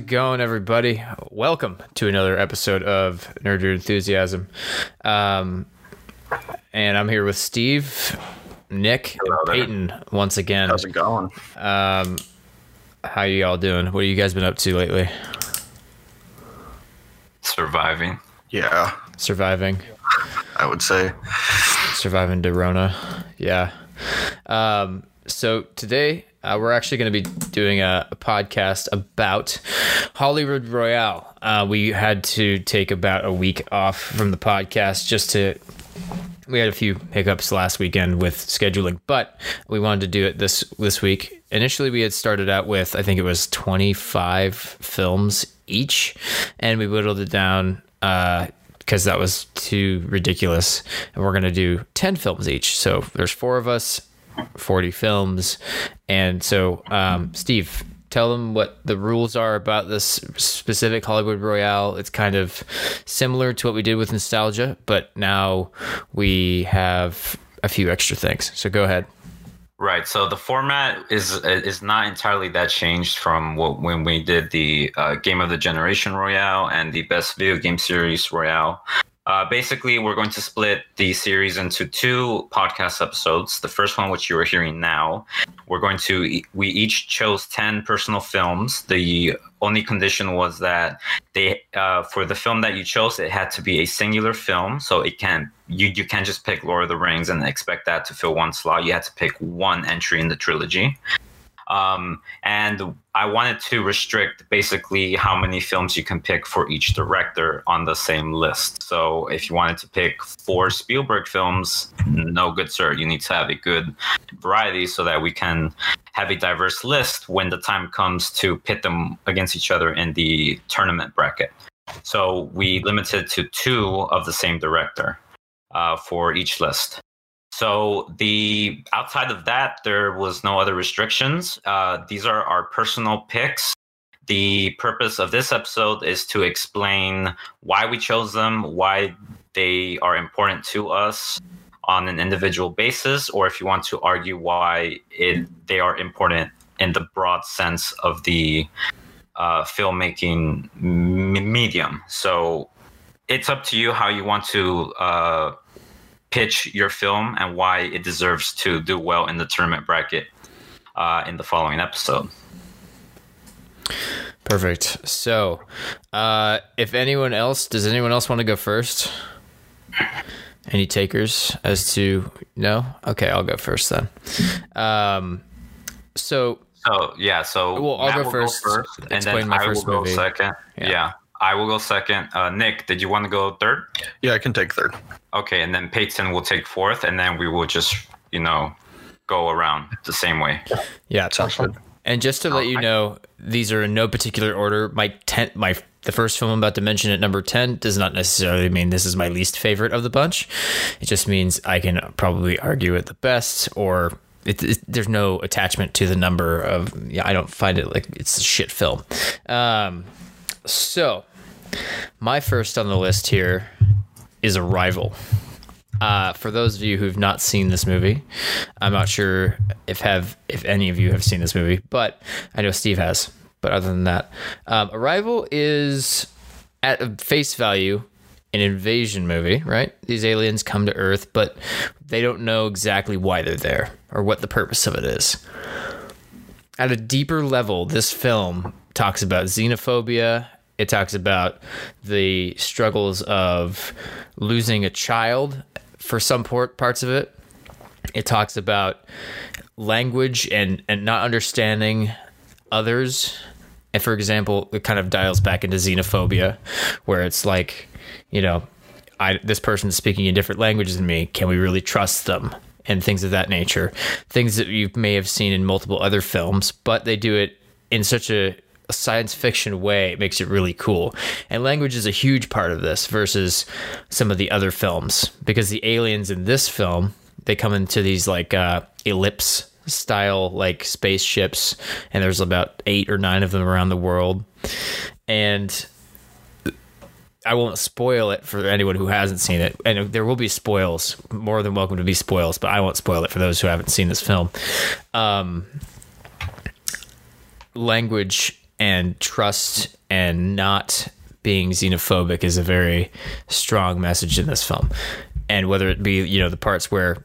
it going, everybody? Welcome to another episode of Nerd Your Enthusiasm. And I'm here with Steve, Nick, and Peyton once again. How's it going? How you all doing? What have you guys been up to lately? Surviving. Yeah. Surviving. I would say. Surviving Dorona. Yeah. So today we're actually going to be doing a podcast about Hollywood Royale. We had to take about a week off from the podcast just to... We had a few hiccups last weekend with scheduling, but we wanted to do it this week. Initially, we had started out with, I think it was 25 films each, and we whittled it down because that was too ridiculous. And we're going to do 10 films each. So there's four of us, 40 films. And so, Steve, tell them what the rules are about this specific Hollywood Royale. It's kind of similar to what we did with Nostalgia, but now we have a few extra things. So go ahead. Right. So the format is not entirely that changed from when we did the Game of the Generation Royale and the Best Video Game Series Royale. Basically, we're going to split the series into two podcast episodes. The first one, which you are hearing now, we each chose 10 personal films. The only condition was that they for the film that you chose, it had to be a singular film. So it can't you can't just pick Lord of the Rings and expect that to fill one slot. You had to pick one entry in the trilogy. And I wanted to restrict basically how many films you can pick for each director on the same list. So if you wanted to pick 4 Spielberg films, no good, sir. You need to have a good variety so that we can have a diverse list when the time comes to pit them against each other in the tournament bracket. So we limited to 2 of the same director for each list. So outside of that, there was no other restrictions. These are our personal picks. The purpose of this episode is to explain why we chose them, why they are important to us on an individual basis, or if you want to argue why they are important in the broad sense of the filmmaking medium. So it's up to you how you want to pitch your film and why it deserves to do well in the tournament bracket in the following episode. Perfect. So does anyone else want to go first? Any takers as to no? Okay, I'll go first then. I'll go first. And then my first will movie. Go second. Yeah. I will go second. Nick, did you want to go third? Yeah, I can take third. Okay, and then Peyton will take fourth, and then we will just, go around the same way. Yeah, sounds good. And just to let you know, these are in no particular order. The first film I'm about to mention at number 10 does not necessarily mean this is my least favorite of the bunch. It just means I can probably argue it the best, or there's no attachment to the number of. Yeah, I don't find it like it's a shit film. So, my first on the list here is Arrival. For those of you who've not seen this movie, I'm not sure if any of you have seen this movie, but I know Steve has. But other than that, Arrival is at face value an invasion movie, right? These aliens come to Earth, but they don't know exactly why they're there or what the purpose of it is. At a deeper level, this film talks about xenophobia. It talks about the struggles of losing a child for some parts of it. It talks about language and not understanding others. And for example, it kind of dials back into xenophobia, where it's like, this person's speaking a different language than me. Can we really trust them? And things of that nature. Things that you may have seen in multiple other films, but they do it in such a science fiction way. It makes it really cool. And language is a huge part of this versus some of the other films, because the aliens in this film, they come into these like ellipse style like spaceships, and there's about 8 or 9 of them around the world. And I won't spoil it for anyone who hasn't seen it, and there will be spoils, more than welcome to be spoils, but I won't spoil it for those who haven't seen this film. Language and trust and not being xenophobic is a very strong message in this film. And whether it be, you know, the parts where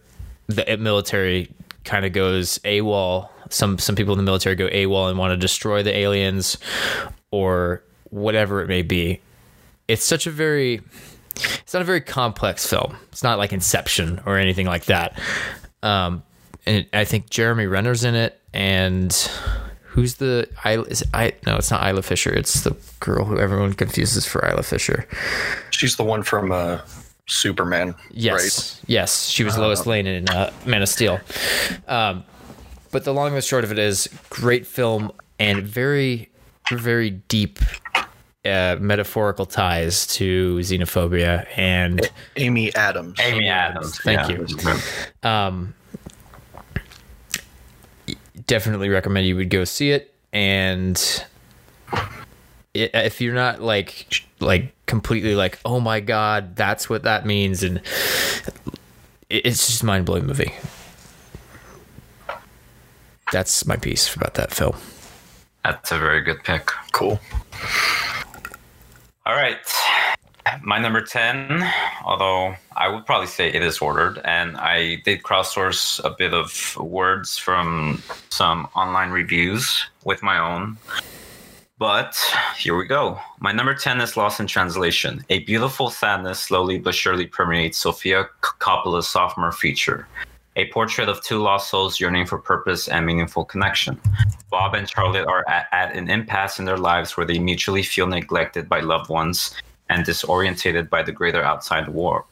the military kind of goes AWOL, some people in the military go AWOL and want to destroy the aliens or whatever it may be. It's not a very complex film. It's not like Inception or anything like that. And I think Jeremy Renner's in it, and who's the no, it's not Isla Fisher. It's the girl who everyone confuses for Isla Fisher. She's the one from Superman. Yes, right? Yes, she was Lois Lane in Man of Steel. But the long and short of it is, great film and very, very deep metaphorical ties to xenophobia and Amy Adams. Thank you. Definitely recommend you would go see it, and if you're not like completely like, oh my god, that's what that means, and it's just a mind-blowing movie. That's my piece about that film. That's a very good pick. Cool. All right. My number 10, although I would probably say it is ordered, and I did crowdsource a bit of words from some online reviews with my own. But here we go. My number 10 is Lost in Translation. A beautiful sadness slowly but surely permeates Sophia Coppola's sophomore feature. A portrait of two lost souls yearning for purpose and meaningful connection. Bob and Charlotte are at an impasse in their lives where they mutually feel neglected by loved ones and disorientated by the greater outside world.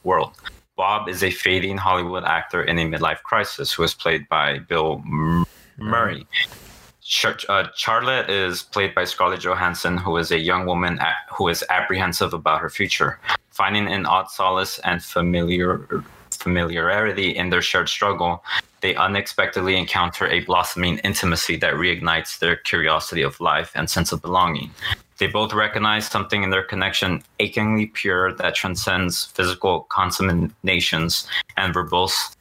Bob is a fading Hollywood actor in a midlife crisis who is played by Bill Murray. Charlotte is played by Scarlett Johansson, who is a young woman who is apprehensive about her future, finding an odd solace and familiarity in their shared struggle. They unexpectedly encounter a blossoming intimacy that reignites their curiosity of life and sense of belonging. They both recognize something in their connection achingly pure that transcends physical consummations and verbose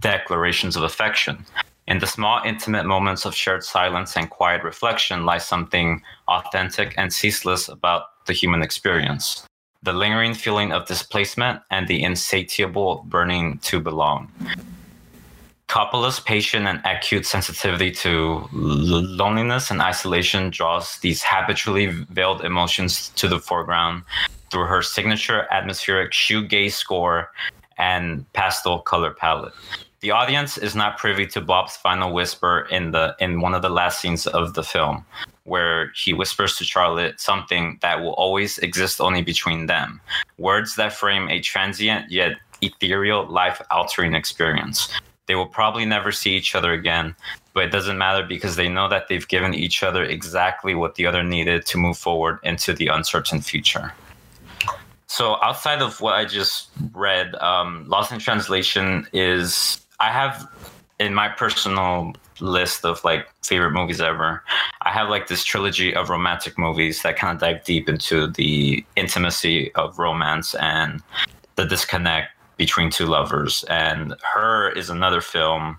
declarations of affection. In the small, intimate moments of shared silence and quiet reflection lies something authentic and ceaseless about the human experience. The lingering feeling of displacement and the insatiable burning to belong. Coppola's patient and acute sensitivity to loneliness and isolation draws these habitually veiled emotions to the foreground through her signature atmospheric shoegaze score and pastel color palette. The audience is not privy to Bob's final whisper in one of the last scenes of the film, where he whispers to Charlotte something that will always exist only between them. Words that frame a transient yet ethereal, life-altering experience. They will probably never see each other again, but it doesn't matter because they know that they've given each other exactly what the other needed to move forward into the uncertain future. So outside of what I just read, Lost in Translation is, I have in my personal list of like favorite movies ever, I have like this trilogy of romantic movies that kind of dive deep into the intimacy of romance and the disconnect between two lovers. And Her is another film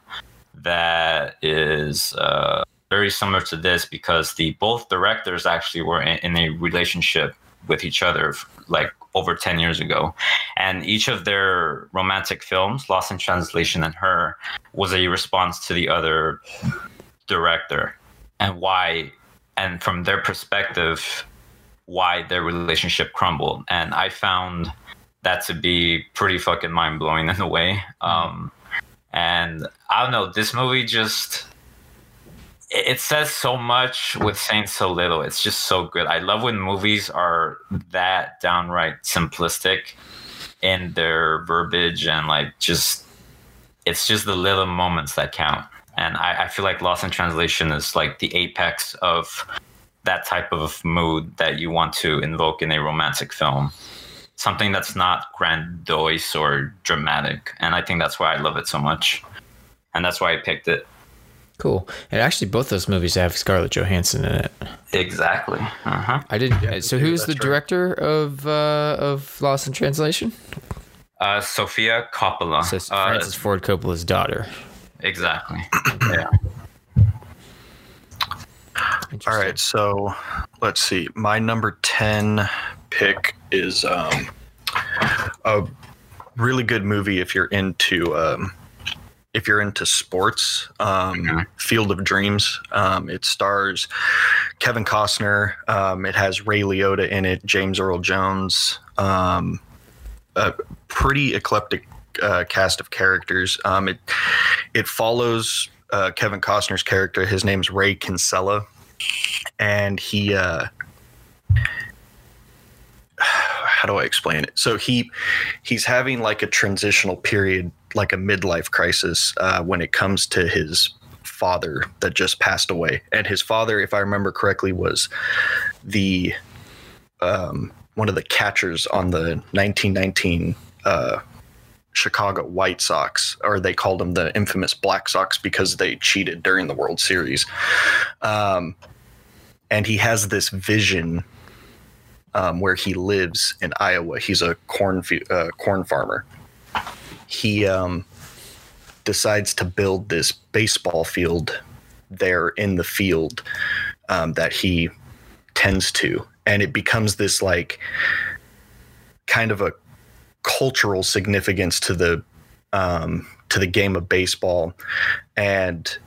that is very similar to this because both directors actually were in a relationship with each other like over 10 years ago, and each of their romantic films, Lost in Translation and Her, was a response to the other director and why, and from their perspective, why their relationship crumbled. And I found that to be pretty fucking mind-blowing in a way. And I don't know, this movie just, it says so much with saying so little. It's just so good. I love when movies are that downright simplistic in their verbiage, and like just, it's just the little moments that count. And I feel like Lost in Translation is like the apex of that type of mood that you want to invoke in a romantic film. Something that's not grandiose or dramatic. And I think that's why I love it so much. And that's why I picked it. Cool. And actually, both those movies have Scarlett Johansson in it. Exactly. Uh-huh. I didn't. Yeah, so, who's the director of Lost in Translation? Sophia Coppola. So Francis Ford Coppola's daughter. Exactly. Yeah. All right, so let's see. My number 10 pick is a really good movie if you're into sports, Field of Dreams. It stars Kevin Costner. It has Ray Liotta in it, James Earl Jones, a pretty eclectic cast of characters. It follows Kevin Costner's character. His name's Ray Kinsella, and he how do I explain it? So he's having like a transitional period, like a midlife crisis when it comes to his father that just passed away. And his father, if I remember correctly, was the one of the catchers on the 1919 Chicago White Sox, or they called them the infamous Black Sox because they cheated during the World Series. And he has this vision where he lives in Iowa. He's a corn farmer. He decides to build this baseball field there in the field that he tends to. And it becomes this like kind of a cultural significance to the game of baseball. And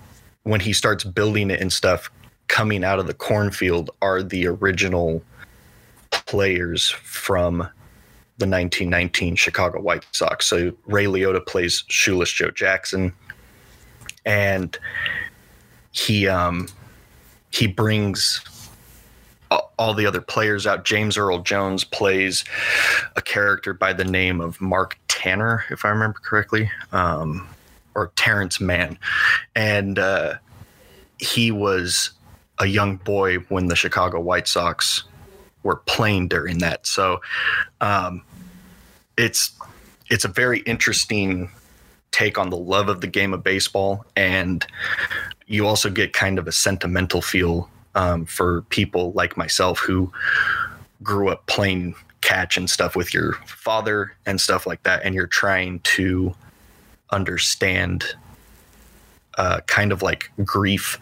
when he starts building it and stuff, coming out of the cornfield are the original players from the 1919 Chicago White Sox. So Ray Liotta plays Shoeless Joe Jackson, and he brings all the other players out. James Earl Jones plays a character by the name of Mark Tanner, if I remember correctly, or Terrence Mann. And he was a young boy when the Chicago White Sox were playing during that. So it's a very interesting take on the love of the game of baseball. And you also get kind of a sentimental feel for people like myself who grew up playing catch and stuff with your father and stuff like that. And you're trying to understand kind of like grief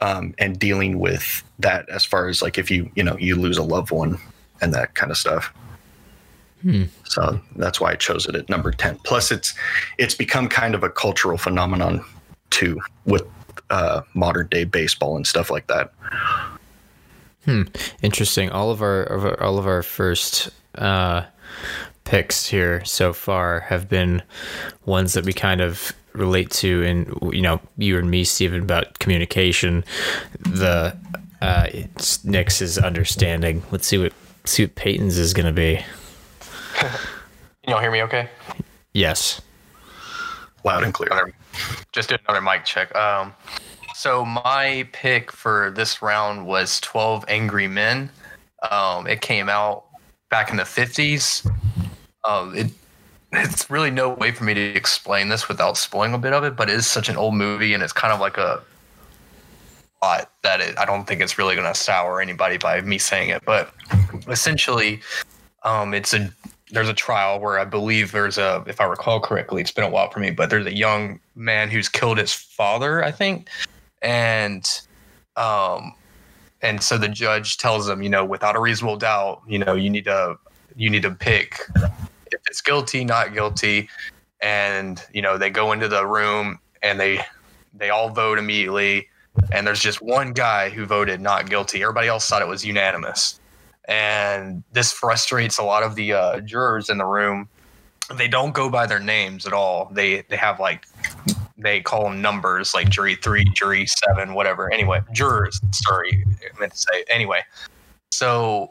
and dealing with that as far as like if you lose a loved one and that kind of stuff. So that's why I chose it at number 10. Plus it's become kind of a cultural phenomenon too with modern day baseball and stuff like that. Interesting. All of our first picks here so far have been ones that we kind of relate to, and you and me, Steven, about communication. The Nick's is understanding. Let's see what Peyton's is going to be. Y'all hear me okay? Yes. Loud and clear. Just did another mic check. So my pick for this round was 12 Angry Men. It came out back in the 50s. It's really no way for me to explain this without spoiling a bit of it, but it is such an old movie, and it's kind of like a plot that I don't think it's really going to sour anybody by me saying it. But essentially, there's a trial where I believe if I recall correctly, it's been a while for me, but there's a young man who's killed his father, I think. And so the judge tells him, without a reasonable doubt, you need to pick if it's guilty, not guilty. And, they go into the room and they all vote immediately. And there's just one guy who voted not guilty. Everybody else thought it was unanimous. And this frustrates a lot of the jurors in the room. They don't go by their names at all. They have they call them numbers, like jury 3, jury 7, whatever. Anyway, jurors. Sorry, I meant to say. Anyway, so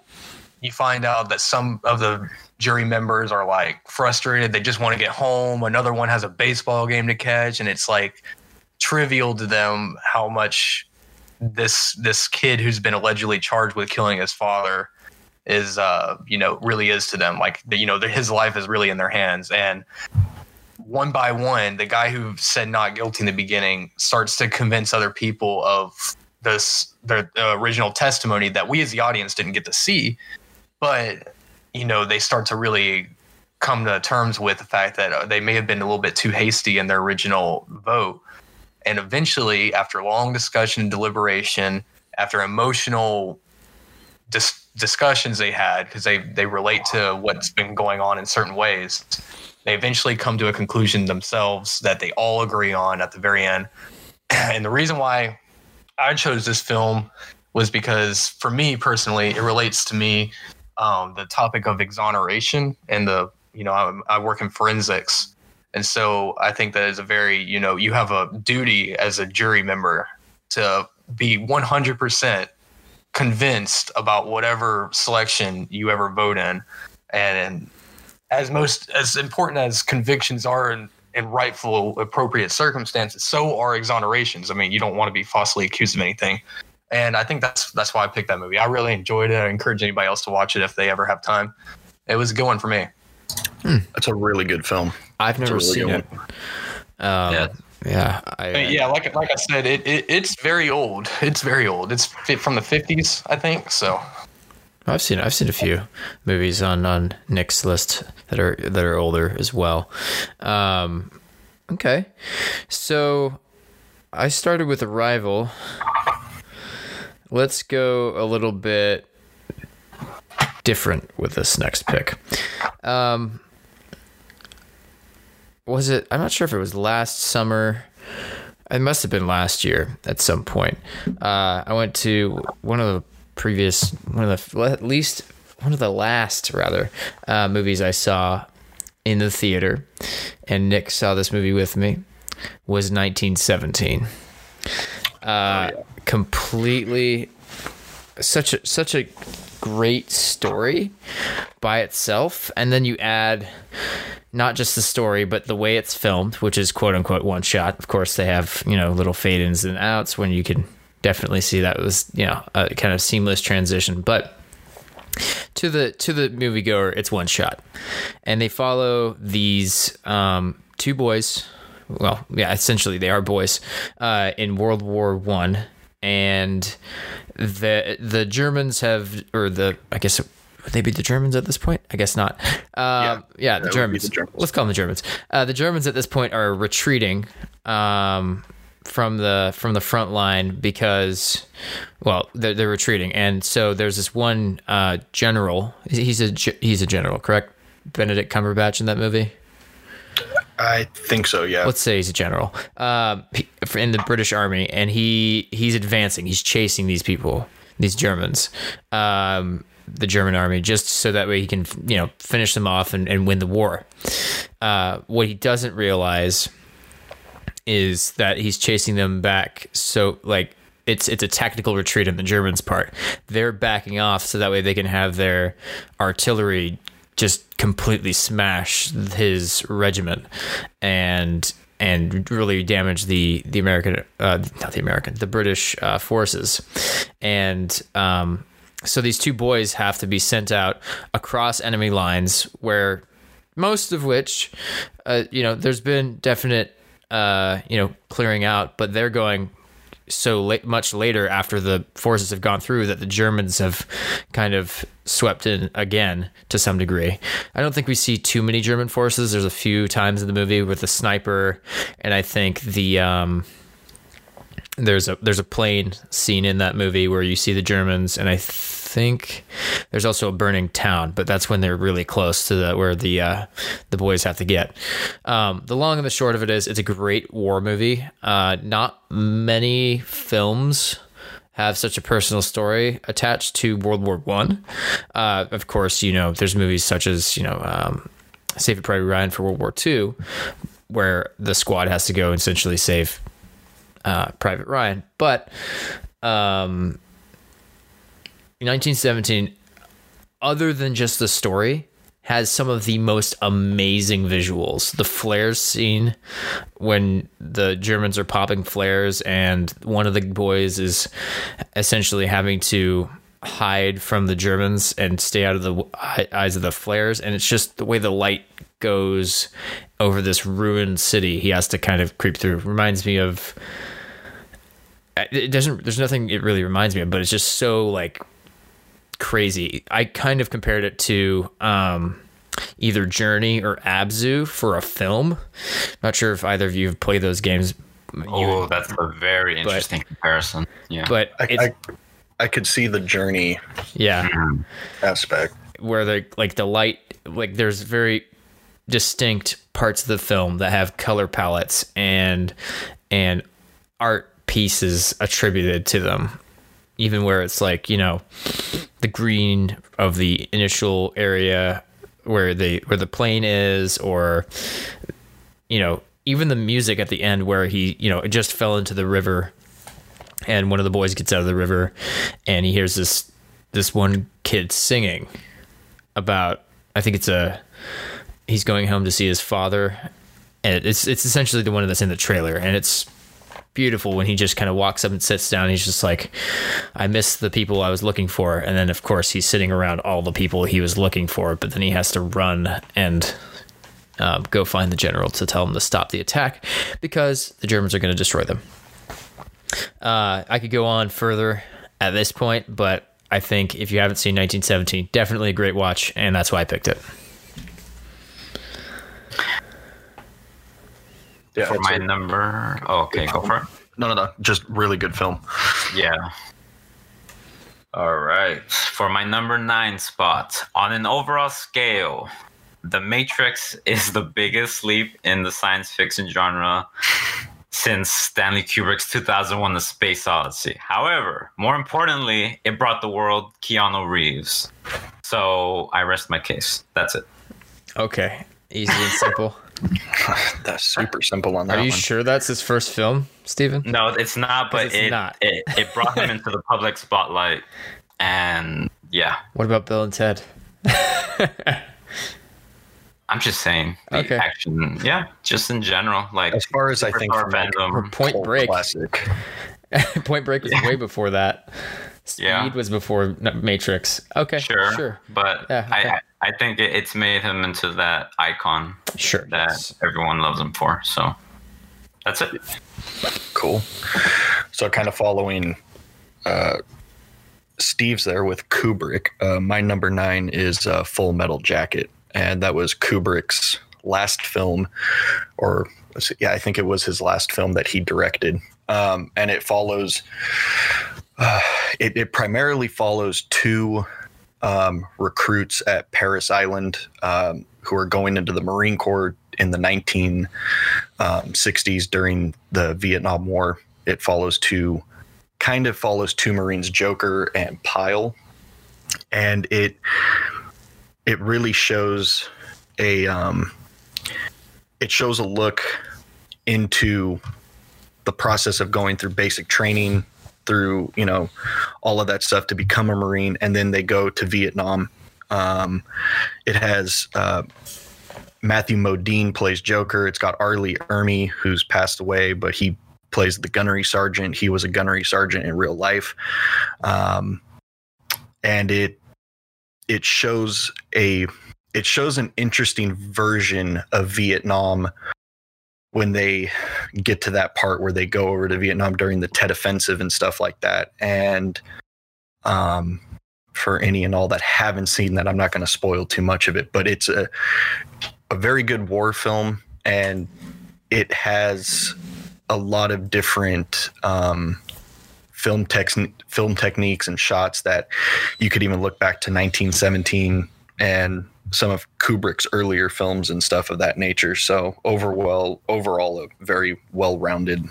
you find out that some of the jury members are frustrated. They just want to get home. Another one has a baseball game to catch, and it's trivial to them how much this kid who's been allegedly charged with killing his father is really is to them, his life is really in their hands. And one by one, the guy who said not guilty in the beginning starts to convince other people of their original testimony that we as the audience didn't get to see. But they start to really come to terms with the fact that they may have been a little bit too hasty in their original vote. And eventually, after long discussion and deliberation, after emotional discussions they had, because they relate to what's been going on in certain ways, they eventually come to a conclusion themselves that they all agree on at the very end. And the reason why I chose this film was because, for me personally, it relates to me, the topic of exoneration, and I work in forensics. And so I think that is a very, you have a duty as a jury member to be 100% convinced about whatever selection you ever vote in. And as important as convictions are in rightful, appropriate circumstances, so are exonerations. I mean, you don't want to be falsely accused of anything. And I think that's why I picked that movie. I really enjoyed it. I encourage anybody else to watch it if they ever have time. It was a good one for me. That's a really good film. I've never seen it. Like I said, it's very old. It's very old. It's from the 50s, I think. So I've seen a few movies on Nick's list that are older as well. Okay, so I started with Arrival. Let's go a little bit different with this next pick. I'm not sure if it was last summer. It must have been last year at some point. I went to one of the last movies I saw in the theater, and Nick saw this movie with me, was 1917. Completely such a great story by itself, and then you add not just the story but the way it's filmed, which is quote unquote one shot. Of course they have little fade ins and outs when you can definitely see that was a kind of seamless transition, but to the moviegoer it's one shot. And they follow these two boys, essentially they are boys, in World War I, and the Germans have, or the, I guess, would they be the Germans at this point? I guess not. The Germans. Let's call them the Germans. The Germans at this point are retreating from the front line because, they're retreating. And so there's this one general. He's a general, correct? Benedict Cumberbatch in that movie? I think so, yeah. Let's say he's a general in the British Army, and he's advancing. He's chasing these people, these Germans, the German army, just so that way he can, finish them off and win the war. What he doesn't realize is that he's chasing them back. So, it's a tactical retreat on the Germans' part. They're backing off so that way they can have their artillery just completely smash his regiment and really damage the British forces. And so these two boys have to be sent out across enemy lines, where most of which, there's been definite, clearing out, but they're going so late, much later after the forces have gone through, that the Germans have kind of swept in again to some degree. I don't think we see too many German forces. There's a few times in the movie with the sniper, and I think the there's a plane scene in that movie where you see the Germans, and I think there's also a burning town, but that's when they're really close to where the boys have to get. The long and the short of it is, it's a great war movie. Not many films have such a personal story attached to World War I. Of course, there's movies such as, Save Private Ryan for World War II, where the squad has to go and essentially save Private Ryan. But 1917, other than just the story, has some of the most amazing visuals. The flares scene, when the Germans are popping flares and one of the boys is essentially having to hide from the Germans and stay out of the eyes of the flares, and it's just the way the light goes over this ruined city he has to kind of creep through. Reminds me of, there's nothing it really reminds me of, but it's just so crazy. I kind of compared it to either Journey or Abzu for a film. Not sure if either of you have played those games. That's a very interesting comparison. Yeah, but it's, I I could see the Journey aspect where the the light, there's very distinct parts of the film that have color palettes and art pieces attributed to them, even where it's the green of the initial area where the plane is, or even the music at the end where he it just fell into the river and one of the boys gets out of the river and he hears this one kid singing about, I think it's he's going home to see his father, and it's essentially the one that's in the trailer, and it's beautiful when he just kind of walks up and sits down and he's just like, I miss the people I was looking for, and then of course he's sitting around all the people he was looking for, but then he has to run and go find the general to tell him to stop the attack because the Germans are going to destroy them. I could go on further at this point, but I think if you haven't seen 1917, definitely a great watch, and that's why I picked it. Yeah, for my number. Oh, okay, go for it. No. Just really good film. Yeah. All right. For my number 9 spot, on an overall scale, The Matrix is the biggest leap in the science fiction genre since Stanley Kubrick's 2001: The Space Odyssey. However, more importantly, it brought the world Keanu Reeves. So I rest my case. That's it. Okay. Easy and simple. That's super simple on that. Are you sure that's his first film, Steven? No, it's not, but it brought him into the public spotlight. And yeah. What about Bill and Ted? I'm just saying. Okay. Action, yeah, just in general. As far as I think, Point Break. Classic. Point Break was way before that. Speed was before Matrix. Okay, sure. But yeah, okay. I think it's made him into that icon everyone loves him for. So that's it. Cool. So kind of following Steve's there with Kubrick, my number 9 is Full Metal Jacket. And that was Kubrick's last film, I think it was his last film that he directed. And it follows, it primarily follows two recruits at Paris Island who are going into the Marine Corps in the 1960s during the Vietnam War. It follows two Marines, Joker and Pyle, and it really shows a look into the process of going through basic training, through all of that stuff to become a Marine, and then they go to Vietnam. It has Matthew Modine plays Joker. It's got Arlie Ermey, who's passed away, but he plays the gunnery sergeant. He was a gunnery sergeant in real life, and it shows an interesting version of Vietnam when they get to that part where they go over to Vietnam during the Tet Offensive and stuff like that. And for any and all that haven't seen that, I'm not going to spoil too much of it, but it's a very good war film, and it has a lot of different film techniques and shots that you could even look back to 1917 and some of Kubrick's earlier films and stuff of that nature. So overall, a very well-rounded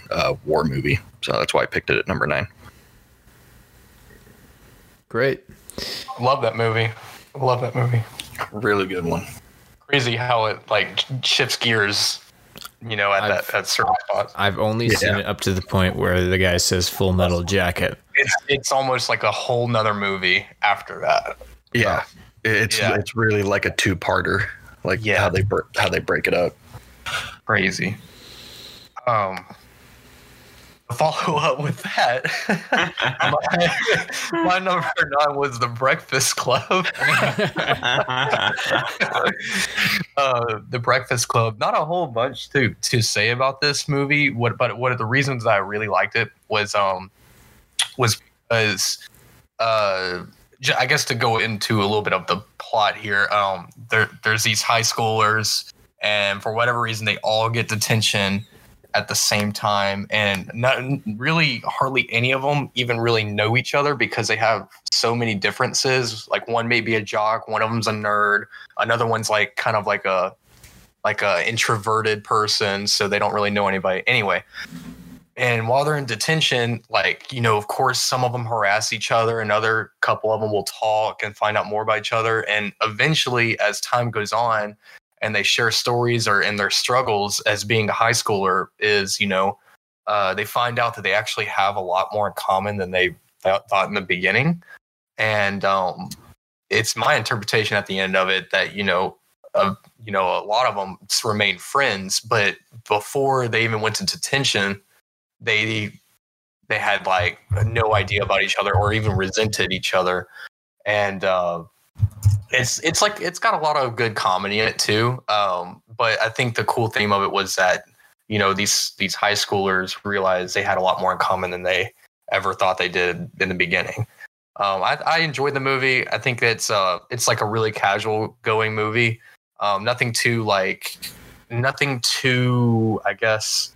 war movie. So that's why I picked it at number 9. Great. Love that movie. Really good one. Crazy how it shifts gears, at certain spots. I've only seen it up to the point where the guy says Full Metal Jacket. It's almost like a whole nother movie after that. Yeah. It's really like a two-parter, how they break it up. Crazy. Follow up with that. my number 9 was The Breakfast Club. The Breakfast Club. Not a whole bunch to say about this movie. But one of the reasons I really liked it was because I guess to go into a little bit of the plot here, there's these high schoolers, and for whatever reason, they all get detention at the same time, and not really hardly any of them even really know each other because they have so many differences. Like one may be a jock, one of them's a nerd, another one's like kind of like a introverted person, so they don't really know anybody anyway. And while they're in detention, like, you know, of course, some of them harass each other. Another couple of them will talk and find out more about each other. And eventually, as time goes on and they share stories or in their struggles as being a high schooler is, you know, they find out that they actually have a lot more in common than they thought in the beginning. And it's my interpretation at the end of it that, you know, a lot of them remain friends. But before they even went to detention, they had like no idea about each other or even resented each other. And it's like it's got a lot of good comedy in it too. But I think the cool theme of it was that, you know, these high schoolers realized they had a lot more in common than they ever thought they did in the beginning. I enjoyed the movie. I think it's like a really casual going movie. Nothing too I guess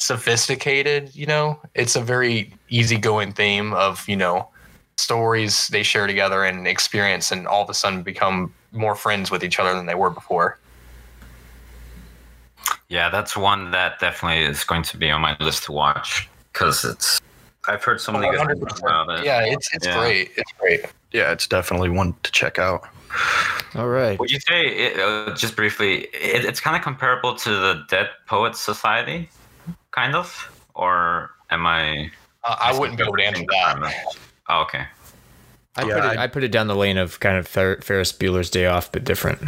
sophisticated, you know. It's a very easygoing theme of, you know, stories they share together and experience, and all of a sudden become more friends with each other than they were before. Yeah, that's one that definitely is going to be on my list to watch because I've heard so many good things about it. Yeah, it's great. It's great. Yeah, it's definitely one to check out. All right. Would you say, just briefly, it's kind of comparable to the Dead Poets Society? Kind of, or am I? I wouldn't be able to answer that. Oh, okay. I put it down the lane of kind of Ferris Bueller's Day Off, but different.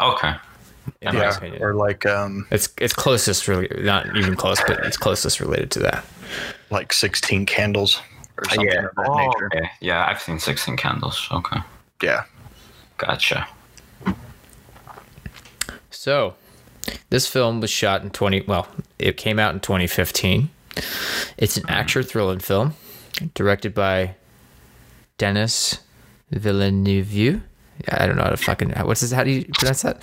Okay. Yeah, or like it's closest, really, not even close, but it's closest related to that. Like 16 Candles or something of that nature. Okay. Yeah, I've seen 16 Candles. Okay. Yeah. Gotcha. So. This film was shot in it came out in 2015. It's an action thrilling film directed by Denis Villeneuve. I don't know how to fucking... How do you pronounce that?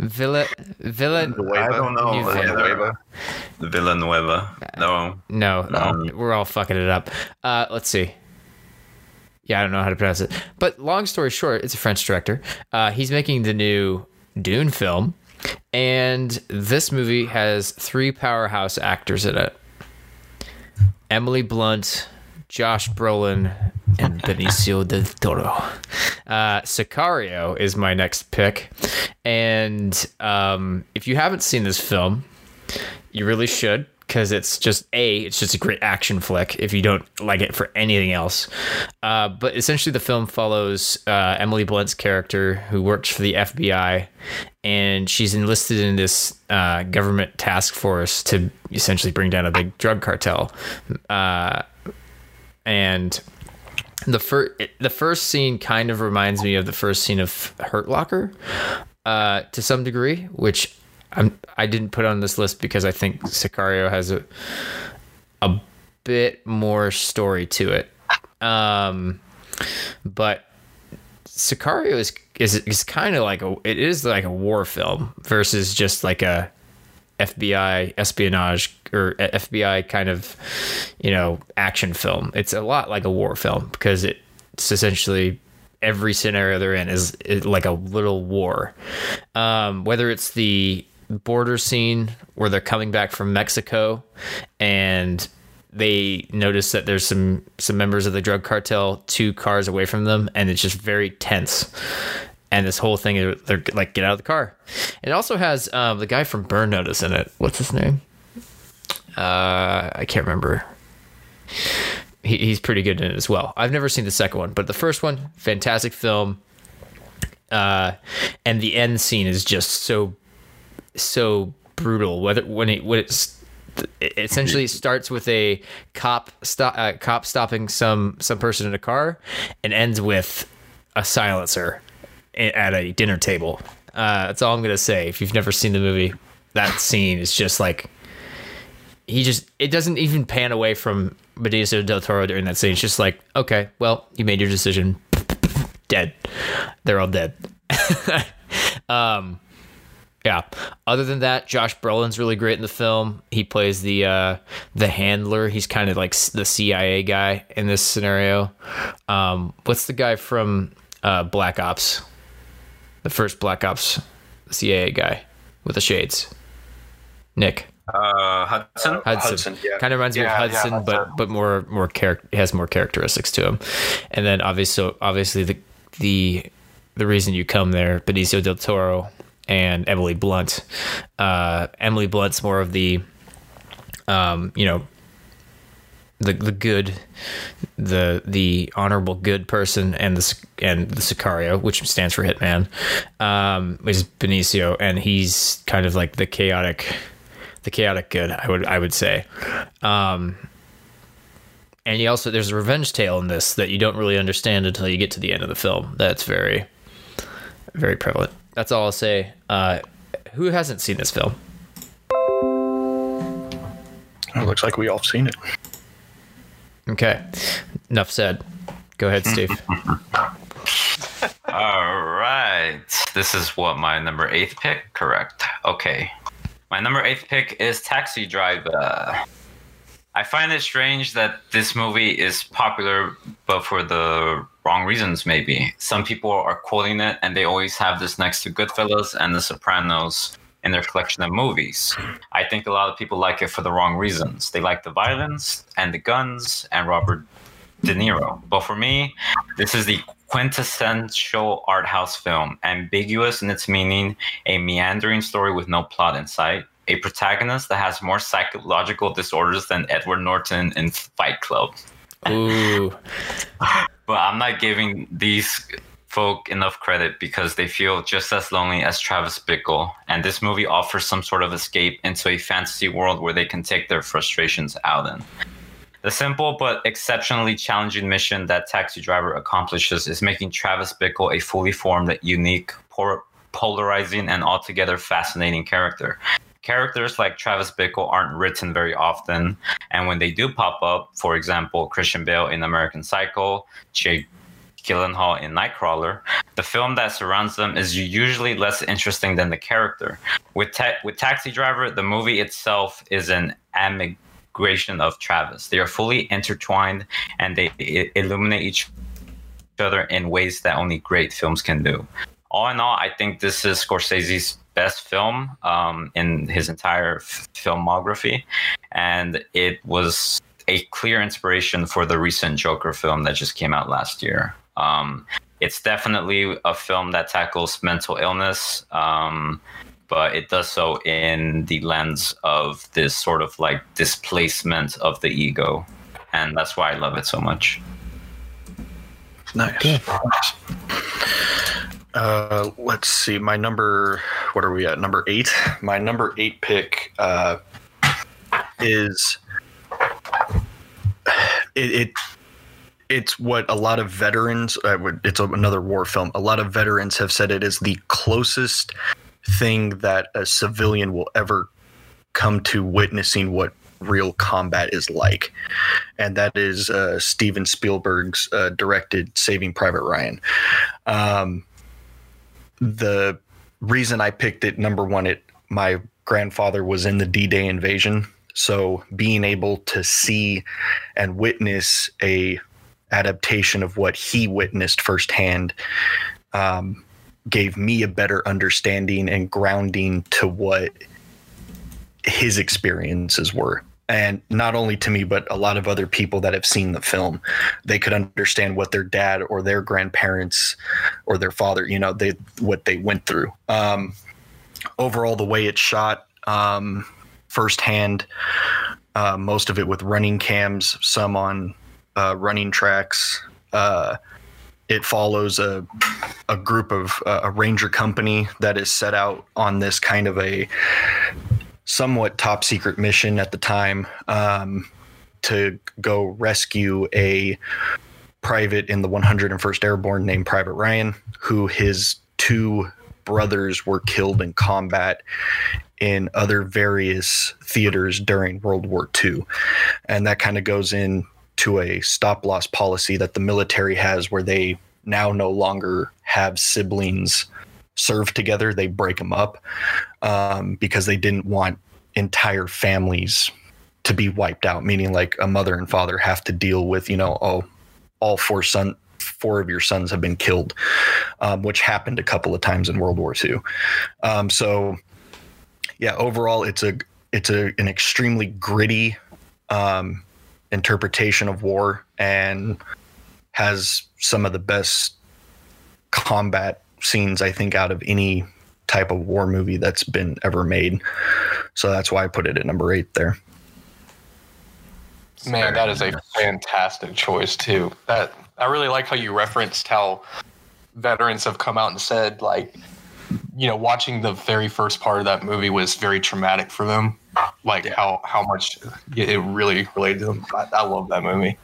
Villeneuve. I don't know. Villanueva. No. We're all fucking it up. Let's see. Yeah, I don't know how to pronounce it. But long story short, it's a French director. He's making the new Dune film. And this movie has three powerhouse actors in it: Emily Blunt, Josh Brolin, and Benicio del Toro. Sicario is my next pick. And if you haven't seen this film, you really should, because it's just a great action flick if you don't like it for anything else. But essentially the film follows Emily Blunt's character, who works for the FBI, and she's enlisted in this government task force to essentially bring down a big drug cartel. And the first scene kind of reminds me of the first scene of Hurt Locker to some degree, which I didn't put on this list because I think Sicario has a bit more story to it, but Sicario is kind of like it is like a war film versus just like a FBI espionage or FBI kind of, you know, action film. It's a lot like a war film because it's essentially every scenario they're in is like a little war, whether it's the border scene where they're coming back from Mexico and they notice that there's some members of the drug cartel 2 cars away from them, and it's just very tense, and this whole thing, they're like, get out of the car. It also has the guy from Burn Notice in it. What's his name? I can't remember. He's pretty good in it as well. I've never seen the second one, but the first one, fantastic film. And the end scene is just so brutal. It essentially starts with a cop stopping some person in a car, and ends with a silencer at a dinner table. That's all I'm gonna say. If you've never seen the movie, that scene is just like, it doesn't even pan away from Benicio del Toro during that scene. It's just like, okay, well, you made your decision. Dead. They're all dead. Yeah. Other than that, Josh Brolin's really great in the film. He plays the handler. He's kind of like the CIA guy in this scenario. What's the guy from Black Ops? The first Black Ops CIA guy with the shades. Nick. Hudson. Yeah. Kind of reminds me of Hudson, but more character, has more characteristics to him. And then obviously the reason you come there, Benicio del Toro and Emily Blunt. Emily Blunt's more of the, the good, the honorable good person, and the Sicario, which stands for Hitman, is Benicio, and he's kind of like the chaotic good, I would say. And he also, there's a revenge tale in this that you don't really understand until you get to the end of the film. That's very, very prevalent. That's all I'll say. Who hasn't seen this film? It looks like we all have seen it. Okay. Enough said. Go ahead, Steve. All right. This is what, my number 8th pick? Correct. Okay. My number 8th pick is Taxi Driver. I find it strange that this movie is popular, but for the wrong reasons, maybe. Some people are quoting it, and they always have this next to Goodfellas and The Sopranos in their collection of movies. I think a lot of people like it for the wrong reasons. They like the violence and the guns and Robert De Niro. But for me, this is the quintessential art house film, ambiguous in its meaning, a meandering story with no plot in sight. A protagonist that has more psychological disorders than Edward Norton in Fight Club. Ooh. But I'm not giving these folk enough credit because they feel just as lonely as Travis Bickle. And this movie offers some sort of escape into a fantasy world where they can take their frustrations out in. The simple but exceptionally challenging mission that Taxi Driver accomplishes is making Travis Bickle a fully formed, unique, polarizing, and altogether fascinating character. Characters like Travis Bickle aren't written very often, and when they do pop up, for example, Christian Bale in American Psycho, Jake Gyllenhaal in Nightcrawler, the film that surrounds them is usually less interesting than the character. With Taxi Driver, the movie itself is an amalgamation of Travis. They are fully intertwined, and they illuminate each other in ways that only great films can do. All in all, I think this is Scorsese's best film in his entire filmography, and it was a clear inspiration for the recent Joker film that just came out last year. It's definitely a film that tackles mental illness, but it does so in the lens of this sort of like displacement of the ego, and that's why I love it so much. Nice. Okay. Let's see. My number, what are we at? Number 8. My number 8 pick is it's what a lot of veterans. It's another war film. A lot of veterans have said it is the closest thing that a civilian will ever come to witnessing what real combat is like, and that is Steven Spielberg's directed Saving Private Ryan. The reason I picked it, number one, my grandfather was in the D-Day invasion. So being able to see and witness a adaptation of what he witnessed firsthand gave me a better understanding and grounding to what his experiences were. And not only to me, but a lot of other people that have seen the film, they could understand what their dad or their grandparents or their father, what they went through. Overall, the way it's shot firsthand, most of it with running cams, some on running tracks. It follows a group of a ranger company that is set out on this kind of a somewhat top secret mission at the time to go rescue a private in the 101st Airborne named Private Ryan, who his 2 brothers were killed in combat in other various theaters during World War II. And that kind of goes into a stop loss policy that the military has, where they now no longer have siblings serve together, they break them up because they didn't want entire families to be wiped out, meaning like a mother and father have to deal with, you know, oh, all four of your sons have been killed, which happened a couple of times in World War II. So yeah, overall it's an extremely gritty interpretation of war, and has some of the best combat scenes, I think, out of any type of war movie that's been ever made. So that's why I put it at number 8 there. Man, that is a fantastic choice too. That I really like how you referenced how veterans have come out and said, like, you know, watching the very first part of that movie was very traumatic for them. Like how much it really related to them. I love that movie.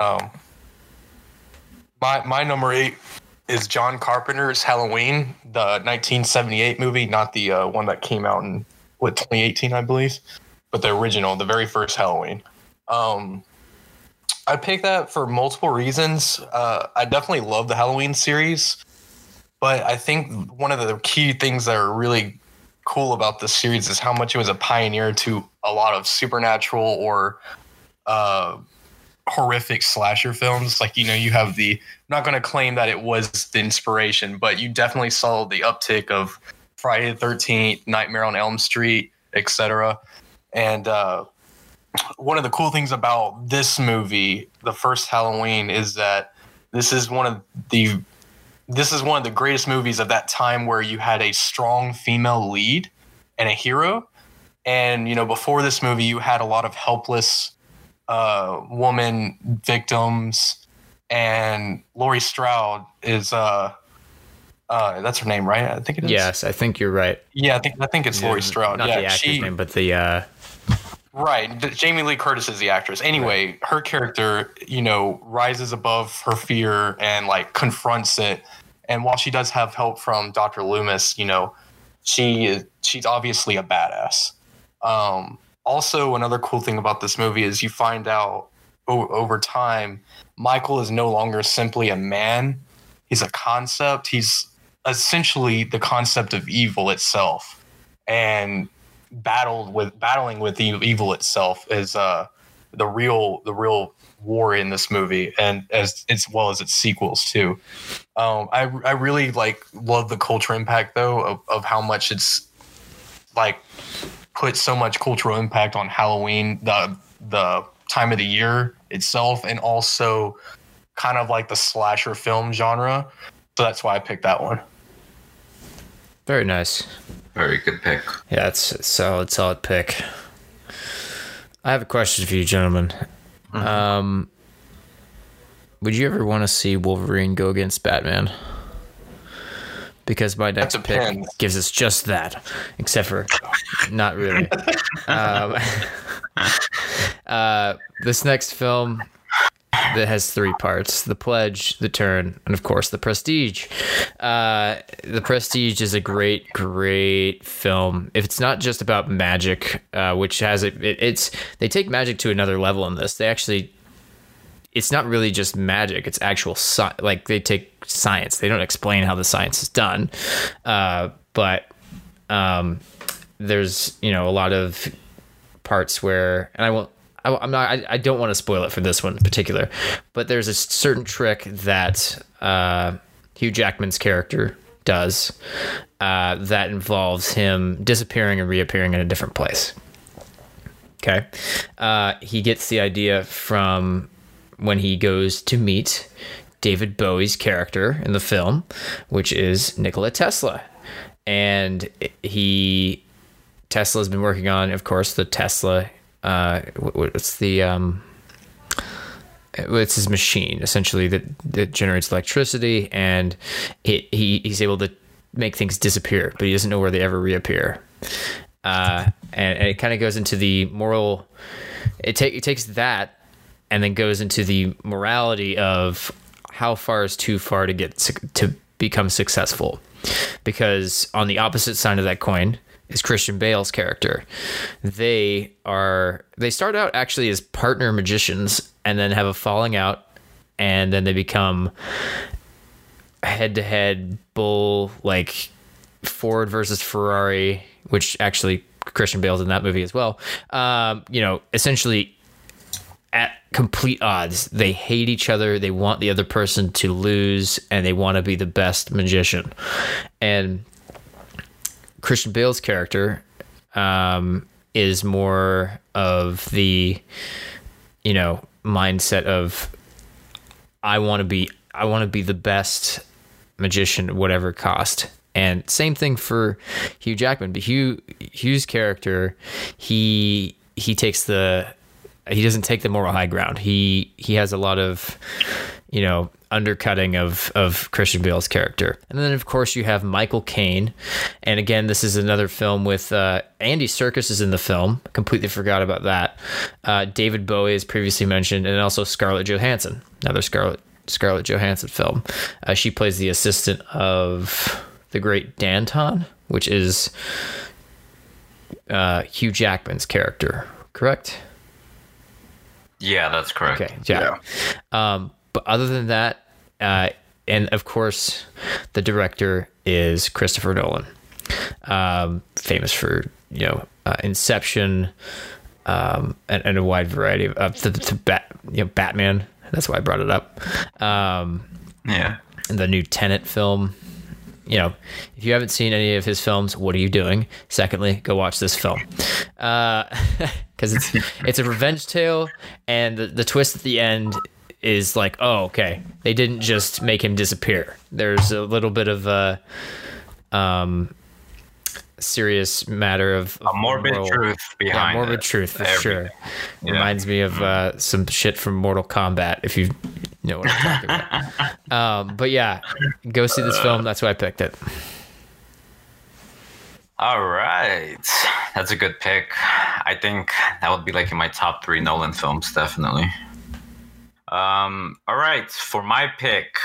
My number 8 is John Carpenter's Halloween, the 1978 movie, not the one that came out in 2018, I believe, but the original, the very first Halloween. I picked that for multiple reasons. I definitely love the Halloween series, but I think one of the key things that are really cool about this series is how much it was a pioneer to a lot of supernatural or horrific slasher films. Like, you know, you have the, I'm not going to claim that it was the inspiration, but you definitely saw the uptick of Friday the 13th, Nightmare on Elm Street, etc. And one of the cool things about this movie, the first Halloween, is that this is one of the greatest movies of that time where you had a strong female lead and a hero. And, you know, before this movie, you had a lot of helpless woman victims, and Laurie Strode is that's her name, right? I think it is. Yes, I think you're right. Yeah, I think it's Laurie Strode. Not the actor's name, but the right. Jamie Lee Curtis is the actress. Anyway, right. Her character, you know, rises above her fear and like confronts it. And while she does have help from Dr. Loomis, you know, she's obviously a badass. Also, another cool thing about this movie is you find out over time, Michael is no longer simply a man. He's a concept. He's essentially the concept of evil itself, and battling with the evil itself is the real war in this movie, and as well as its sequels too. I really love the culture impact though of how much it's like put so much cultural impact on Halloween, the time of the year itself, and also kind of like the slasher film genre. So that's why I picked that one. Very nice. Very good pick. Yeah, it's a solid pick. I have a question for you, gentlemen. Mm-hmm. Would you ever want to see Wolverine go against Batman? Because my next pick gives us just that, except for not really. This next film that has 3 parts: The Pledge, The Turn, and of course The Prestige. The Prestige is a great, great film. If it's not just about magic, which has it's they take magic to another level in this. They actually. It's not really just magic. It's actual science. Like, they take science. They don't explain how the science is done. But there's, you know, a lot of parts where, and I don't want to spoil it for this one in particular, but there's a certain trick that Hugh Jackman's character does that involves him disappearing and reappearing in a different place. Okay. He gets the idea from when he goes to meet David Bowie's character in the film, which is Nikola Tesla. And Tesla's been working on, of course, the Tesla, it's his machine essentially that generates electricity, and he's able to make things disappear, but he doesn't know where they ever reappear. And it kind of goes into the moral, it takes that, and then goes into the morality of how far is too far to get to become successful. Because on the opposite side of that coin is Christian Bale's character. They start out actually as partner magicians, and then have a falling out, and then they become head-to-head bull, like Ford versus Ferrari, which actually Christian Bale's in that movie as well. You know, essentially at complete odds. They hate each other. They want the other person to lose, and they want to be the best magician. And Christian Bale's character is more of the, you know, mindset of I want to be the best magician at whatever cost. And same thing for Hugh Jackman. But Hugh's character, he doesn't take the moral high ground. He has a lot of, you know, undercutting of Christian Bale's character. And then of course you have Michael Caine. And again, this is another film with Andy Serkis is in the film. Completely forgot about that. David Bowie is previously mentioned, and also Scarlett Johansson. Another Scarlett Johansson film. She plays the assistant of the great Danton, which is Hugh Jackman's character, correct? Yeah, that's correct. Okay, yeah. But other than that, and of course, the director is Christopher Nolan, famous for, you know, Inception, and a wide variety of Batman. That's why I brought it up. Yeah, and the new Tenet film. You know, if you haven't seen any of his films, what are you doing? Secondly, go watch this film. Because it's a revenge tale, and the twist at the end is like, oh, okay, they didn't just make him disappear. There's a little bit of a serious matter of a morbid truth behind it. Morbid truth, for sure. Yeah. Reminds me of some shit from Mortal Kombat, if you know what I'm talking about. But yeah, go see this film. That's why I picked it. All right. That's a good pick. I think that would be like in my top 3 Nolan films, definitely. All right. For my pick,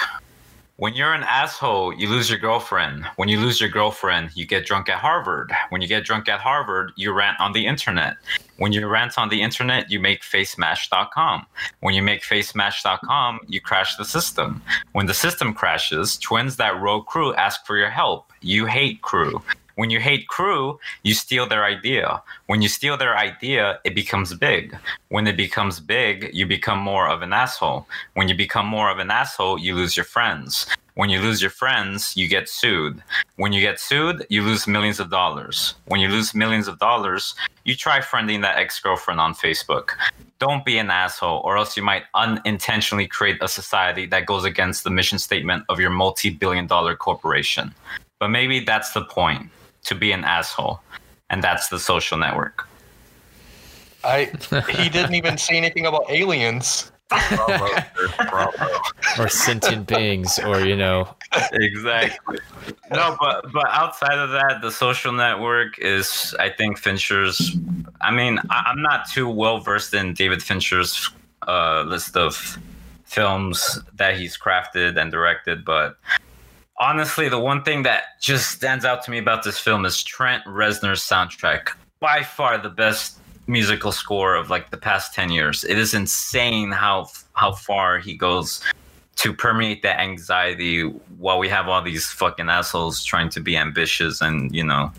when you're an asshole, you lose your girlfriend. When you lose your girlfriend, you get drunk at Harvard. When you get drunk at Harvard, you rant on the internet. When you rant on the internet, you make facemash.com. When you make facemash.com, you crash the system. When the system crashes, twins that row crew ask for your help. You hate crew. When you hate crew, you steal their idea. When you steal their idea, it becomes big. When it becomes big, you become more of an asshole. When you become more of an asshole, you lose your friends. When you lose your friends, you get sued. When you get sued, you lose millions of dollars. When you lose millions of dollars, you try friending that ex-girlfriend on Facebook. Don't be an asshole, or else you might unintentionally create a society that goes against the mission statement of your multi-billion-dollar corporation. But maybe that's the point. To be an asshole, and that's The Social Network. He didn't even say anything about aliens. Bravo. Or sentient beings, or, you know. Exactly. No, but outside of that, The Social Network is, I think, Fincher's. I mean, I'm not too well versed in David Fincher's list of films that he's crafted and directed, but honestly, the one thing that just stands out to me about this film is Trent Reznor's soundtrack. By far the best musical score of like the past 10 years. It is insane how far he goes to permeate that anxiety while we have all these fucking assholes trying to be ambitious and, you know,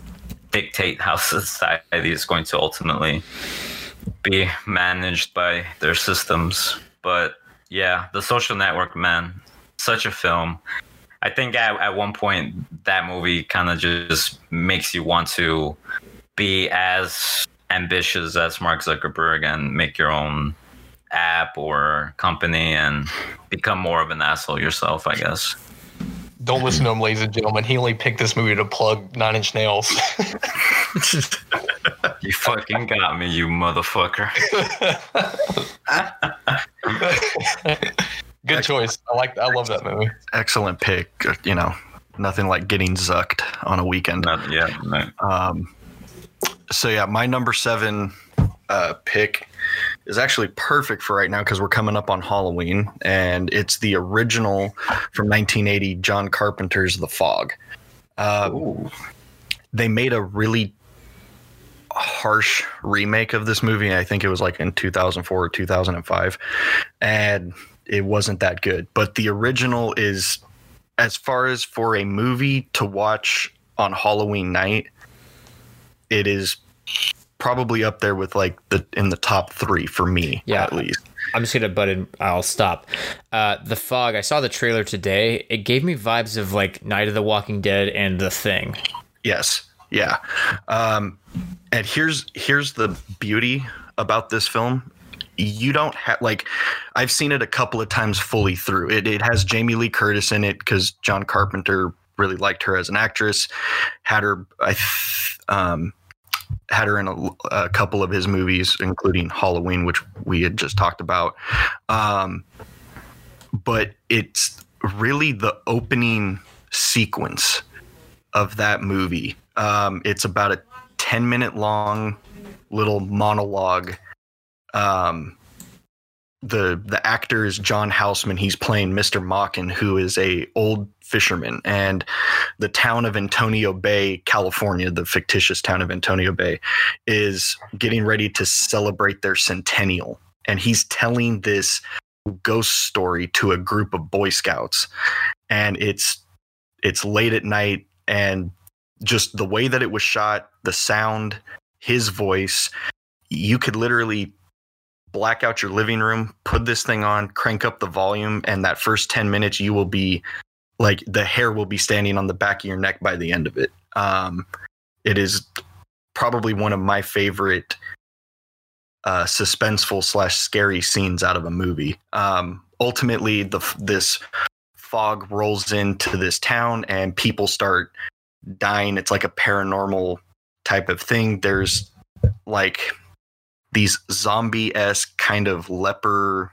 dictate how society is going to ultimately be managed by their systems. But yeah, The Social Network, man, such a film. I think at one point that movie kind of just makes you want to be as ambitious as Mark Zuckerberg and make your own app or company and become more of an asshole yourself, I guess. Don't listen to him, ladies and gentlemen. He only picked this movie to plug Nine Inch Nails. You fucking got me, you motherfucker. Good choice. I love that movie. Excellent pick. You know, nothing like getting zucked on a weekend. Yeah. No. So yeah, my number 7 pick is actually perfect for right now because we're coming up on Halloween, and it's the original from 1980, John Carpenter's The Fog. They made a really harsh remake of this movie. I think it was like in 2004 or 2005, and it wasn't that good, but the original is as far as for a movie to watch on Halloween night, it is probably up there with like in the top three for me, at least. I'm just gonna butt in. I'll stop. The Fog. I saw the trailer today. It gave me vibes of like Night of the Walking Dead and The Thing. Yes. Yeah. And here's the beauty about this film. You don't have, like, I've seen it a couple of times fully through. It has Jamie Lee Curtis in it because John Carpenter really liked her as an actress. Had her in a couple of his movies, including Halloween, which we had just talked about. But it's really the opening sequence of that movie. It's about a 10-minute long little monologue. The actor is John Houseman. He's playing Mr. Mockin, who is a old fisherman, and the town of Antonio Bay, California, the fictitious town of Antonio Bay, is getting ready to celebrate their centennial. And he's telling this ghost story to a group of Boy Scouts, and it's late at night, and just the way that it was shot, the sound, his voice, you could literally black out your living room, put this thing on, crank up the volume, and that first 10 minutes you will be like, the hair will be standing on the back of your neck by the end of it. It is probably one of my favorite suspenseful / scary scenes out of a movie. Ultimately, this fog rolls into this town and people start dying. It's like a paranormal type of thing. There's like these zombie-esque kind of leper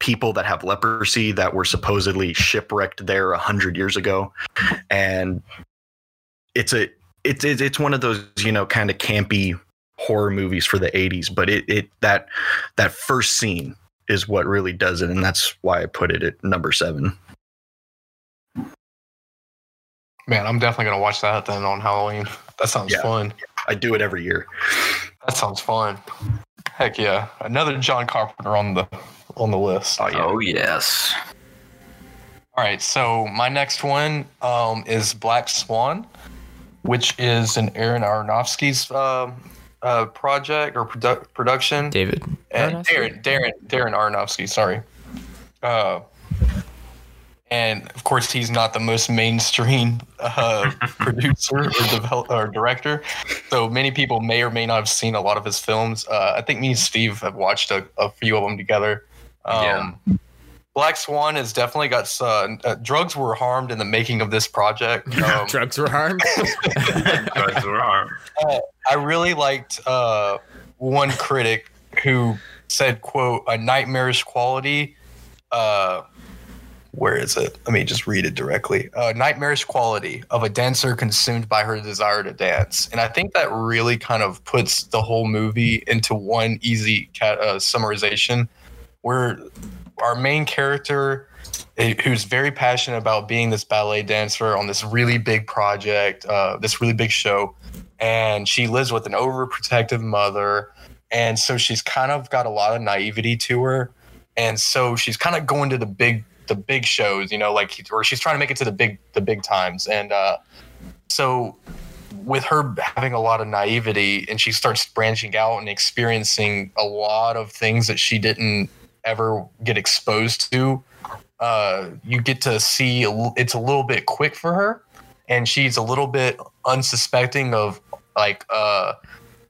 people that have leprosy that were supposedly shipwrecked there 100 years ago, and it's one of those, you know, kind of campy horror movies for the 80s. But that first scene is what really does it, and that's why I put it at number 7. Man, I'm definitely gonna watch that then on Halloween. That sounds fun. I do it every year. That sounds fun. Heck yeah! Another John Carpenter on the list. Oh, yeah. Oh yes. All right, so my next one is Black Swan, which is an Aaron Aronofsky's project or production. David. And Darren Aronofsky. Sorry. And of course, he's not the most mainstream producer or director, so many people may or may not have seen a lot of his films. I think me and Steve have watched a few of them together. Black Swan has definitely got drugs were harmed in the making of this project. Drugs were harmed. Drugs were harmed. I really liked one critic who said, "quote a nightmarish quality." Where is it? Let me just read it directly. Nightmarish quality of a dancer consumed by her desire to dance. And I think that really kind of puts the whole movie into one easy summarization, where our main character, who's very passionate about being this ballet dancer on this really big project, this really big show, and she lives with an overprotective mother. And so she's kind of got a lot of naivety to her. And so she's kind of going to the big shows, you know, like, or she's trying to make it to the big times. And so with her having a lot of naivety, and she starts branching out and experiencing a lot of things that she didn't ever get exposed to, you get to see it's a little bit quick for her, and she's a little bit unsuspecting of like of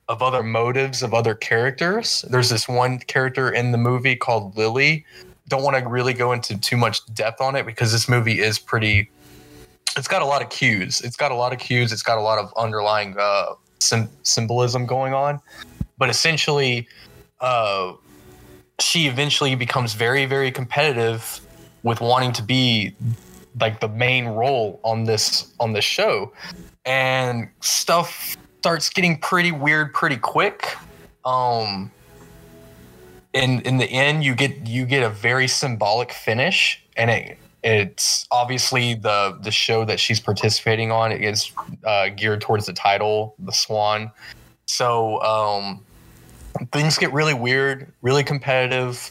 other motives of other characters. There's this one character in the movie called Lily. Don't want to really go into too much depth on it because this movie is pretty, it's got a lot of cues. It's got a lot of cues. It's got a lot of underlying symbolism going on. But essentially, she eventually becomes very, very competitive with wanting to be like the main role on this show. And stuff starts getting pretty weird pretty quick. In the end, you get a very symbolic finish, and it's obviously the show that she's participating on. It is geared towards the title, the Swan. So things get really weird, really competitive,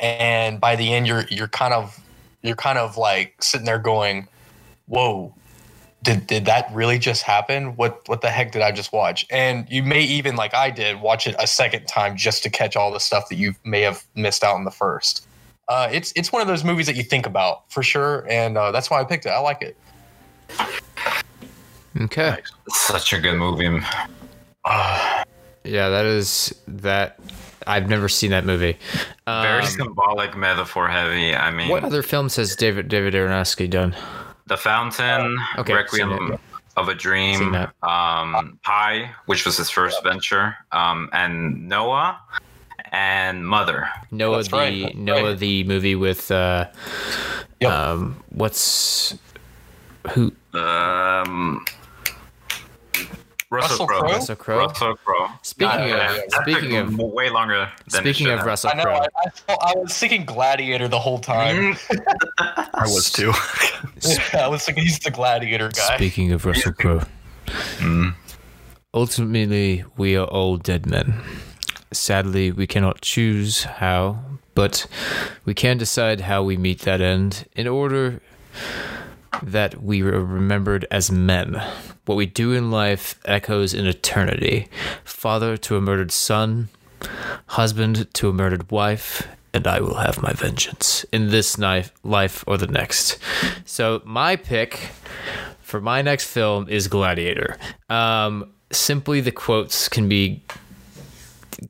and by the end, you're kind of you're kind of like sitting there going, whoa, did that really just happen? What the heck did I just watch? And you may even, like I did, watch it a second time just to catch all the stuff that you may have missed out on the first. It's one of those movies that you think about for sure, and that's why I picked it. I like it. Okay. Such a good movie. Yeah, that I've never seen that movie. Very symbolic, metaphor heavy. I mean, what other films has David Aronofsky done? The Fountain, Requiem of a Dream, Pi, which was his first venture, and Noah and Mother. Noah, the movie with Russell Crowe. Speaking of way longer than speaking of Russell Crowe. I was thinking Gladiator the whole time. I was too. I was thinking he's the Gladiator guy. Speaking of Russell Crowe. Ultimately, we are all dead men. Sadly, we cannot choose how, but we can decide how we meet that end in order that we are remembered as men. What we do in life echoes in eternity. Father to a murdered son, husband to a murdered wife, and I will have my vengeance in this life or the next. So my pick for my next film is Gladiator. Simply the quotes can be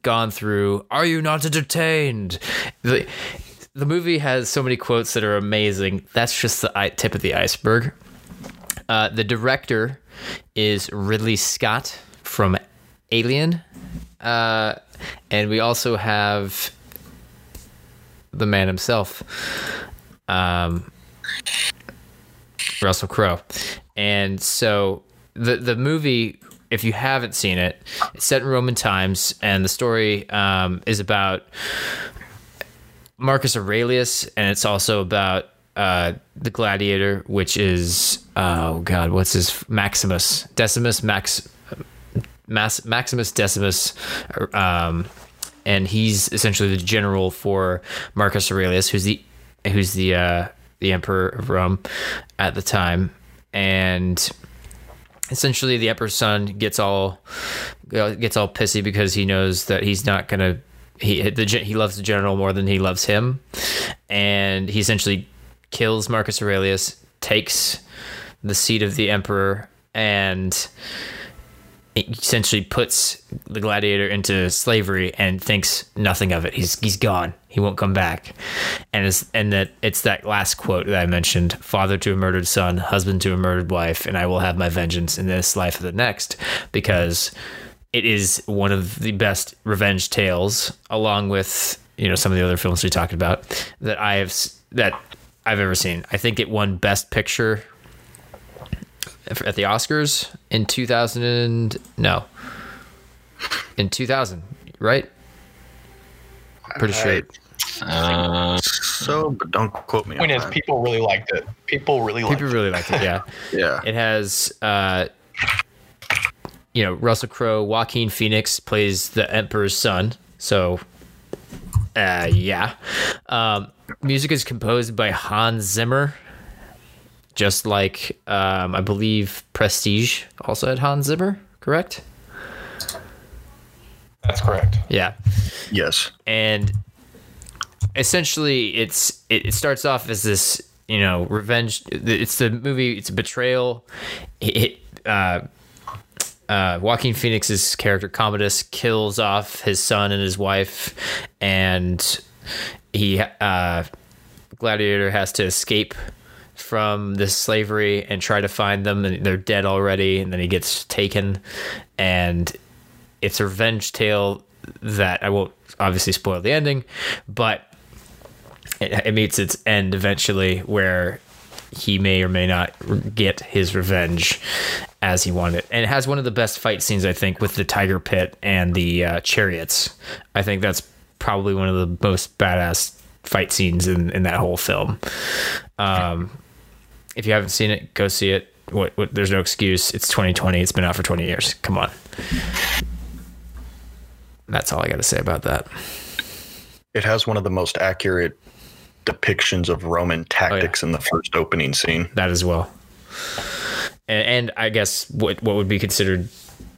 gone through. Are you not entertained? The movie has so many quotes that are amazing. That's just the tip of the iceberg. The director is Ridley Scott from Alien. And we also have the man himself, Russell Crowe. And so the movie, if you haven't seen it, it's set in Roman times, and the story is about Marcus Aurelius, and it's also about the Gladiator, which is Maximus Decimus, and he's essentially the general for Marcus Aurelius, who's the emperor of Rome at the time. And essentially, the emperor's son gets all pissy because he knows that he's not gonna. He loves the general more than he loves him, and he essentially kills Marcus Aurelius, takes the seat of the emperor, and essentially puts the gladiator into slavery and thinks nothing of it. He's gone. He won't come back. And it's that last quote that I mentioned, father to a murdered son, husband to a murdered wife, and I will have my vengeance in this life or the next, because it is one of the best revenge tales, along with, some of the other films we talked about, that I've ever seen. I think it won Best Picture at the Oscars in 2000, right? Pretty sure. But don't quote me. The point is, people really liked it. Yeah. Yeah. It has, Russell Crowe. Joaquin Phoenix plays the emperor's son. So, yeah. Music is composed by Hans Zimmer, just like I believe Prestige also had Hans Zimmer, correct? That's correct. Yeah. Yes. And essentially, it starts off as this, revenge. It's the movie. It's a betrayal. Joaquin Phoenix's character Commodus kills off his son and his wife, and Gladiator has to escape from this slavery and try to find them, and they're dead already, and then he gets taken, and it's a revenge tale that I won't obviously spoil the ending, but it meets its end eventually, where he may or may not get his revenge as he wanted. And it has one of the best fight scenes, I think, with the tiger pit and the chariots. I think that's probably one of the most badass fight scenes in that whole film. If you haven't seen it, go see it. What? There's no excuse. It's 2020. It's been out for 20 years. Come on. That's all I got to say about that. It has one of the most accurate depictions of Roman tactics in the first opening scene. That as well. And I guess what would be considered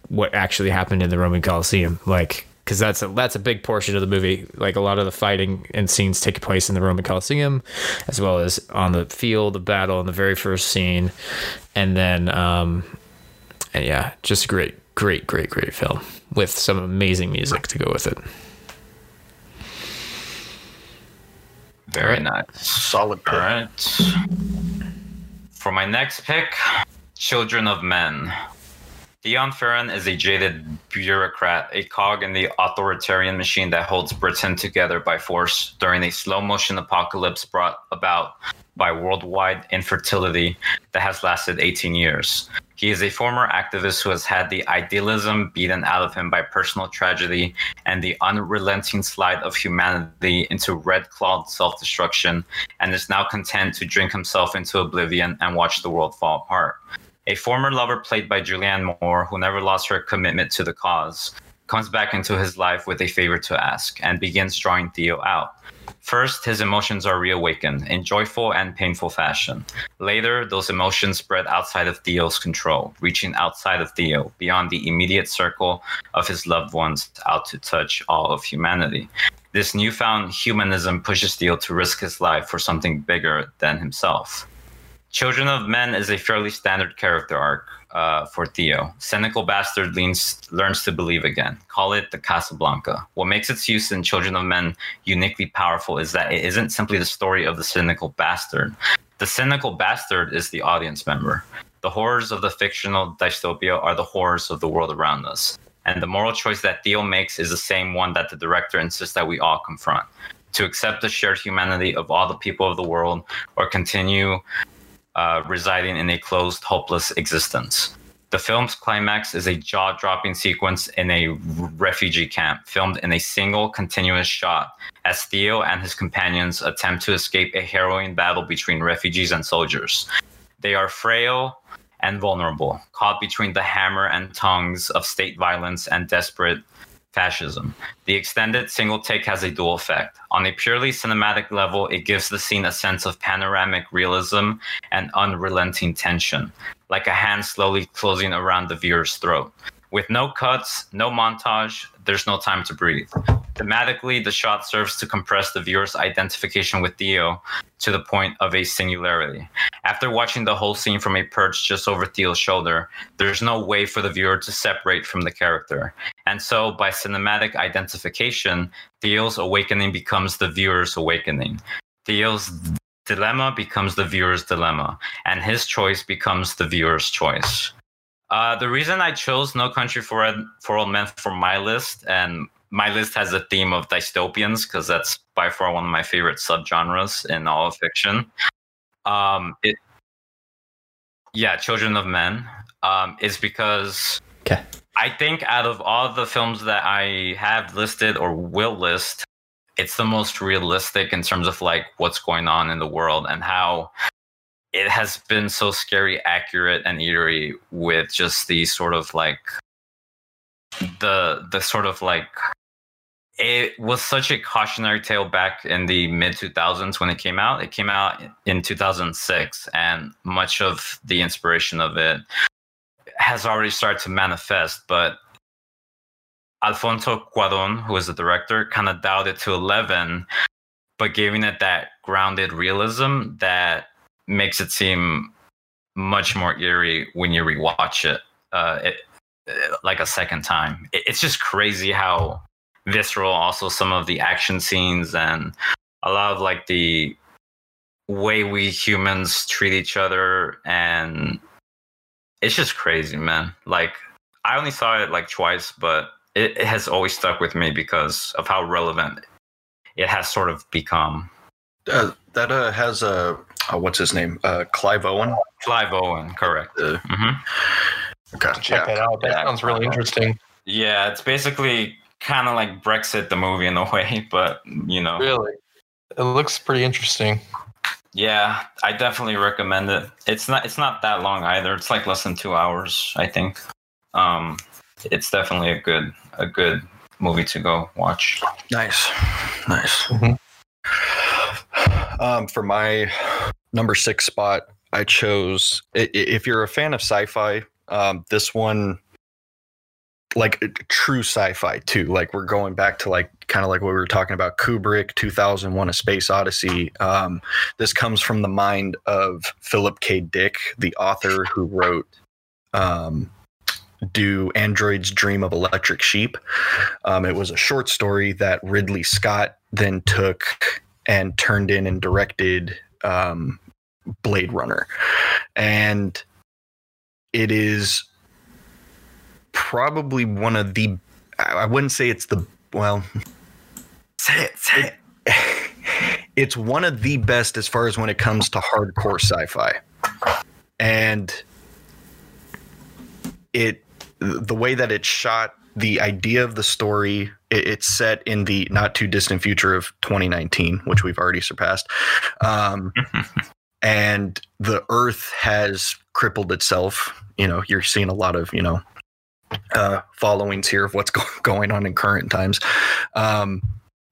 what actually happened in the Roman Colosseum, like, because that's a big portion of the movie. Like, a lot of the fighting and scenes take place in the Roman Colosseum, as well as on the field of battle in the very first scene. And then, and yeah, just a great film with some amazing music to go with it. Very nice. Solid pick. All right. For my next pick, Children of Men. Dion Ferren is a jaded bureaucrat, a cog in the authoritarian machine that holds Britain together by force during a slow-motion apocalypse brought about by worldwide infertility that has lasted 18 years. He is a former activist who has had the idealism beaten out of him by personal tragedy and the unrelenting slide of humanity into red-clawed self-destruction, and is now content to drink himself into oblivion and watch the world fall apart. A former lover played by Julianne Moore, who never lost her commitment to the cause, comes back into his life with a favor to ask and begins drawing Theo out. First, his emotions are reawakened in joyful and painful fashion. Later, those emotions spread outside of Theo's control, reaching outside of Theo, beyond the immediate circle of his loved ones, out to touch all of humanity. This newfound humanism pushes Theo to risk his life for something bigger than himself. Children of Men is a fairly standard character arc for Theo. Cynical bastard learns to believe again. Call it the Casablanca. What makes its use in Children of Men uniquely powerful is that it isn't simply the story of the cynical bastard. The cynical bastard is the audience member. The horrors of the fictional dystopia are the horrors of the world around us. And the moral choice that Theo makes is the same one that the director insists that we all confront. To accept the shared humanity of all the people of the world, or continue residing in a closed, hopeless existence. The film's climax is a jaw-dropping sequence in a refugee camp, filmed in a single continuous shot, as Theo and his companions attempt to escape a harrowing battle between refugees and soldiers. They are frail and vulnerable, caught between the hammer and tongs of state violence and desperate fascism. The extended single take has a dual effect. On a purely cinematic level, it gives the scene a sense of panoramic realism and unrelenting tension, like a hand slowly closing around the viewer's throat. With no cuts, no montage, there's no time to breathe. Thematically, the shot serves to compress the viewer's identification with Theo to the point of a singularity. After watching the whole scene from a perch just over Theo's shoulder, there's no way for the viewer to separate from the character. And so, by cinematic identification, Theo's awakening becomes the viewer's awakening. Theo's dilemma becomes the viewer's dilemma, and his choice becomes the viewer's choice. The reason I chose No Country for Old Men for my list, and my list has a theme of dystopians because that's by far one of my favorite subgenres in all of fiction. Children of Men is because I think out of all the films that I have listed or will list, it's the most realistic in terms of like what's going on in the world and how it has been so scary, accurate, and eerie with just the sort of like the sort of like it was such a cautionary tale back in the mid 2000s when it came out. It came out in 2006, and much of the inspiration of it has already started to manifest. But Alfonso Cuarón, who was the director, kind of dialed it to 11, but giving it that grounded realism that makes it seem much more eerie when you rewatch it, like a second time. It's just crazy how visceral also some of the action scenes and a lot of like the way we humans treat each other, and it's just crazy, man. Like, I only saw it like twice, but it has always stuck with me because of how relevant it has sort of become. That has a what's his name? Clive Owen. Clive Owen, correct. Okay, check that out. That sounds really interesting. Yeah, it's basically kind of like Brexit, the movie in a way, but you know, really, it looks pretty interesting. Yeah, I definitely recommend it. It's not that long either. It's like less than 2 hours, I think. It's definitely a good movie to go watch. Nice. Mm-hmm. For my number 6 spot, I chose, if you're a fan of sci-fi, this one, like true sci-fi too. Like we're going back to like kind of like what we were talking about, Kubrick, 2001: A Space Odyssey. This comes from the mind of Philip K. Dick, the author who wrote Do Androids Dream of Electric Sheep? It was a short story that Ridley Scott then took and turned in and directed Blade Runner. And it is probably one of the, I wouldn't say it's the, well, it's one of the best as far as when it comes to hardcore sci-fi. And the way that it's shot, the idea of the story, it's set in the not too distant future of 2019, which we've already surpassed. And the Earth has crippled itself. You know, you're seeing a lot of, you know, followings here of what's going on in current times.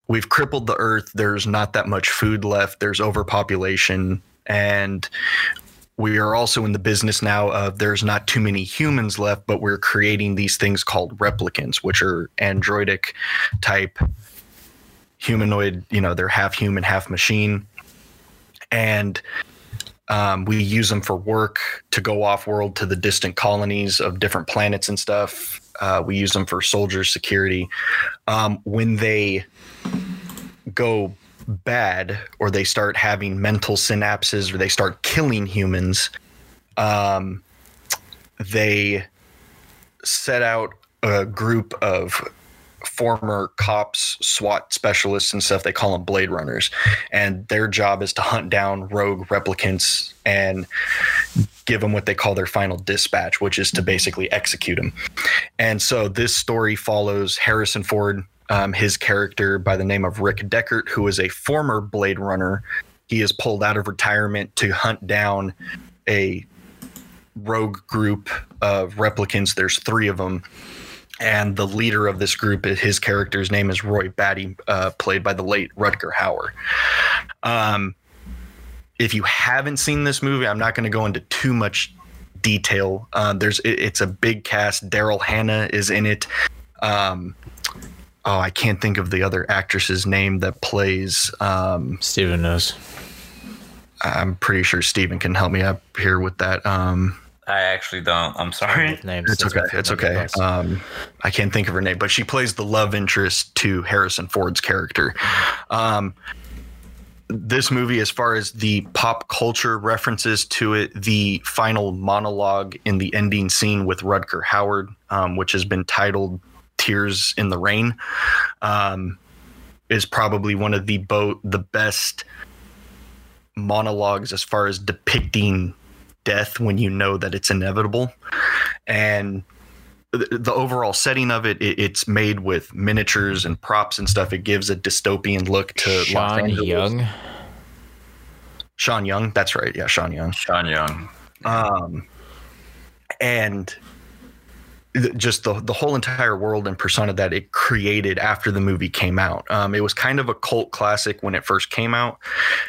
We've crippled the Earth. There's not that much food left. There's overpopulation. And we are also in the business now of there's not too many humans left, but we're creating these things called replicants, which are androidic type humanoid. You know, they're half human, half machine. And we use them for work, to go off world to the distant colonies of different planets and stuff. We use them for soldier security. When they go bad or they start having mental synapses or they start killing humans, they set out a group of former cops, SWAT specialists and stuff. They call them Blade Runners, and their job is to hunt down rogue replicants and give them what they call their final dispatch, which is to basically execute them. And so this story follows Harrison Ford, his character by the name of Rick Deckard, who is a former Blade Runner. He is pulled out of retirement to hunt down a rogue group of replicants. There's 3 of them. And the leader of this group, his character's name is Roy Batty, played by the late Rutger Hauer. If you haven't seen this movie, I'm not going to go into too much detail. It's a big cast. Daryl Hannah is in it. I can't think of the other actress's name that plays. Steven knows. I'm pretty sure Steven can help me up here with that. I actually don't. I'm sorry. It's okay. I can't think of her name, but she plays the love interest to Harrison Ford's character. This movie, as far as the pop culture references to it, the final monologue in the ending scene with Rutger Hauer, which has been titled Tears in the Rain, is probably one of the best monologues as far as depicting death when you know that it's inevitable. And the overall setting of it's made with miniatures and props and stuff. It gives a dystopian look to Sean Young. That's right. Yeah. Sean Young. And just the whole entire world and persona that it created after the movie came out. It was kind of a cult classic when it first came out.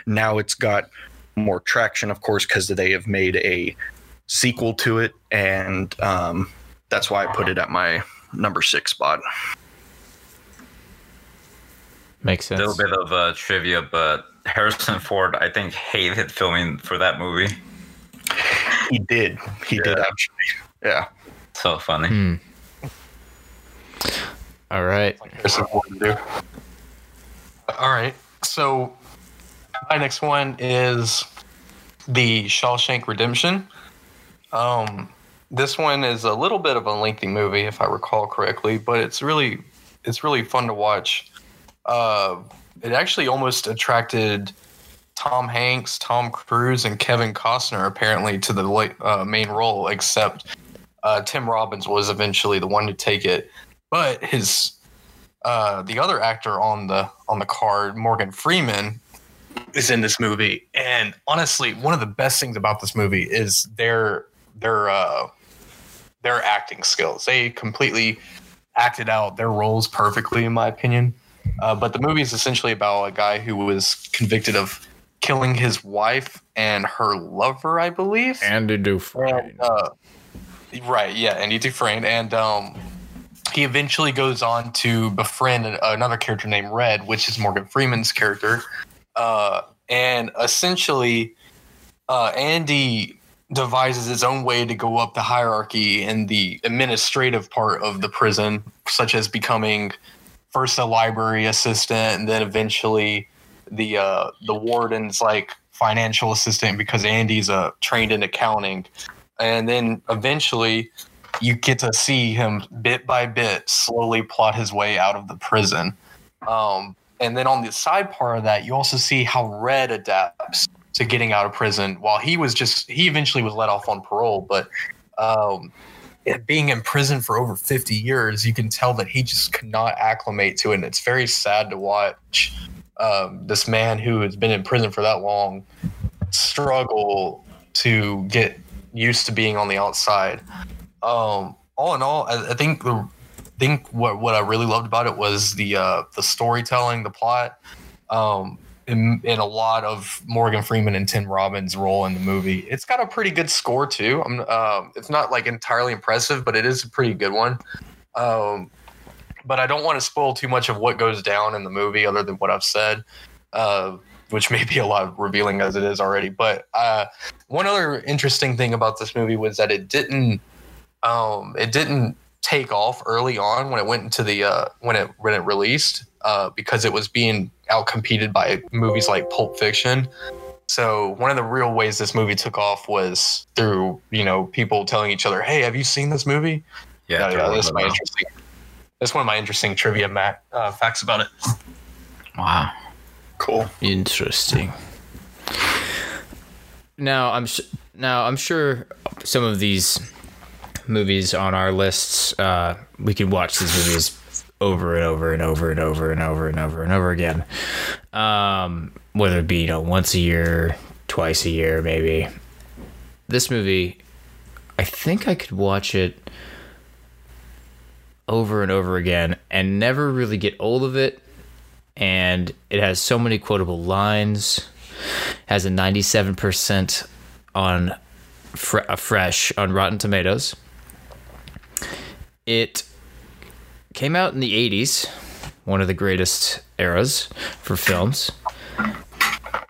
Now it's got more traction, of course, because they have made a sequel to it, and that's why I put it at my number 6 spot. Makes sense. A little bit of trivia, but Harrison Ford, I think, hated filming for that movie. He did actually. Yeah. So funny. All right. All right. So my next one is The Shawshank Redemption. This one is a little bit of a lengthy movie, if I recall correctly, but it's really fun to watch. It actually almost attracted Tom Hanks, Tom Cruise, and Kevin Costner apparently to the main role, except Tim Robbins was eventually the one to take it, but his the other actor on the card, Morgan Freeman, is in this movie. And honestly, one of the best things about this movie is their acting skills. They completely acted out their roles perfectly, in my opinion. But the movie is essentially about a guy who was convicted of killing his wife and her lover, I believe. Andy Dufresne. And, right, yeah, Andy Dufresne. And he eventually goes on to befriend another character named Red, which is Morgan Freeman's character. And essentially, Andy devises his own way to go up the hierarchy in the administrative part of the prison, such as becoming first a library assistant and then eventually the warden's like financial assistant, because Andy's trained in accounting. And then eventually you get to see him bit by bit slowly plot his way out of the prison. And then on the side part of that, you also see how Red adapts to getting out of prison. While he eventually was let off on parole, but being in prison for over 50 years, you can tell that he just could not acclimate to it. And it's very sad to watch this man who has been in prison for that long struggle to get used to being on the outside. All in all, I think what I really loved about it was the storytelling, the plot, and a lot of Morgan Freeman and Tim Robbins' role in the movie. It's got a pretty good score too. It's not like entirely impressive, but it is a pretty good one. But I don't want to spoil too much of what goes down in the movie, other than what I've said, which may be a lot of revealing as it is already. But one other interesting thing about this movie was that it didn't take off early on when it went into the when it released, because it was being outcompeted by movies like Pulp Fiction. So one of the real ways this movie took off was through people telling each other, "Hey, have you seen this movie?" Yeah, this is my interesting. That's one of my interesting trivia facts about it. Wow, cool, interesting. Now I'm sure some of these movies on our lists, we could watch these movies over and over and over and over and over and over and over again. Whether it be once a year, twice a year, maybe. This movie, I think I could watch it over and over again and never really get old of it. And it has so many quotable lines. Has a 97% on fresh on Rotten Tomatoes. It came out in the 80s, one of the greatest eras for films,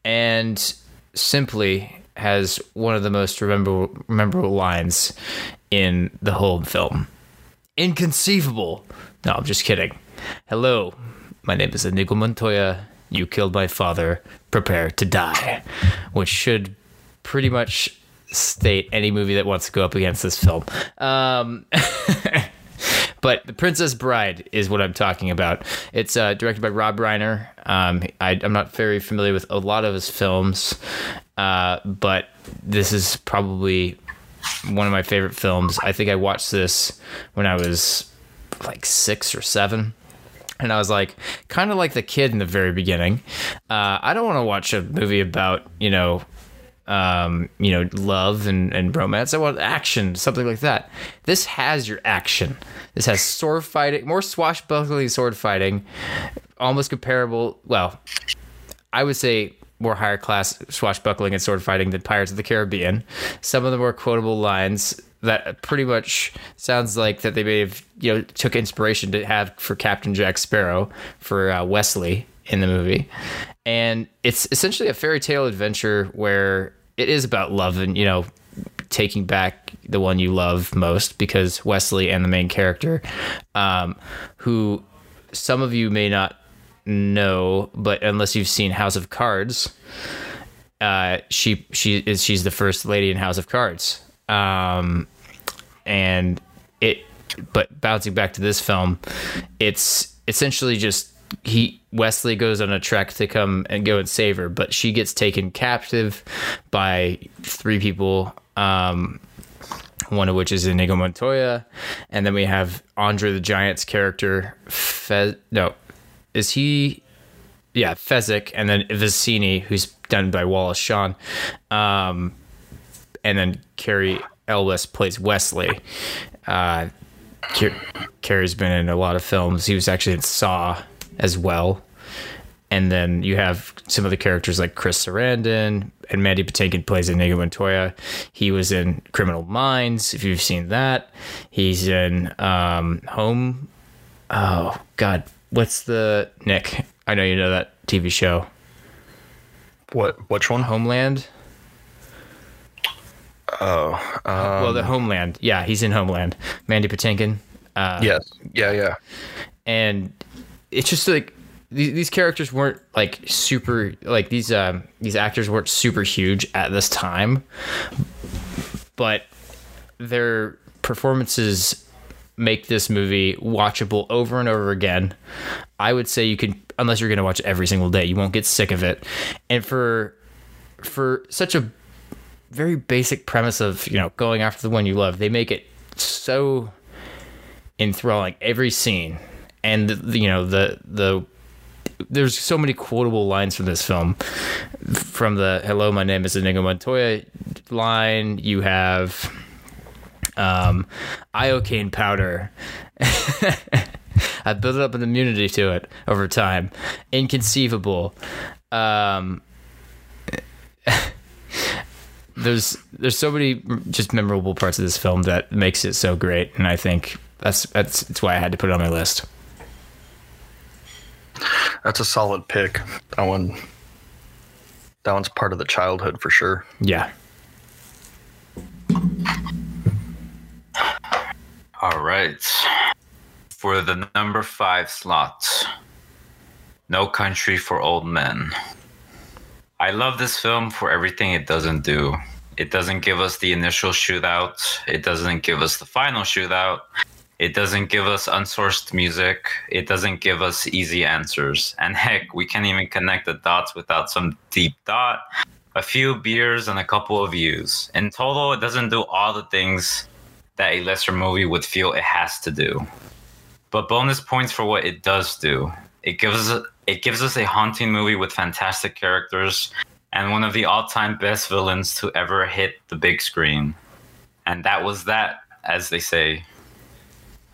and simply has one of the most memorable lines in the whole film. Inconceivable. No, I'm just kidding. Hello, my name is Inigo Montoya. You killed my father. Prepare to die. Which should pretty much state any movie that wants to go up against this film. But The Princess Bride is what I'm talking about. It's directed by Rob Reiner. I'm not very familiar with a lot of his films, but this is probably one of my favorite films. I think I watched this when I was like 6 or 7, and I was like, kind of like the kid in the very beginning. I don't want to watch a movie about, love and romance. I want action, something like that. This has your action. This has sword fighting, more swashbuckling sword fighting, almost comparable. Well, I would say more higher class swashbuckling and sword fighting than Pirates of the Caribbean. Some of the more quotable lines that pretty much sounds like that they may have took inspiration to have for Captain Jack Sparrow for Wesley in the movie. And it's essentially a fairy tale adventure where it is about love and, taking back the one you love most, because Wesley and the main character, who some of you may not know, but unless you've seen House of Cards, she's the first lady in House of Cards. But bouncing back to this film, it's essentially just Wesley goes on a trek to come and go and save her, but she gets taken captive by 3 people, one of which is Inigo Montoya, and then we have Andre the Giant's character, Fezzik, and then Vicini, who's done by Wallace Shawn, and then Carrie Elwes plays Wesley. Carrie's been in a lot of films. He was actually in Saw as well. And then you have some of the characters like Chris Sarandon, and Mandy Patinkin plays Inigo Montoya. He was in Criminal Minds, if you've seen that. He's in Home. Oh, God. What's the... Nick, I know you know that TV show. Which one? Homeland. Oh. Well, the Homeland. Yeah, he's in Homeland. Mandy Patinkin. Yes. Yeah, yeah. And it's just like... These characters weren't like super, like these actors weren't super huge at this time, but their performances make this movie watchable over and over again. I would say you can, unless you're going to watch it every single day, you won't get sick of it. And for such a very basic premise of, you know, going after the one you love, they make it so enthralling every scene. And there's so many quotable lines from this film. From the "Hello, my name is Inigo Montoya" line, you have iocane powder. I built up an immunity to it over time. Inconceivable. There's so many just memorable parts of this film that makes it so great, and I think that's why I had to put it on my list. That's a solid pick. That one's part of the childhood for sure. Yeah. All right. For the number 5 slot, No Country for Old Men. I love this film for everything it doesn't do. It doesn't give us the initial shootout. It doesn't give us the final shootout. It doesn't give us unsourced music. It doesn't give us easy answers. And heck, we can't even connect the dots without some deep thought, a few beers, and a couple of views. In total, it doesn't do all the things that a lesser movie would feel it has to do. But bonus points for what it does do. It gives us a haunting movie with fantastic characters and one of the all-time best villains to ever hit the big screen. And that was that, as they say.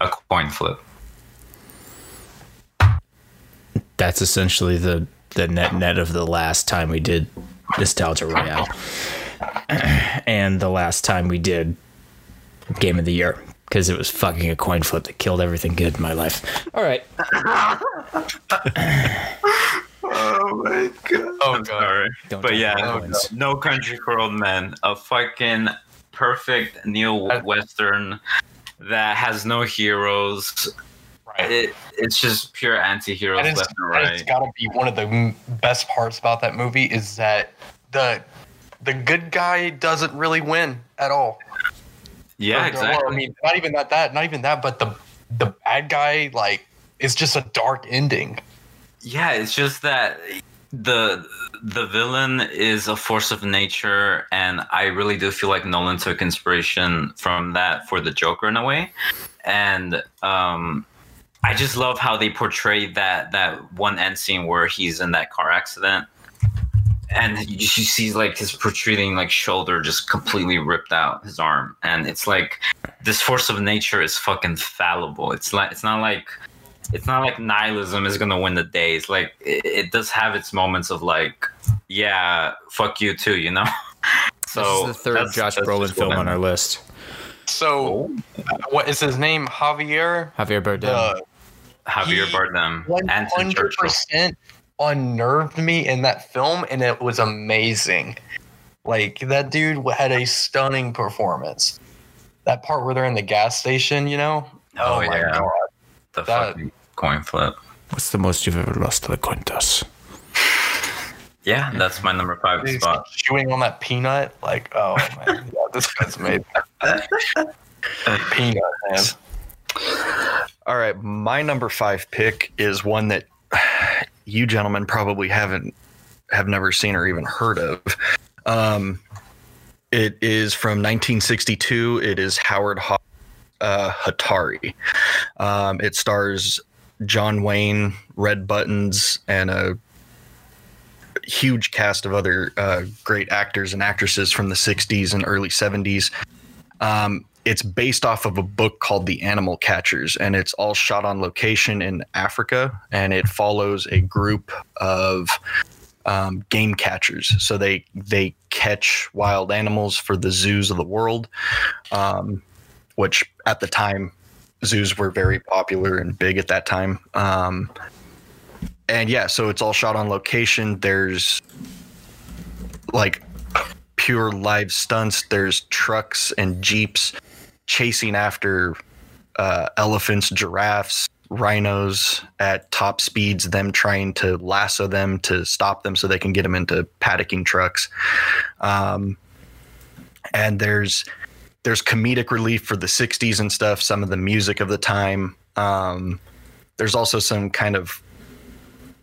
A coin flip. That's essentially the net of the last time we did Nostalgia Royale and the last time we did Game of the Year, because it was fucking a coin flip that killed everything good in my life. All right. Oh my God. Oh God. But yeah, No Country for Old Men, a fucking perfect neo-western that has no heroes. Right. It's just pure anti-heroes left and right. It's got to be one of the best parts about that movie is that the good guy doesn't really win at all. Yeah, exactly. Well, I mean, not even that, but the bad guy, like, it's just a dark ending. Yeah, it's just that the villain is a force of nature, and I really do feel like Nolan took inspiration from that for the Joker in a way. And I just love how they portrayed that one end scene where he's in that car accident, and you see like his protruding like shoulder just completely ripped out, his arm, and it's like this force of nature is fucking fallible. It's not like nihilism is gonna win the day. It's like it does have its moments of like, yeah, fuck you too, you know. So this is the third Josh Brolin film on our list. So, what is his name? Javier Bardem. Javier Bardem. 100% unnerved me in that film, and it was amazing. Like, that dude had a stunning performance. That part where they're in the gas station, you know. Oh, my God. Fucking coin flip. What's the most you've ever lost to the cuentas? Yeah, that's my number 5 spot. Chewing on that peanut, like, oh man, yeah, this guy's made peanut, man. All right, my number 5 pick is one that you gentlemen probably have never seen or even heard of. It is from 1962. It is Howard Hawks. Hatari. It stars John Wayne, Red Buttons, and a huge cast of other great actors and actresses from the 60s and early 70s. it's based off of a book called The Animal Catchers, and it's all shot on location in Africa, and it follows a group of game catchers. So they catch wild animals for the zoos of the world, which at the time zoos were very popular and big at that time. And yeah, so it's all shot on location. There's like pure live stunts. There's trucks and Jeeps chasing after elephants, giraffes, rhinos at top speeds, them trying to lasso them to stop them so they can get them into paddocking trucks. And there's comedic relief for the 60s and stuff, some of the music of the time. There's also some kind of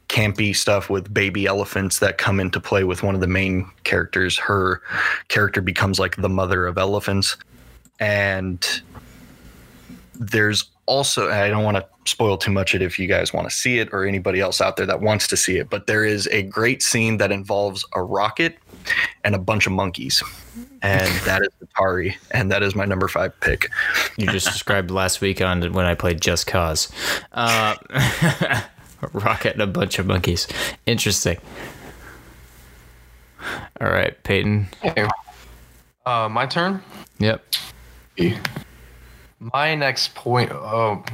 campy stuff with baby elephants that come into play with one of the main characters. Her character becomes like the mother of elephants. And there's also, I don't want to spoil too much of it if you guys want to see it or anybody else out there that wants to see it, but there is a great scene that involves a rocket and a bunch of monkeys. And that is Atari, and that is my number 5 pick. You just described last week on when I played Just Cause. A rocket and a bunch of monkeys. Interesting. All right, Peyton. Hey. My turn? Yep. My next choice. Oh,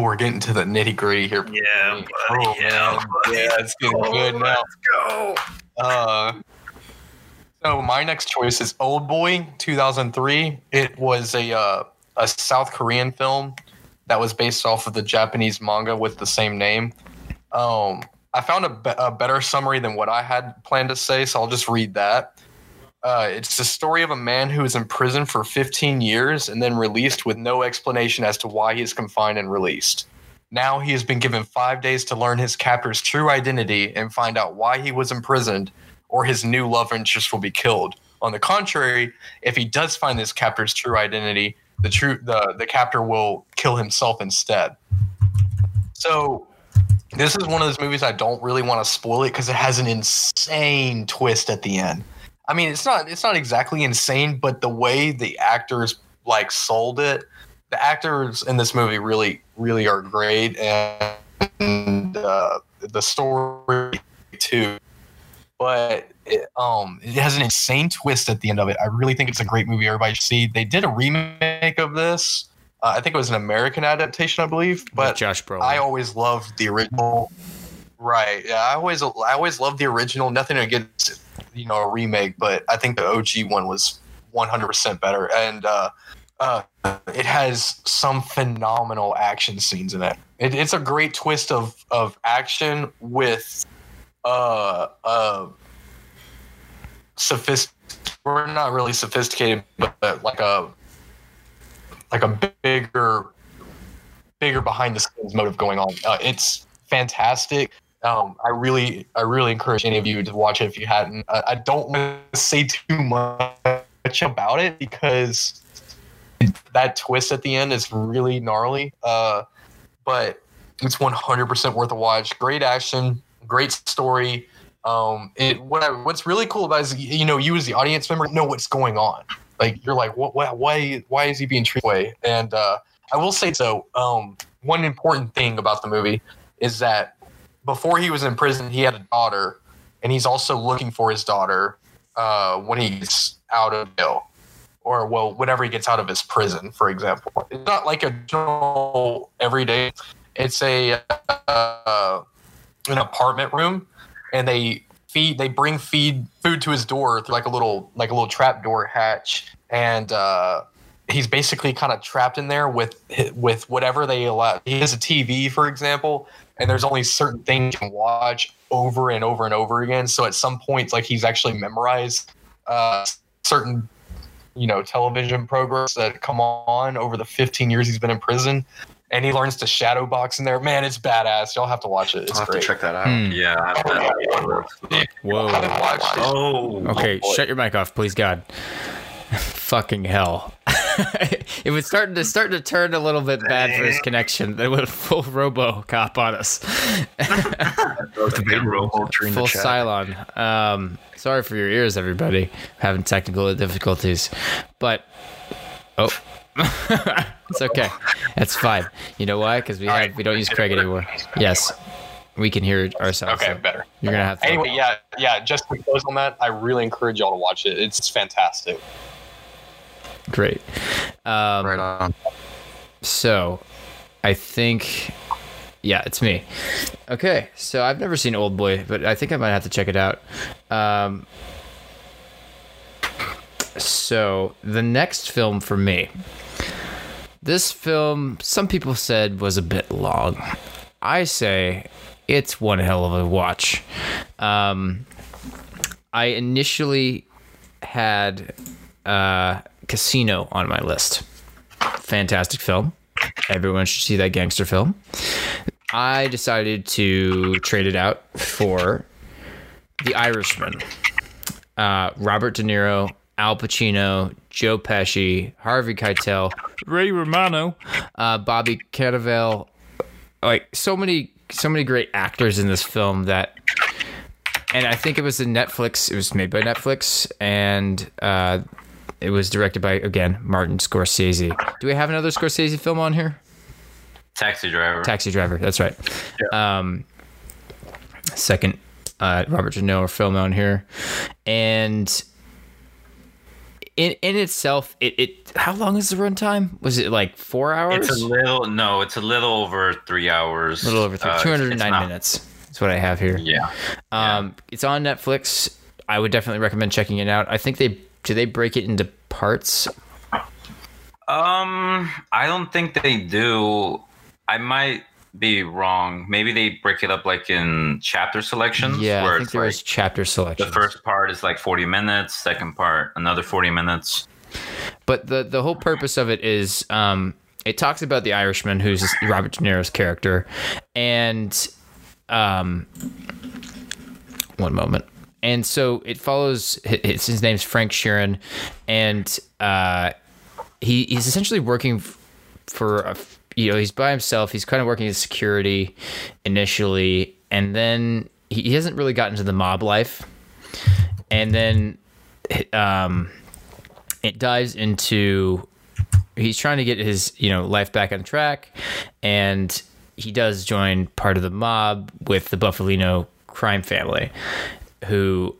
we're getting to the nitty gritty here. Yeah, buddy, it's getting good now. Let's go. So my next choice is Old Boy, 2003. It was a South Korean film that was based off of the Japanese manga with the same name. I found a better summary than what I had planned to say, so I'll just read that. It's the story of a man who is in prison for 15 years and then released with no explanation as to why he is confined and released. Now he has been given 5 days to learn his captor's true identity and find out why he was imprisoned, or his new love interest will be killed. On the contrary, if he does find this captor's true identity, the captor will kill himself instead. So this is one of those movies I don't really want to spoil it because it has an insane twist at the end. I mean, it's not exactly insane, but the way the actors like sold it, the actors in this movie really, really are great, and the story too. But it has an insane twist at the end of it. I really think it's a great movie. Everybody should see. They did a remake of this. I think it was an American adaptation, I believe. But Josh Brolin. I always loved the original. Right. Yeah, I always loved the original. Nothing against, a remake, but I think the OG one was 100% better. And it has some phenomenal action scenes in it. It's a great twist of action with we're not really sophisticated, but like a bigger behind the scenes motive going on. It's fantastic. I really encourage any of you to watch it if you hadn't. I don't want to say too much about it because that twist at the end is really gnarly. But it's 100% worth a watch. Great action, great story. What's really cool about it is, you as the audience member know what's going on. Like, you're like, why is he being treated that way? And I will say, so one important thing about the movie is that before he was in prison, he had a daughter, and he's also looking for his daughter when he gets out of jail, or whenever he gets out of his prison, for example. It's not like a general everyday. It's an apartment room, and they bring food to his door through like a little trap door hatch, and he's basically kind of trapped in there with whatever they allow. He has a TV, for example, and there's only certain things you can watch over and over and over again. So at some points, like, he's actually memorized certain television programs that come on over the 15 years he's been in prison. And he learns to shadow box in there. Man, it's badass. Y'all have to watch it. It's I'll great. Have to check that out. Mm. Yeah. Whoa. Oh. Okay, shut your mic off, please, God. Fucking hell. It was starting to turn a little bit bad for his connection. They went full RoboCop on us. Full Cylon. Sorry for your ears, everybody. Having technical difficulties, but it's okay. That's fine. You know why? Because we don't use Craig anymore. Yes. We can hear ourselves. Okay, so better. You're going to have to. Anyway, yeah. Just to close on that, I really encourage y'all to watch it. It's fantastic. Great. Right on. So, I think, it's me. Okay, so I've never seen Old Boy, but I think I might have to check it out. So, the next film for me. This film, some people said, was a bit long. I say it's one hell of a watch. I initially had Casino on my list. Fantastic film. Everyone should see that gangster film. I decided to trade it out for The Irishman. Robert De Niro, Al Pacino, Joe Pesci, Harvey Keitel, Ray Romano, Bobby Cannavale. Like so many great actors in this film and I think it was it was made by Netflix, and it was directed by, again, Martin Scorsese. Do we have another Scorsese film on here? Taxi Driver, that's right. Yeah. Second Robert De Niro film on here. And in itself, it how long is the runtime? Was it like 4 hours? It's a little over 3 hours. A little over 209 minutes. That's what I have here. Yeah. It's on Netflix. I would definitely recommend checking it out. I think they break it into parts? I don't think they do. I might be wrong. Maybe they break it up like in chapter selections. Yeah, where I think there is chapter selections. The first part is like 40 minutes. Second part, another 40 minutes. But the whole purpose of it is it talks about the Irishman, who's Robert De Niro's character, and one moment. And so it follows. His name's Frank Sheeran, and he's essentially working for he's by himself. He's kind of working as security initially, and then he hasn't really gotten to the mob life, and then it dives into he's trying to get his life back on track, and he does join part of the mob with the Buffalino crime family, who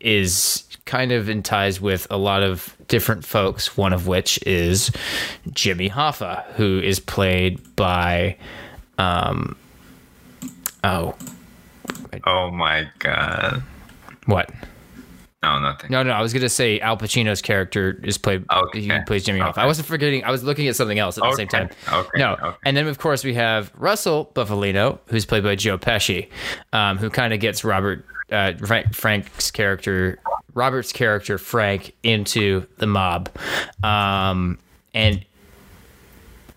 is kind of in ties with a lot of different folks, one of which is Jimmy Hoffa, who is played by oh my god, what? No, nothing. No, I was going to say Al Pacino's character is played. Okay. He plays Jimmy Hoffa. Okay. I wasn't forgetting. I was looking at something else at the same time. Okay. No. Okay. And then, of course, we have Russell Buffalino, who's played by Joe Pesci, who kind of gets Robert's character, Frank, into the mob. And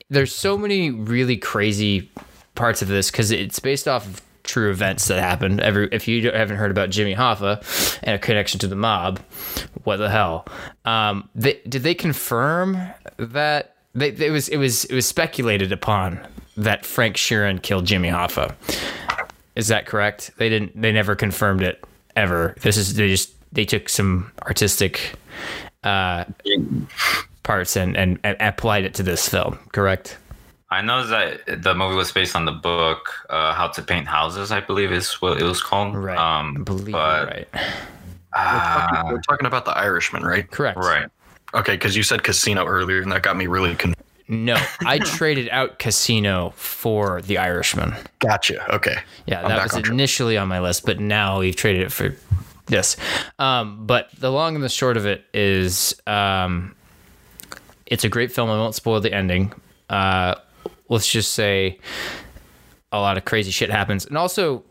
there's so many really crazy parts of this because it's based off of true events that happened. If you haven't heard about Jimmy Hoffa and a connection to the mob, what the hell? Did they confirm that it was speculated upon that Frank Sheeran killed Jimmy Hoffa? Is that correct? They never confirmed it ever. They took some artistic parts and applied it to this film. Correct. I know that the movie was based on the book, How to Paint Houses, I believe is what it was called. Right. I believe you're right. We're talking about The Irishman, right? Correct. Right. Okay, because you said Casino earlier, and that got me really confused. No, I traded out Casino for The Irishman. Gotcha. Okay. Yeah, that was initially on my list, but now we've traded it for this. But the long and the short of it is it's a great film. I won't spoil the ending. Let's just say a lot of crazy shit happens. And also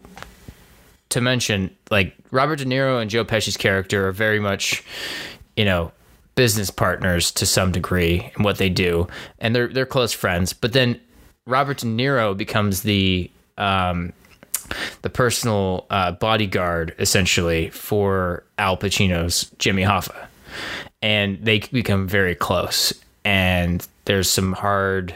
to mention, like, Robert De Niro and Joe Pesci's character are very much, business partners to some degree in what they do. And they're close friends. But then Robert De Niro becomes the personal bodyguard, essentially, for Al Pacino's Jimmy Hoffa. And they become very close. and there's some hard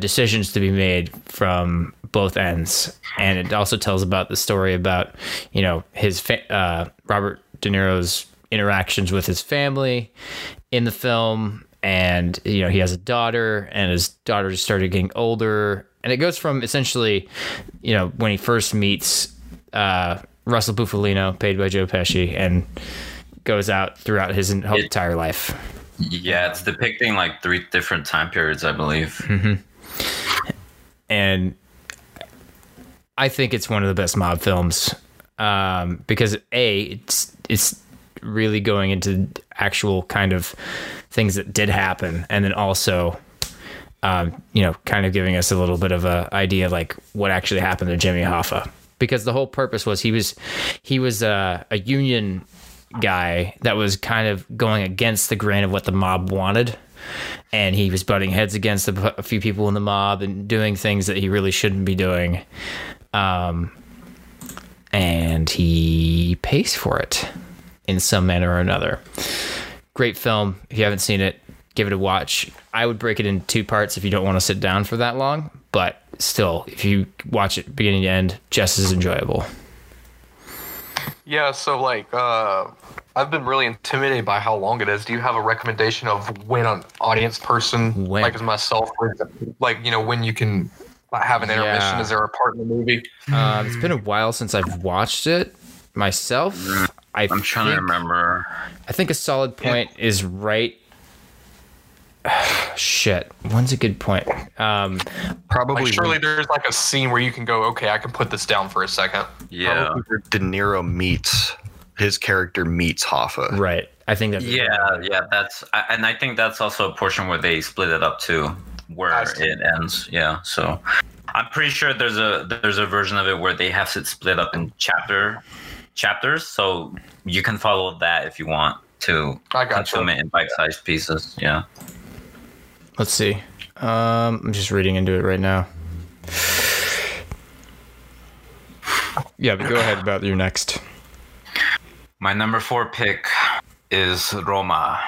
decisions to be made from both ends. And it also tells about the story about, you know, his Robert De Niro's interactions with his family in the film. And, you know, he has a daughter, and his daughter started getting older. And it goes from essentially, you know, when he first meets Russell Bufalino, played by Joe Pesci, and goes out throughout his whole entire life. Yeah, it's depicting like three different time periods, I believe. Mm-hmm. And I think it's one of the best mob films because A, it's really going into actual kind of things that did happen, and then also you know, kind of giving us a little bit of a idea of like what actually happened to Jimmy Hoffa, because the whole purpose was he was a union guy that was kind of going against the grain of what the mob wanted, and he was butting heads against a few people in the mob and doing things that he really shouldn't be doing, and he pays for it in some manner or another. Great film. If you haven't seen it, give it a watch. I would break it in two parts if you don't want to sit down for that long, but still, if you watch it beginning to end, just as enjoyable. Yeah, so like I've been really intimidated by how long it is. Do you have a recommendation of when an audience person, like as myself, like, you know, when you can have an intermission? Yeah. Is there a part in the movie? It's been a while since I've watched it myself. I'm trying to remember. I think a solid point is right. Shit, when's a good point? Probably. Like surely there's like a scene where you can go, okay, I can put this down for a second. Yeah. Probably De Niro his character meets Hoffa. Right. I think that's. Yeah. And I think that's also a portion where they split it up too, where it ends. Yeah. So I'm pretty sure there's a version of it where they have it split up in chapters, so you can follow that if you want to consume it in bite-sized pieces. Yeah. Let's see. I'm just reading into it right now. Yeah, but go ahead about your next. My number 4 pick is Roma.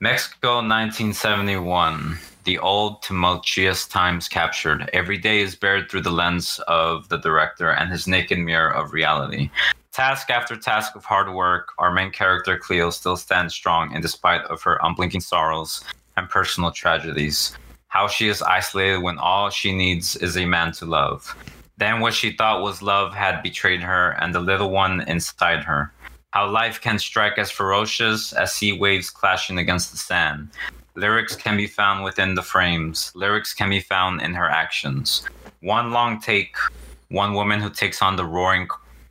Mexico 1971. The old tumultuous times captured. Every day is bared through the lens of the director and his naked mirror of reality. Task after task of hard work, our main character Cleo still stands strong in despite of her unblinking sorrows and personal tragedies. How she is isolated when all she needs is a man to love. Then what she thought was love had betrayed her and the little one inside her. How life can strike as ferocious as sea waves clashing against the sand. Lyrics can be found within the frames. Lyrics can be found in her actions. One long take, one woman who takes on the roaring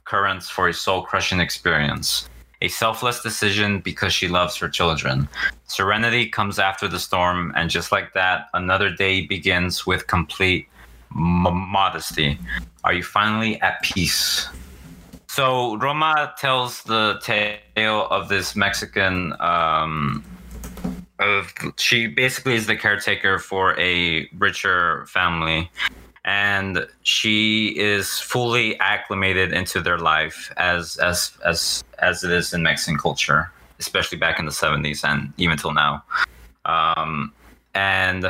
currents for a soul-crushing experience. A selfless decision because she loves her children. Serenity comes after the storm, and just like that, another day begins with complete modesty. Are you finally at peace? So Roma tells the tale of this Mexican, she basically is the caretaker for a richer family. And she is fully acclimated into their life as it is in Mexican culture, especially back in the 70s and even till now. And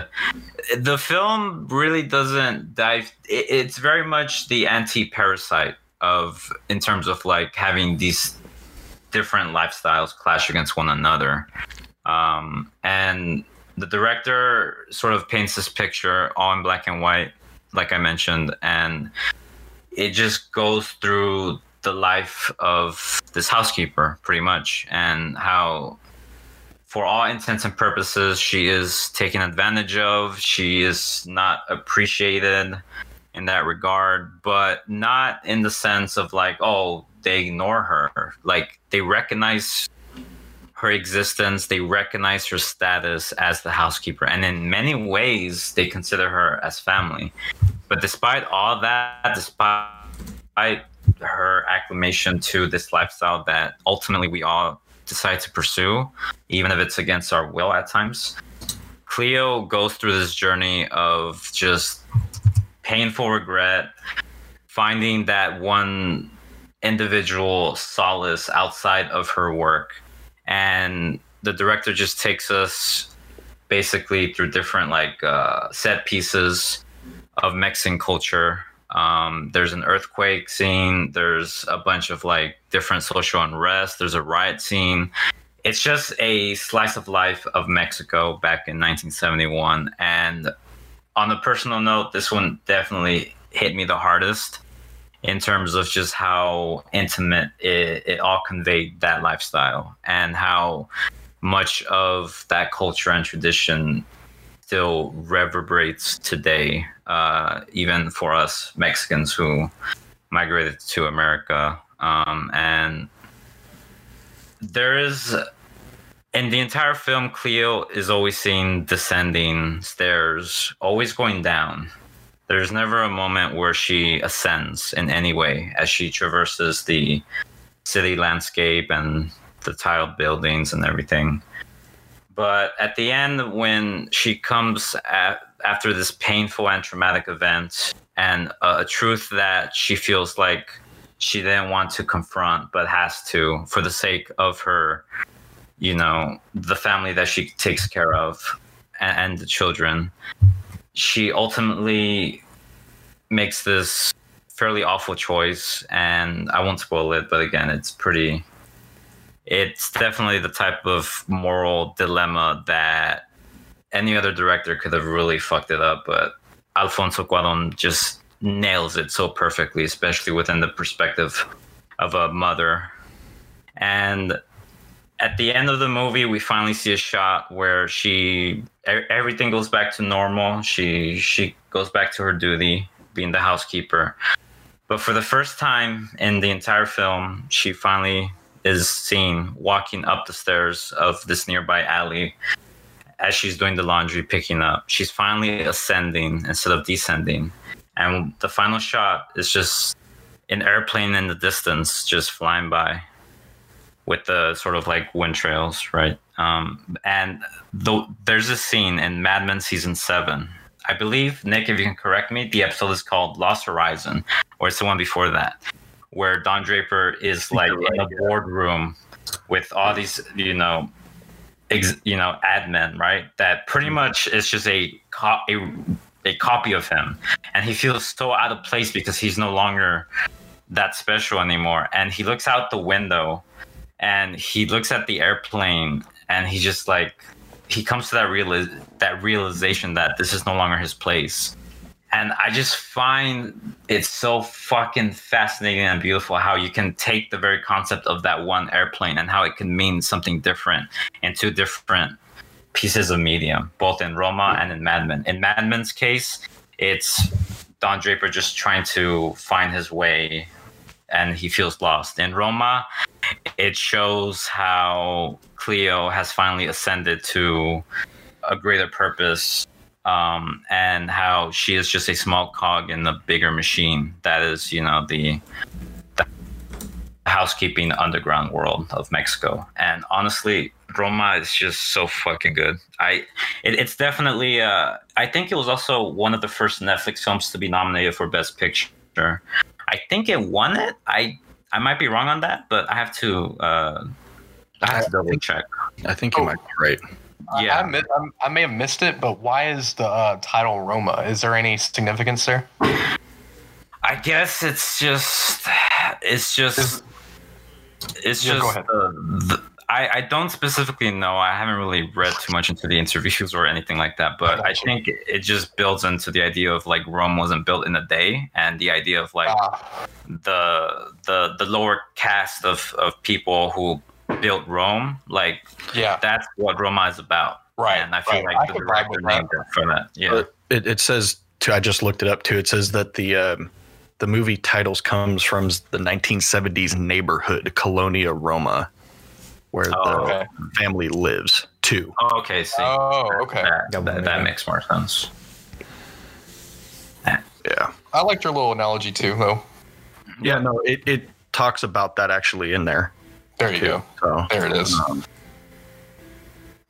the film really doesn't dive. It's very much the anti-Parasite of, in terms of like having these different lifestyles clash against one another. And the director sort of paints this picture all in black and white, like I mentioned, and it just goes through the life of this housekeeper pretty much, and how for all intents and purposes she is taken advantage of, she is not appreciated in that regard, but not in the sense of like, oh, they ignore her. Like, they recognize her existence, they recognize her status as the housekeeper, and in many ways they consider her as family. But despite all that, despite her acclimation to this lifestyle that ultimately we all decide to pursue, even if it's against our will at times, Cleo goes through this journey of just painful regret, finding that one individual solace outside of her work. And the director just takes us basically through different like set pieces of Mexican culture. There's an earthquake scene. There's a bunch of like different social unrest. There's a riot scene. It's just a slice of life of Mexico back in 1971. And on a personal note, this one definitely hit me the hardest in terms of just how intimate it all conveyed that lifestyle and how much of that culture and tradition still reverberates today, even for us Mexicans who migrated to America. And there is, in the entire film, Cleo is always seen descending stairs, always going down. There's never a moment where she ascends in any way as she traverses the city landscape and the tiled buildings and everything. But at the end, when she comes after this painful and traumatic event and a truth that she feels like she didn't want to confront but has to for the sake of her, you know, the family that she takes care of and the children, she ultimately makes this fairly awful choice. And I won't spoil it, but again, it's definitely the type of moral dilemma that any other director could have really fucked it up, but Alfonso Cuarón just nails it so perfectly, especially within the perspective of a mother. And at the end of the movie, we finally see a shot where everything goes back to normal. She goes back to her duty, being the housekeeper. But for the first time in the entire film, she finally is seen walking up the stairs of this nearby alley as she's doing the laundry, picking up. She's finally ascending instead of descending. And the final shot is just an airplane in the distance just flying by with the sort of like wind trails, right? There's a scene in Mad Men Season 7. I believe, Nick, if you can correct me, the episode is called Lost Horizon, or it's the one before that, where Don Draper is like in a boardroom with all these, ad men, right? That pretty much is just a copy of him. And he feels so out of place because he's no longer that special anymore. And he looks out the window and he looks at the airplane and he just like, he comes to that realization that this is no longer his place. And I just find it so fucking fascinating and beautiful how you can take the very concept of that one airplane and how it can mean something different in two different pieces of medium, both in Roma and in Mad Men. In Mad Men's case, it's Don Draper just trying to find his way and he feels lost. In Roma, it shows how Cleo has finally ascended to a greater purpose, and how she is just a small cog in the bigger machine that is, the housekeeping underground world of Mexico. And honestly, Roma is just so fucking good. It's definitely, I think it was also one of the first Netflix films to be nominated for Best Picture. I think it won it. I might be wrong on that, but I have to double check. I think you might be right. Yeah, I may have missed it, but why is the title Roma? Is there any significance there? I guess it's just. I don't specifically know. I haven't really read too much into the interviews or anything like that, but I think it just builds into the idea of like Rome wasn't built in a day, and the idea of like the lower caste of people who built Rome, like that's what Roma is about, right? And I feel like the director named it for that. Yeah, it says too. I just looked it up too. It says that the movie titles comes from the 1970s neighborhood Colonia Roma, where family lives too. Oh, okay, see. Oh, okay. That makes more sense. Yeah, I liked your little analogy too, though. Yeah, no, it talks about that actually in there. There you go. So, there it is.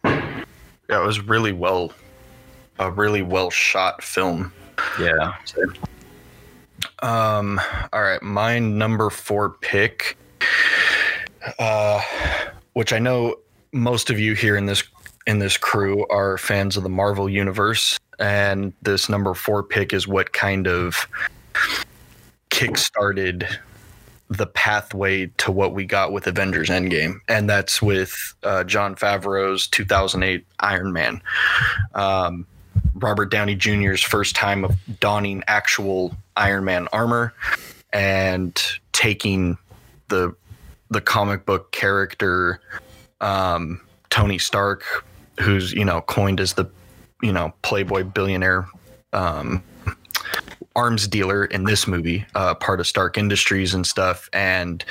Yeah, it was a really well shot film. Yeah. All right, my number 4 pick, which I know most of you here in this in this crew are fans of the Marvel Universe, and this number 4 pick is what kind of kickstarted the pathway to what we got with Avengers Endgame, and that's with Jon Favreau's 2008 Iron Man. Robert Downey Jr.'s first time of donning actual Iron Man armor and taking the comic book character Tony Stark, who's, you know, coined as the, you know, playboy billionaire arms dealer in this movie, part of Stark Industries and stuff, and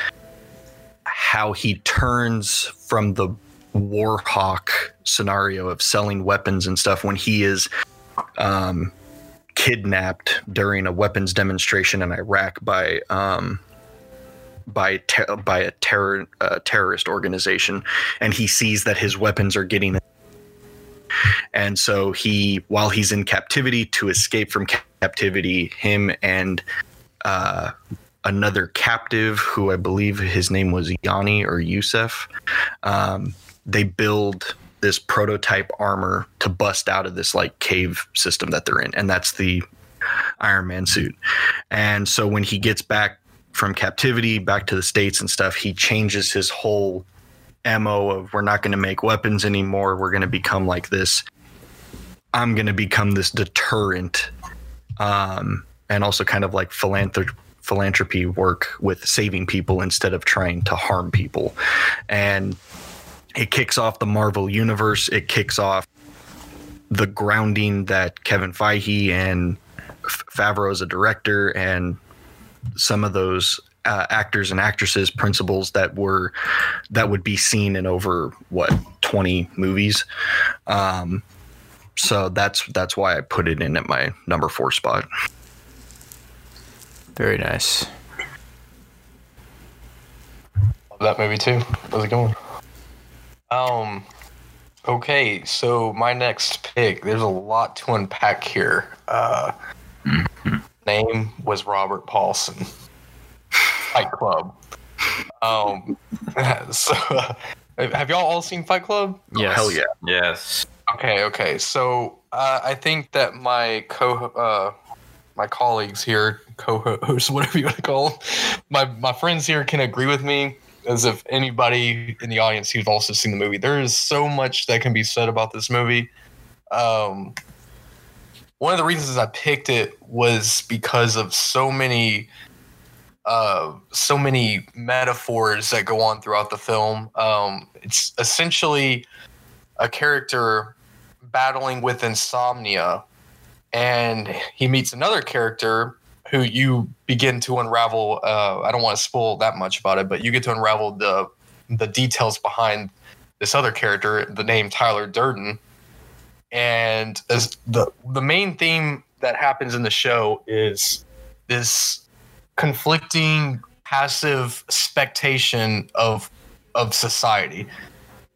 how he turns from the war hawk scenario of selling weapons and stuff when he is kidnapped during a weapons demonstration in Iraq by a terrorist organization, and he sees that his weapons are getting. And so he, while he's in captivity, to escape from captivity, him and another captive, who I believe his name was Yanni or Yusef, they build this prototype armor to bust out of this like cave system that they're in. And that's the Iron Man suit. And so when he gets back from captivity back to the States and stuff, he changes his whole MO of, we're not going to make weapons anymore. We're going to become like this. I'm going to become this deterrent, and also kind of like philanthropy work with saving people instead of trying to harm people. And it kicks off the Marvel Universe. It kicks off the grounding that Kevin Feige and Favreau as a director and some of those actors and actresses, principals that would be seen in over 20 movies. So that's why I put it in at my number 4 spot. Very nice. Love that movie too. How's it going? Okay, so my next pick. There's a lot to unpack here. Name was Robert Paulson. Fight Club. So, have y'all all seen Fight Club? Yes. Hell yeah. Yes. Okay. So, I think that my my colleagues here, co-hosts, whatever you want to call them, my friends here can agree with me, as if anybody in the audience who's also seen the movie. There is so much that can be said about this movie. One of the reasons I picked it was because of so many metaphors that go on throughout the film. It's essentially a character battling with insomnia, and he meets another character who you begin to unravel. I don't want to spoil that much about it, but you get to unravel the details behind this other character, the name Tyler Durden. And as the main theme that happens in the show is this conflicting passive spectation of society.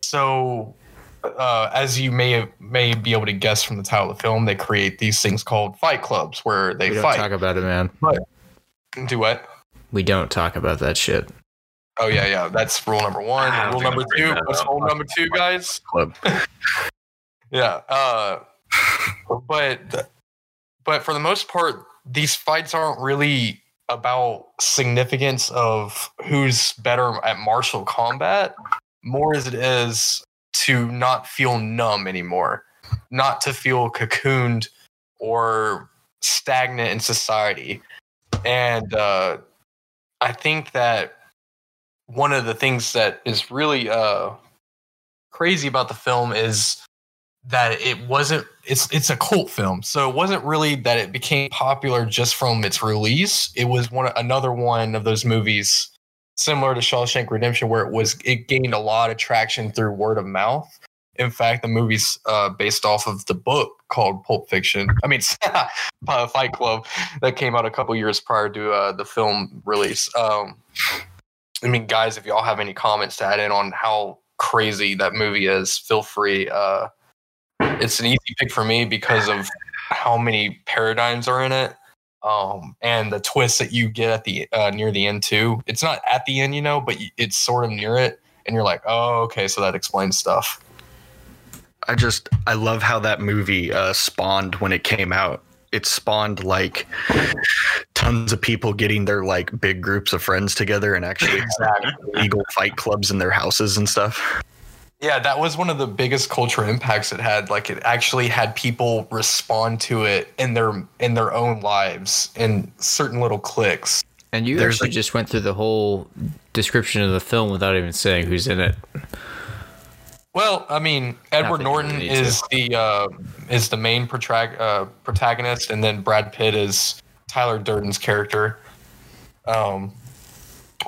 So as you may be able to guess from the title of the film, they create these things called fight clubs where they fight. Don't talk about it, man. But do what? We don't talk about that shit. Oh yeah. That's rule number 1. Rule number 2. What's rule number 2, guys? Club. Yeah. But for the most part, these fights aren't really about significance of who's better at martial combat, more as it is to not feel numb anymore, not to feel cocooned or stagnant in society. And I think that one of the things that is really crazy about the film is that it's a cult film. So it wasn't really that it became popular just from its release. It was another one of those movies similar to Shawshank Redemption where it gained a lot of traction through word of mouth. In fact, the movie's based off of the book called Fight Club that came out a couple years prior to the film release. Guys, if y'all have any comments to add in on how crazy that movie is, feel free. It's an easy pick for me because of how many paradigms are in it, and the twist that you get at the near the end too. It's not at the end, but it's sort of near it, and you're like, oh, okay, so that explains stuff. I love how that movie spawned when it came out. It spawned like tons of people getting their like big groups of friends together and actually had legal fight clubs in their houses and stuff. Yeah, that was one of the biggest cultural impacts it had. Like, it actually had people respond to it in their own lives in certain little cliques. And you actually just went through the whole description of the film without even saying who's in it. Well, I mean, Edward Norton is the main protagonist, and then Brad Pitt is Tyler Durden's character.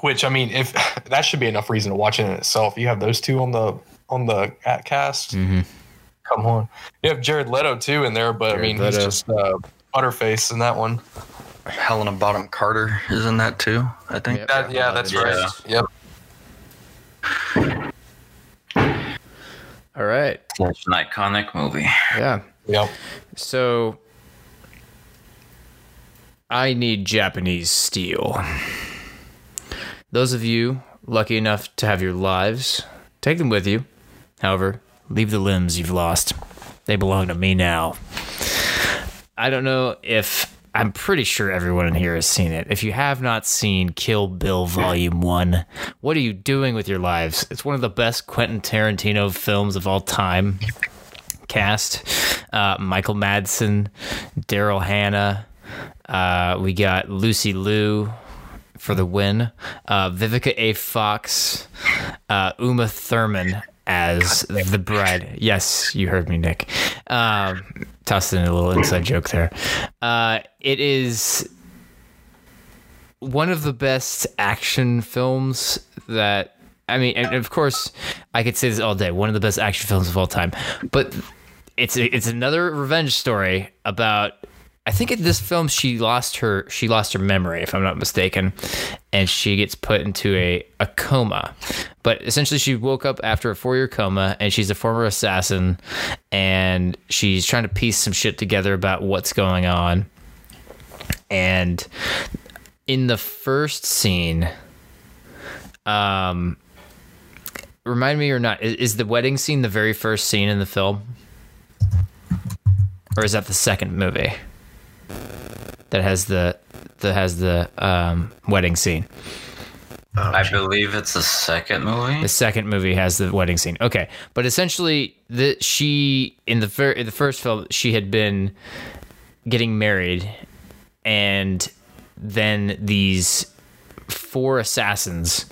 Which, I mean, if that should be enough reason to watch it in itself. You have those two on the cast. Mm-hmm. Come on, you have Jared Leto too in there, but Jared Leto. He's just butterface in that one. Helena Bonham Carter is in that too, I think. Yep. That's right. Yeah. Yep. All right. That's an iconic movie. Yeah. Yep. So I need Japanese steel. Those of you lucky enough to have your lives, take them with you. However, leave the limbs you've lost. They belong to me now. I don't know if... I'm pretty sure everyone in here has seen it. If you have not seen Kill Bill Volume 1, what are you doing with your lives? It's one of the best Quentin Tarantino films of all time. Cast, Michael Madsen, Daryl Hannah. We got Lucy Liu for the win. Vivica A. Fox, Uma Thurman as the bride. Yes, you heard me, Nick. Tossed in a little inside joke there. It is one of the best action films that, I mean, and of course, I could say this all day, one of the best action films of all time. But it's another revenge story about, I think in this film, she lost her memory, if I'm not mistaken, and she gets put into a coma. But essentially, she woke up after a 4-year coma, and she's a former assassin, and she's trying to piece some shit together about what's going on. And in the first scene, remind me or not, is the wedding scene the very first scene in the film? Or is that the second movie? That has the wedding scene. I believe it's the second movie. The second movie has the wedding scene. Okay, but essentially, in the first film, she had been getting married, and then these 4 assassins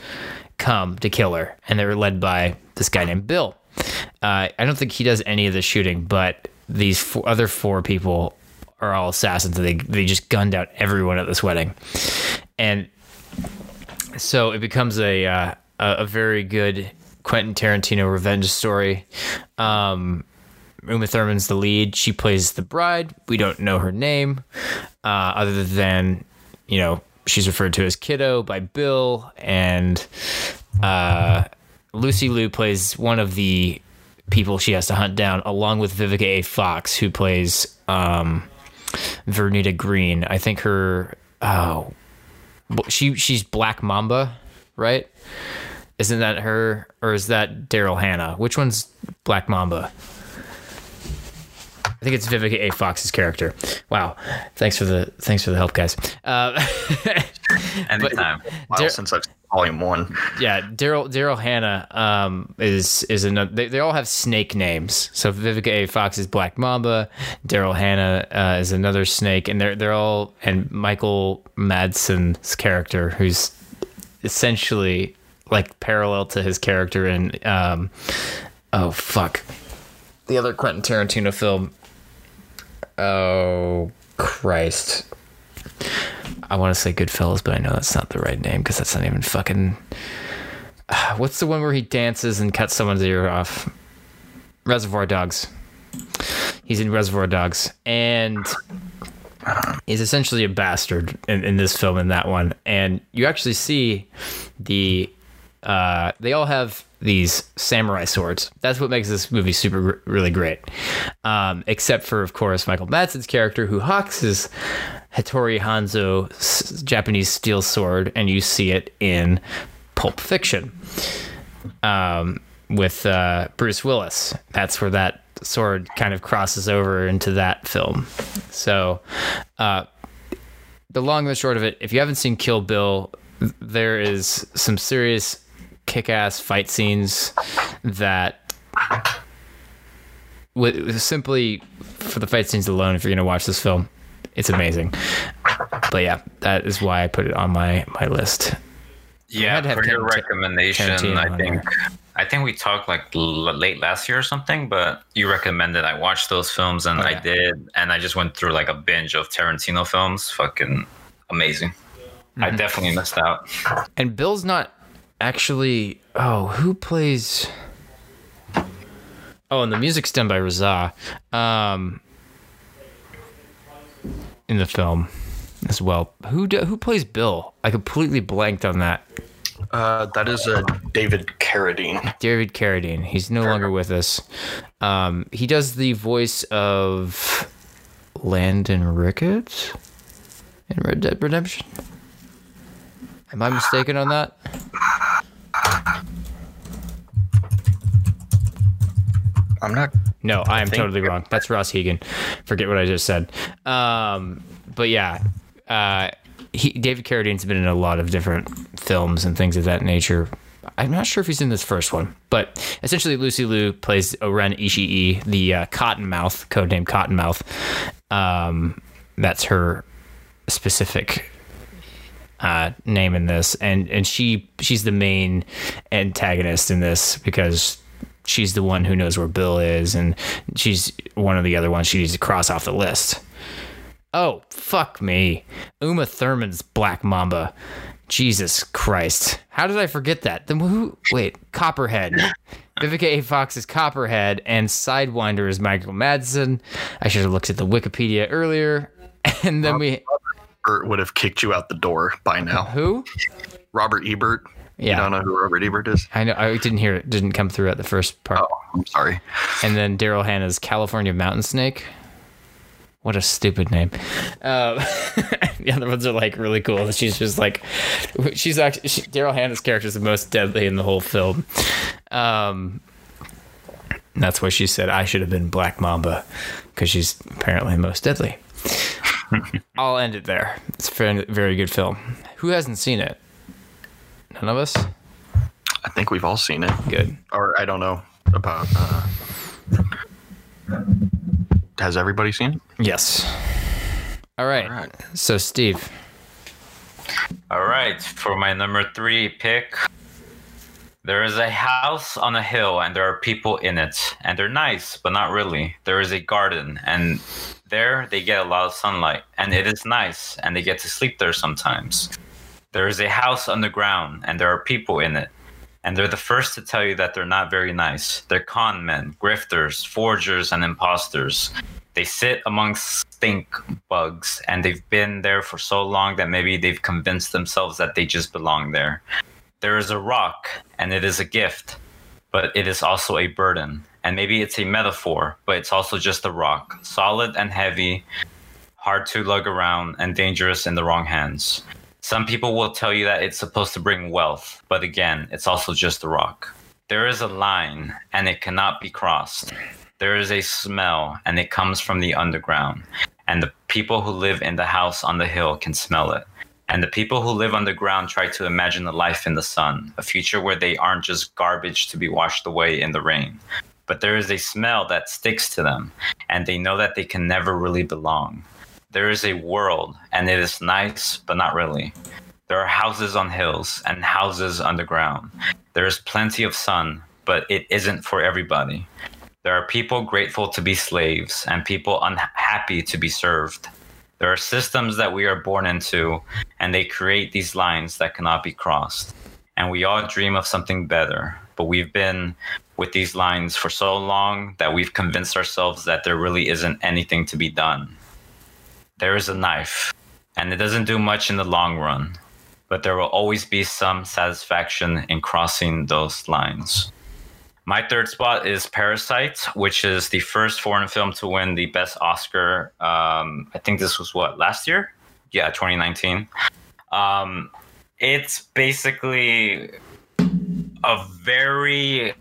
come to kill her, and they were led by this guy named Bill. I don't think he does any of the shooting, but these other 4 people are all assassins. They just gunned out everyone at this wedding, and so it becomes a very good Quentin Tarantino revenge story. Uma Thurman's the lead. She plays the bride. We don't know her name, other than, you know, she's referred to as Kiddo by Bill, and Lucy Liu plays one of the people she has to hunt down, along with Vivica A. Fox, who plays Vernita Green. I think she's Black Mamba, right? Isn't that her, or is that Daryl Hannah? Which one's Black Mamba? I think it's Vivica A. Fox's character. Wow, thanks for the help, guys. Anytime. Since I've seen Volume 1. Yeah, Daryl Hannah is another. They all have snake names. So Vivica A. Fox is Black Mamba. Daryl Hannah is another snake, and they're all. And Michael Madsen's character, who's essentially like parallel to his character in the other Quentin Tarantino film. Oh Christ. I want to say Goodfellas, but I know that's not the right name because that's not even fucking... What's the one where he dances and cuts someone's ear off? Reservoir Dogs. He's in Reservoir Dogs. And he's essentially a bastard in this film and that one. And you actually see the... they all have these samurai swords. That's what makes this movie super really great. Except for, of course, Michael Madsen's character, who hawks his Hattori Hanzo Japanese steel sword, and you see it in Pulp Fiction with Bruce Willis. That's where that sword kind of crosses over into that film. So the long and the short of it, if you haven't seen Kill Bill, there is some serious kick-ass fight scenes that simply for the fight scenes alone, if you're going to watch this film, it's amazing. But yeah, that is why I put it on my list. Yeah, for your recommendation, I think we talked like late last year or something, but you recommended I watch those films, and I did, and I just went through like a binge of Tarantino films. Fucking amazing. Mm-hmm. I definitely missed out. And Bill's not actually... Oh, who plays... Oh, and the music's done by Raza in the film as well. Who plays Bill? I completely blanked on that. That is David Carradine. David Carradine. He's no longer with us. He does the voice of Landon Ricketts in Red Dead Redemption. Am I mistaken on that? I'm not... No, I am totally wrong. That's Ross Hegan. Forget what I just said. But yeah... David Carradine's been in a lot of different films and things of that nature. I'm not sure if he's in this first one, but essentially Lucy Liu plays Oren Ishii, the Cottonmouth, codenamed Cottonmouth. That's her specific name in this, and she's the main antagonist in this because she's the one who knows where Bill is, and she's one of the other ones she needs to cross off the list. Oh, fuck me. Uma Thurman's Black Mamba. Jesus Christ. How did I forget that? Then who? Wait, Copperhead. Vivica A. Fox is Copperhead, and Sidewinder is Michael Madsen. I should have looked at the Wikipedia earlier. And then Robert Ebert would have kicked you out the door by now. Who? Robert Ebert. Yeah. You don't know who Robert Ebert is? I know. I didn't hear it. Didn't come through at the first part. Oh, I'm sorry. And then Daryl Hannah's California Mountain Snake. What a stupid name. The other ones are like really cool. She's just like, Daryl Hannah's character is the most deadly in the whole film. That's why she said I should have been Black Mamba, because she's apparently the most deadly. I'll end it there. It's a very good film. Who hasn't seen it? None of us? I think we've all seen it. Good. Or I don't know about... Has everybody seen it? Yes. All right. So, Steve. All right. For my number 3 pick, there is a house on a hill, and there are people in it. And they're nice, but not really. There is a garden, and there they get a lot of sunlight. And it is nice, and they get to sleep there sometimes. There is a house on the ground, and there are people in it. And they're the first to tell you that they're not very nice. They're con men, grifters, forgers, and imposters. They sit amongst stink bugs, and they've been there for so long that maybe they've convinced themselves that they just belong there. There is a rock, and it is a gift, but it is also a burden. And maybe it's a metaphor, but it's also just a rock, solid and heavy, hard to lug around, and dangerous in the wrong hands. Some people will tell you that it's supposed to bring wealth, but again, it's also just a rock. There is a line, and it cannot be crossed. There is a smell, and it comes from the underground. And the people who live in the house on the hill can smell it. And the people who live on the ground try to imagine a life in the sun, a future where they aren't just garbage to be washed away in the rain. But there is a smell that sticks to them, and they know that they can never really belong. There is a world, and it is nice, but not really. There are houses on hills and houses underground. There is plenty of sun, but it isn't for everybody. There are people grateful to be slaves and people unhappy to be served. There are systems that we are born into, and they create these lines that cannot be crossed. And we all dream of something better, but we've been with these lines for so long that we've convinced ourselves that there really isn't anything to be done. There is a knife, and it doesn't do much in the long run, but there will always be some satisfaction in crossing those lines. My third spot is Parasite, which is the first foreign film to win the Best Oscar. I think this was last year? Yeah, 2019. It's basically a very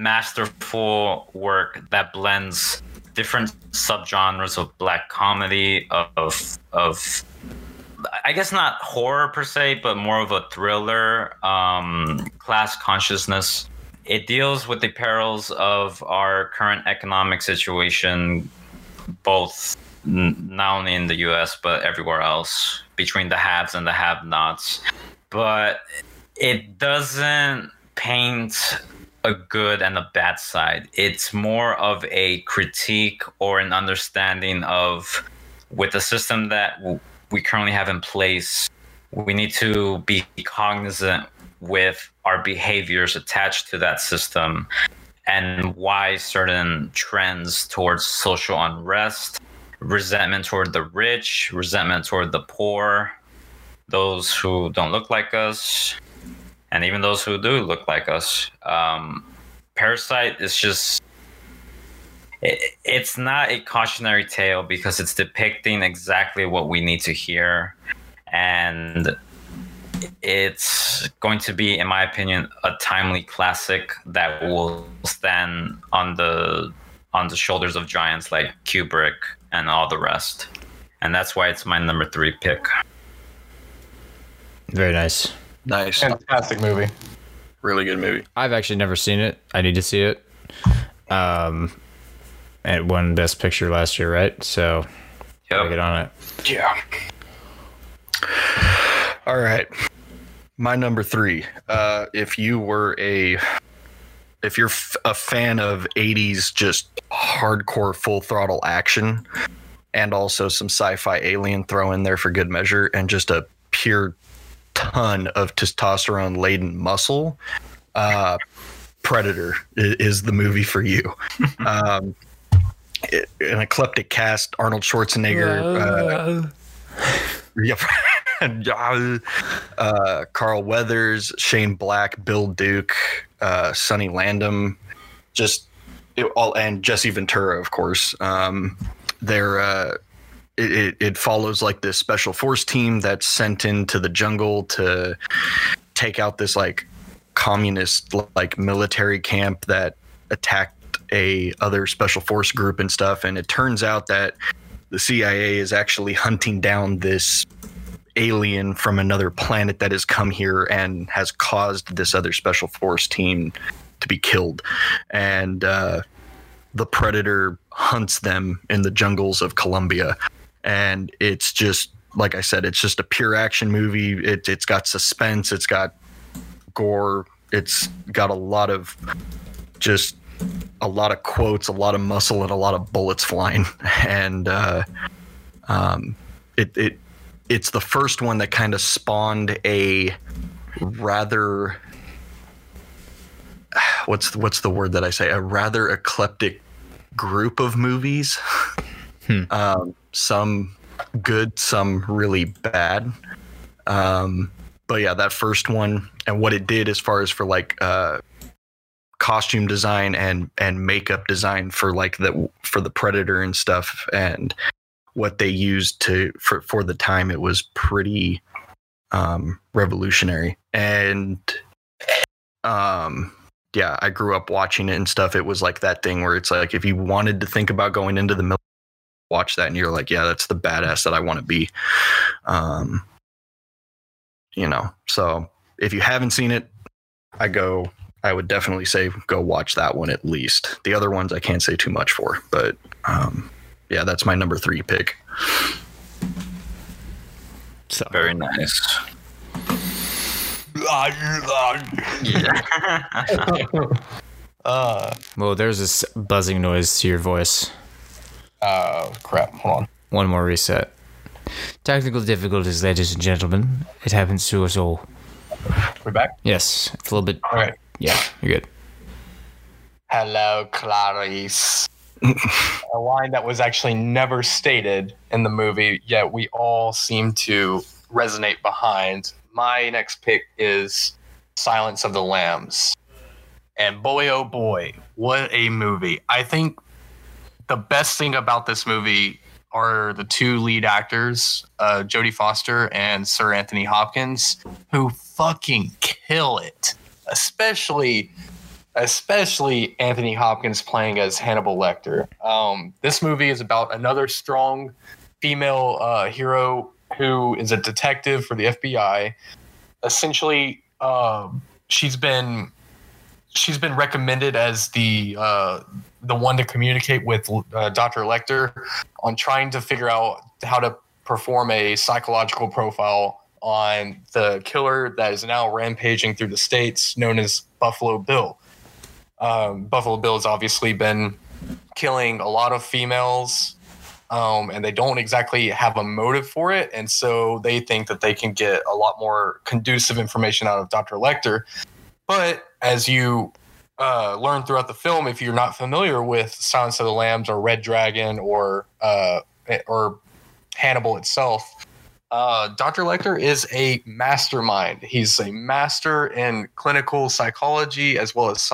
masterful work that blends different subgenres of black comedy, of I guess not horror per se, but more of a thriller, class consciousness. It deals with the perils of our current economic situation, both not only in the U.S. but everywhere else, between the haves and the have-nots. But it doesn't paint a good and a bad side. It's more of a critique or an understanding of, with the system that we currently have in place, we need to be cognizant with our behaviors attached to that system and why certain trends towards social unrest, resentment toward the rich, resentment toward the poor, those who don't look like us, and even those who do look like us. Parasite is just, it's not a cautionary tale because it's depicting exactly what we need to hear. And it's going to be, in my opinion, a timely classic that will stand on the shoulders of giants like Kubrick and all the rest. And that's why it's my number 3 pick. Very nice. Nice. Fantastic movie. Really good movie. I've actually never seen it. I need to see it. It won Best Picture last year, right? So yep. Get on it. Yeah. All right. My number 3. If you're a fan of 80s just hardcore full throttle action, and also some sci-fi alien throw in there for good measure, and just a pure ton of testosterone laden muscle, Predator is the movie for you. An eclectic cast, Arnold Schwarzenegger, Carl Weathers, Shane Black, Bill Duke, Sonny Landham, and Jesse Ventura, of course. It follows like this special force team that's sent into the jungle to take out this like communist like military camp that attacked another special force group and stuff. And it turns out that the CIA is actually hunting down this alien from another planet that has come here and has caused this other special force team to be killed. And the Predator hunts them in the jungles of Colombia. And it's just, like I said, it's just a pure action movie. It's got suspense. It's got gore. It's got a lot of quotes, a lot of muscle, and a lot of bullets flying. And it's the first one that kind of spawned a rather, what's the word that I say? A rather eclectic group of movies. Some good, some really bad. But yeah, that first one and what it did as far as for like costume design and makeup design for like for the Predator and stuff, and what they used for the time, it was pretty revolutionary. And yeah, I grew up watching it and stuff. It was like that thing where it's like, if you wanted to think about going into the military, watch that and you're like, yeah, that's the badass that I want to be. So if you haven't seen it, I would definitely say go watch that one at least. The other ones I can't say too much for, but yeah, that's my number 3 pick. So very nice. There's this buzzing noise to your voice. Crap, hold on. One more reset. Technical difficulties, ladies and gentlemen. It happens to us all. We're back? Yes, it's a little bit. All right. Yeah, you're good. Hello, Clarice. A line that was actually never stated in the movie, yet we all seem to resonate behind. My next pick is Silence of the Lambs. And boy, oh boy, what a movie. I think the best thing about this movie are the two lead actors, Jodie Foster and Sir Anthony Hopkins, who fucking kill it. Especially especially Anthony Hopkins playing as Hannibal Lecter. This movie is about another strong female hero who is a detective for the FBI. Essentially, she's been recommended as the one to communicate with Dr. Lecter on trying to figure out how to perform a psychological profile on the killer that is now rampaging through the states, known as Buffalo Bill. Buffalo Bill has obviously been killing a lot of females, and they don't exactly have a motive for it. And so they think that they can get a lot more conducive information out of Dr. Lecter. But as you learn throughout the film, if you're not familiar with Silence of the Lambs or Red Dragon or Hannibal itself, Dr. Lecter is a mastermind. He's a master in clinical psychology as well as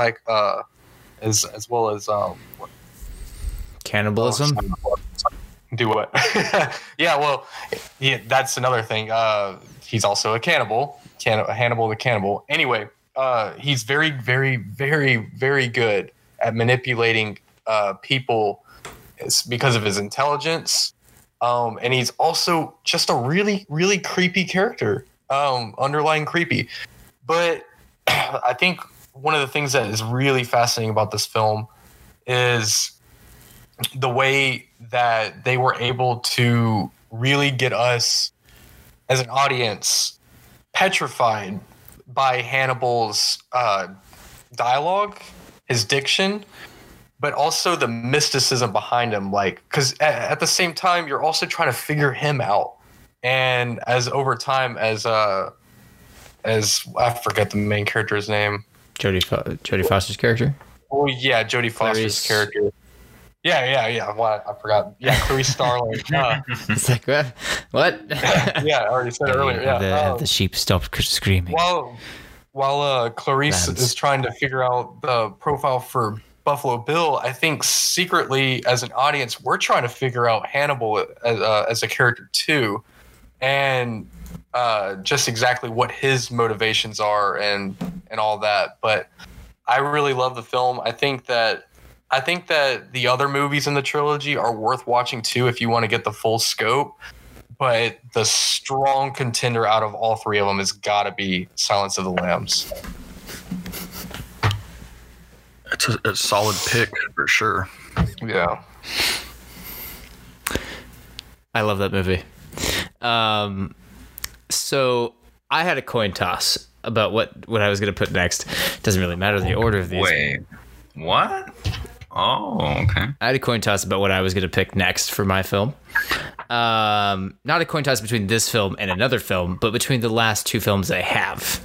cannibalism. Do what? Yeah, well, yeah, that's another thing. He's also a cannibal. Hannibal the cannibal. Anyway, he's very, very, very, very good at manipulating people because of his intelligence. And he's also just a really, really creepy character, underlying creepy. But I think one of the things that is really fascinating about this film is the way that they were able to really get us as an audience petrified by Hannibal's dialogue, his diction, but also the mysticism behind him. Like, because at the same time, you're also trying to figure him out. And as over time, as I forget the main character's name, Jodie Foster's character. Oh yeah, Jodie Foster's character. Yeah. Well, I forgot. Yeah, Clarice Starling. It's like what? Yeah, I already said earlier. Yeah, the sheep stopped screaming. While Clarice is trying to figure out the profile for Buffalo Bill, I think secretly as an audience, we're trying to figure out Hannibal as a character too, and just exactly what his motivations are and all that. But I really love the film. I think that the other movies in the trilogy are worth watching too if you want to get the full scope. But the strong contender out of all three of them has got to be Silence of the Lambs. It's a solid pick for sure. Yeah. I love that movie. So I had a coin toss about what I was going to put next. Doesn't really matter the order of these. Wait, what? Oh, okay. I had a coin toss about what I was going to pick next for my film. Not a coin toss between this film and another film, but between the last two films I have.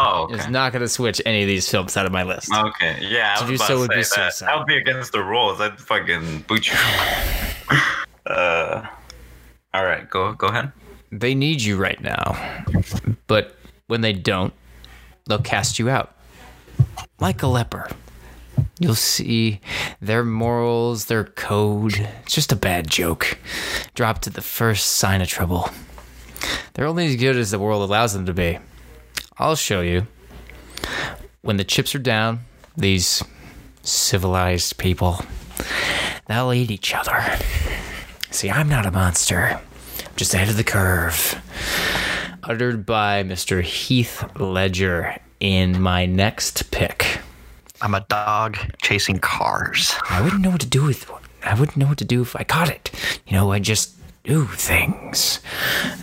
Oh, okay. It's not going to switch any of these films out of my list. Okay, yeah. I was about to say that. That would be against the rules. I'd fucking boot you. All right, go ahead. They need you right now, but when they don't, they'll cast you out like a leper. You'll see their morals, their code. It's just a bad joke, dropped at the first sign of trouble. They're only as good as the world allows them to be. I'll show you. When the chips are down, these civilized people, they'll eat each other. See, I'm not a monster. I'm just ahead of the curve. Uttered by Mr. Heath Ledger in my next pick. I'm a dog chasing cars. I wouldn't know what to do with one. I wouldn't know what to do if I caught it. You know, I just do things.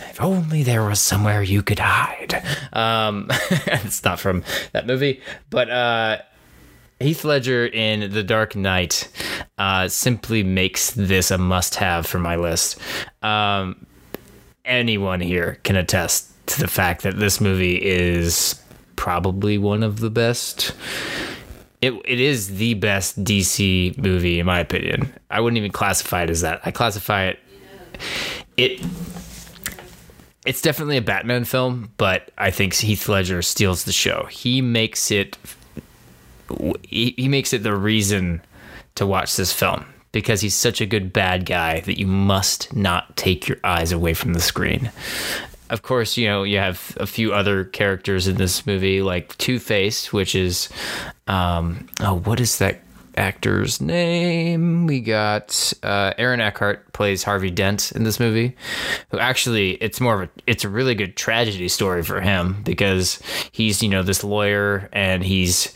If only there was somewhere you could hide. It's not from that movie, but Heath Ledger in The Dark Knight simply makes this a must-have for my list. Anyone here can attest to the fact that this movie is probably one of the best. It is the best DC movie, in my opinion. I wouldn't even classify it as that. I classify it... It's definitely a Batman film, but I think Heath Ledger steals the show. He makes it the reason to watch this film because he's such a good bad guy that you must not take your eyes away from the screen. Of course, you know, you have a few other characters in this movie, like Two-Face, which is, what is that actor's name? We got Aaron Eckhart plays Harvey Dent in this movie, who actually, it's a really good tragedy story for him, because he's, you know, this lawyer, and he's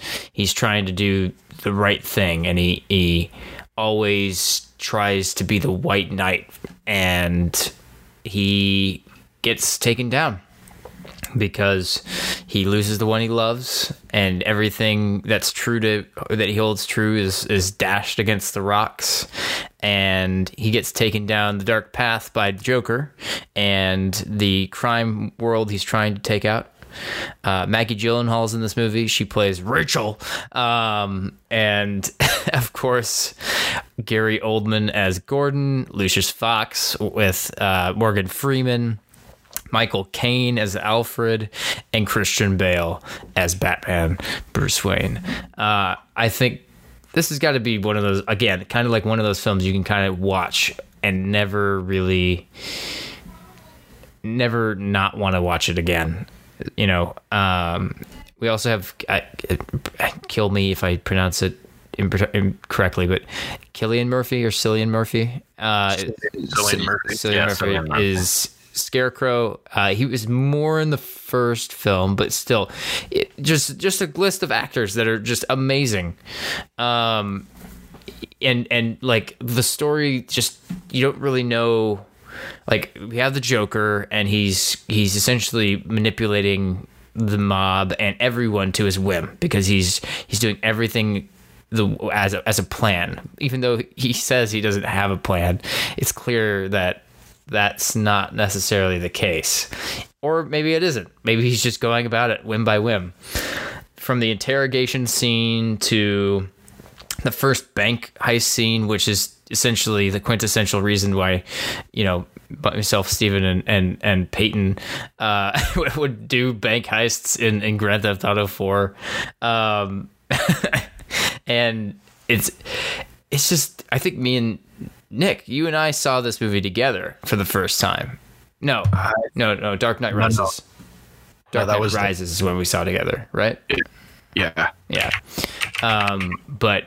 trying to do the right thing, and he always tries to be the white knight, and he gets taken down because he loses the one he loves, and everything that's that he holds true is dashed against the rocks, and he gets taken down the dark path by Joker and the crime world he's trying to take out. Maggie Gyllenhaal's in this movie. She plays Rachel, and of course Gary Oldman as Gordon, Lucius Fox with Morgan Freeman, Michael Caine as Alfred, and Christian Bale as Batman, Bruce Wayne. I think this has got to be one of those, again, kind of like one of those films you can kind of watch and never not want to watch it again. You know, we also have, kill me if I pronounce it incorrectly, but Cillian Murphy is Scarecrow. He was more in the first film, but still, just a list of actors that are just amazing. And like the story, just, you don't really know. Like, we have the Joker, and he's essentially manipulating the mob and everyone to his whim, because he's doing everything as a plan, even though he says he doesn't have a plan. It's clear that that's not necessarily the case, or maybe it isn't. Maybe he's just going about it whim by whim. From the interrogation scene to the first bank heist scene, which is essentially the quintessential reason why, you know, myself, Steven, and Peyton would do bank heists in Grand Theft Auto 4. And it's just, I think me and Nick, you and I saw this movie together for the first time. No, Dark Knight Rises. Dark Knight Rises is when we saw together, right? Yeah. But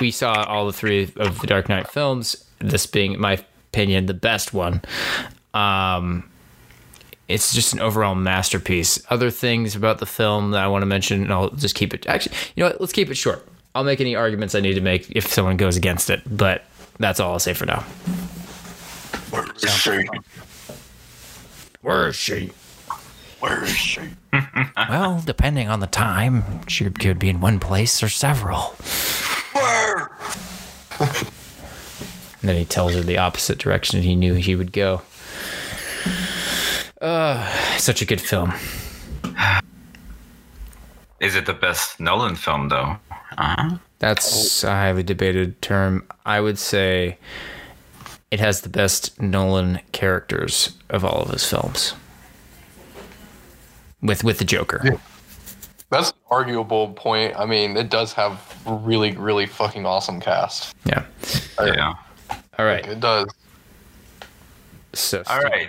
we saw all the three of the Dark Knight films, this being, in my opinion, the best one. It's just an overall masterpiece. Other things about the film that I want to mention, and I'll just keep it... Actually, you know what? Let's keep it short. I'll make any arguments I need to make if someone goes against it, but that's all I'll say for now. Where is she? Well, depending on the time, she could be in one place or several. Where? And then he tells her the opposite direction he knew he would go. Such a good film. Is it the best Nolan film, though? Uh-huh. That's a highly debated term. I would say it has the best Nolan characters of all of his films. With the Joker. Yeah. That's an arguable point. I mean, it does have a really, really fucking awesome cast. Yeah. Yeah. All right. It does. So, all right.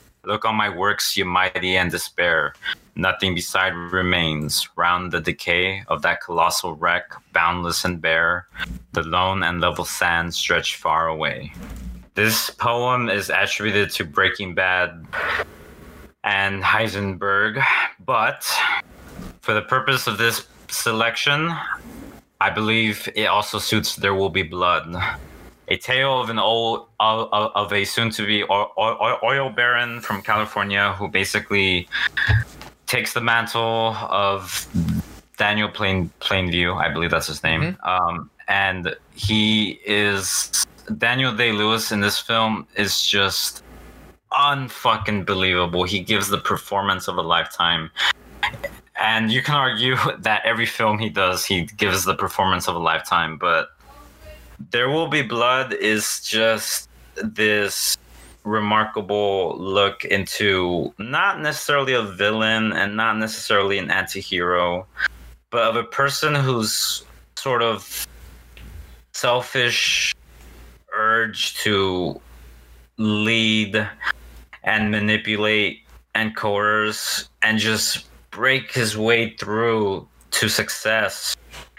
Look on my works, ye mighty, and despair. Nothing beside remains. Round the decay of that colossal wreck, boundless and bare, the lone and level sands stretch far away. This poem is attributed to Breaking Bad and Heisenberg, but for the purpose of this selection, I believe it also suits There Will Be Blood. A tale of a soon-to-be oil baron from California who basically takes the mantle of Daniel Plainview, I believe that's his name, mm-hmm. And he is... Daniel Day-Lewis in this film is just unfucking believable. He gives the performance of a lifetime. And you can argue that every film he does, he gives the performance of a lifetime. But There Will Be Blood is just this remarkable look into not necessarily a villain and not necessarily an anti-hero, but of a person whose sort of selfish urge to lead and manipulate and coerce and just break his way through to success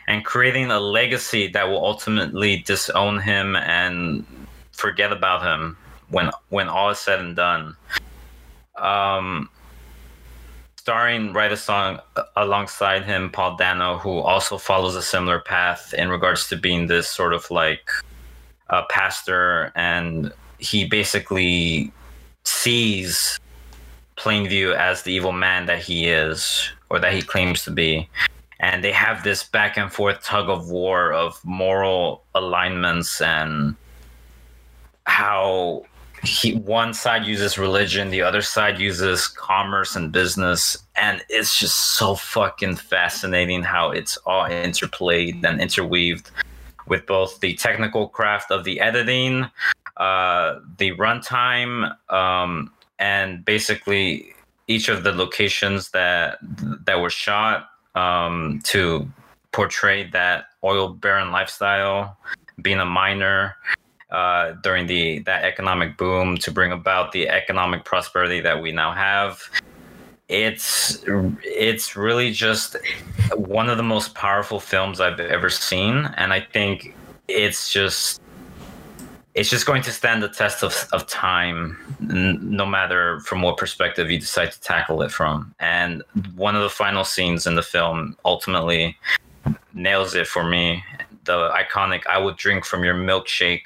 and creating a legacy that will ultimately disown him and forget about him when all is said and done. Starring, write a song alongside him, Paul Dano, who also follows a similar path in regards to being this sort of like a pastor, and he basically sees Plainview as the evil man that he is, or that he claims to be. And they have this back and forth tug of war of moral alignments and how one side uses religion, the other side uses commerce and business. And it's just so fucking fascinating how it's all interplayed and interweaved with both the technical craft of the editing, the runtime, and basically each of the locations that were shot to portray that oil baron lifestyle, being a miner during that economic boom to bring about the economic prosperity that we now have. It's really just one of the most powerful films I've ever seen, and I think it's just going to stand the test of time, no matter from what perspective you decide to tackle it from. And one of the final scenes in the film ultimately nails it for me. The iconic "I will drink from your milkshake"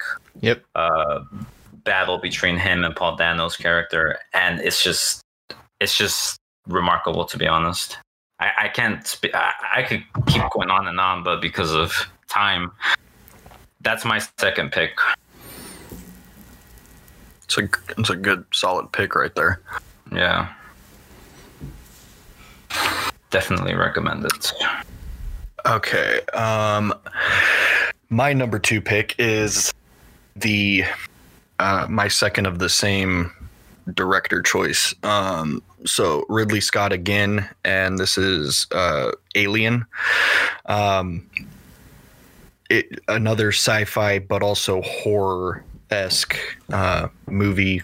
battle between him and Paul Dano's character. And it's just remarkable, to be honest. I can't speak. I could keep going on and on, but because of time, that's my second pick. It's a good, solid pick right there. Yeah. Definitely recommend it. Okay. My number two pick is my second of the same director choice. So Ridley Scott again, and this is Alien. Another sci-fi but also horror-esque movie.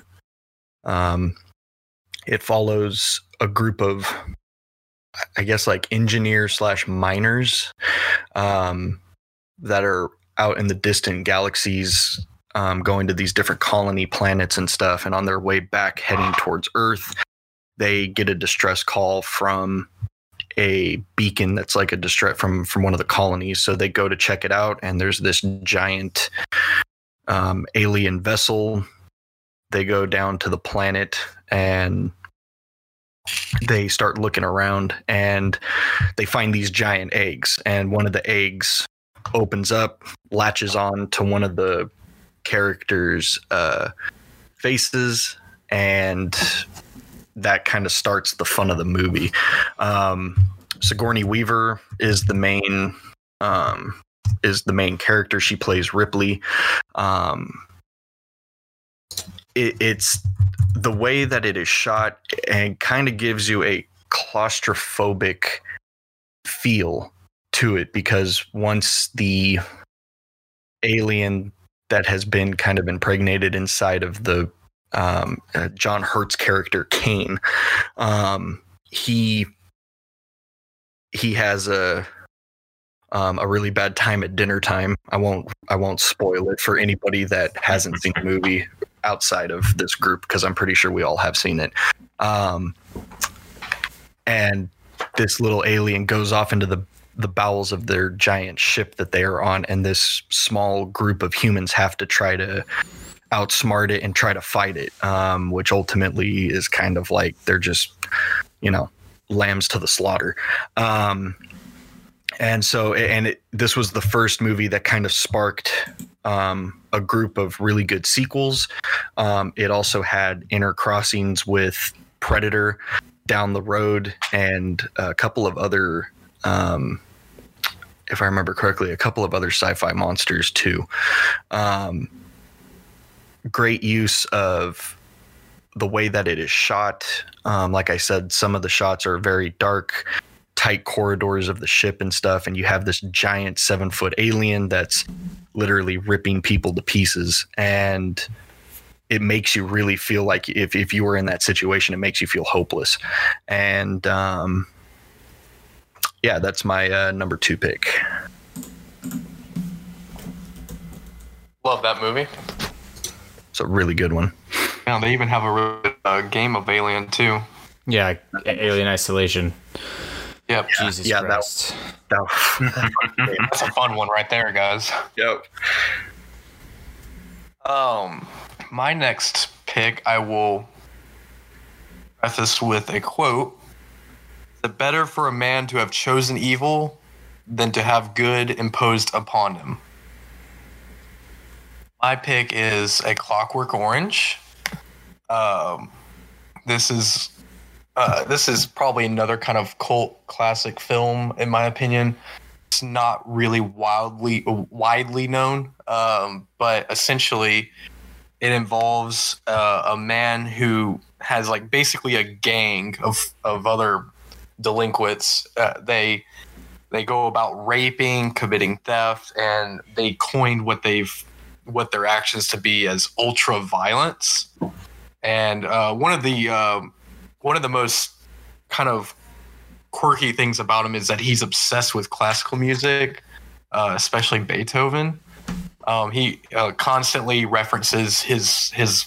It follows a group of, I guess, like engineers/miners that are out in the distant galaxies, going to these different colony planets and stuff. And on their way back, heading towards Earth, they get a distress call from a beacon that's like a distress from one of the colonies. So they go to check it out, and there's this giant alien vessel. They go down to the planet and they start looking around, and they find these giant eggs, and one of the eggs opens up, latches on to one of the characters' faces, and that kind of starts the fun of the movie. Sigourney Weaver is the main character. She plays Ripley. It's the way that it is shot, and kind of gives you a claustrophobic feel to it, because once the alien that has been kind of impregnated inside of the John Hurt's character Kane, he has a really bad time at dinner time. I won't spoil it for anybody that hasn't seen the movie outside of this group, because I'm pretty sure we all have seen it. And this little alien goes off into the bowels of their giant ship that they are on, and this small group of humans have to try to outsmart it and try to fight it, which ultimately is kind of like they're just, lambs to the slaughter. And so, this was the first movie that kind of sparked a group of really good sequels. It also had intercrossings with Predator, Down the Road, and a couple of other, if I remember correctly, a couple of other sci-fi monsters too. Great use of the way that it is shot. Like I said, some of the shots are very dark, tight corridors of the ship and stuff. And you have this giant 7-foot alien that's literally ripping people to pieces. And it makes you really feel like if you were in that situation, it makes you feel hopeless. And yeah, that's my number 2 pick. Love that movie. It's a really good one. Yeah, they even have a game of Alien too. Yeah, Alien Isolation. Yep. Yeah, Jesus Christ. That that's a fun one right there, guys. Yep. My next pick, I will preface with a quote: "The better for a man to have chosen evil than to have good imposed upon him." My pick is A Clockwork Orange. This is probably another kind of cult classic film, in my opinion. It's not really widely known, but essentially it involves a man who has like basically a gang of other delinquents. They go about raping, committing theft, and they coined what their actions to be as ultra violence. And one of the most kind of quirky things about him is that he's obsessed with classical music, especially Beethoven. He constantly references his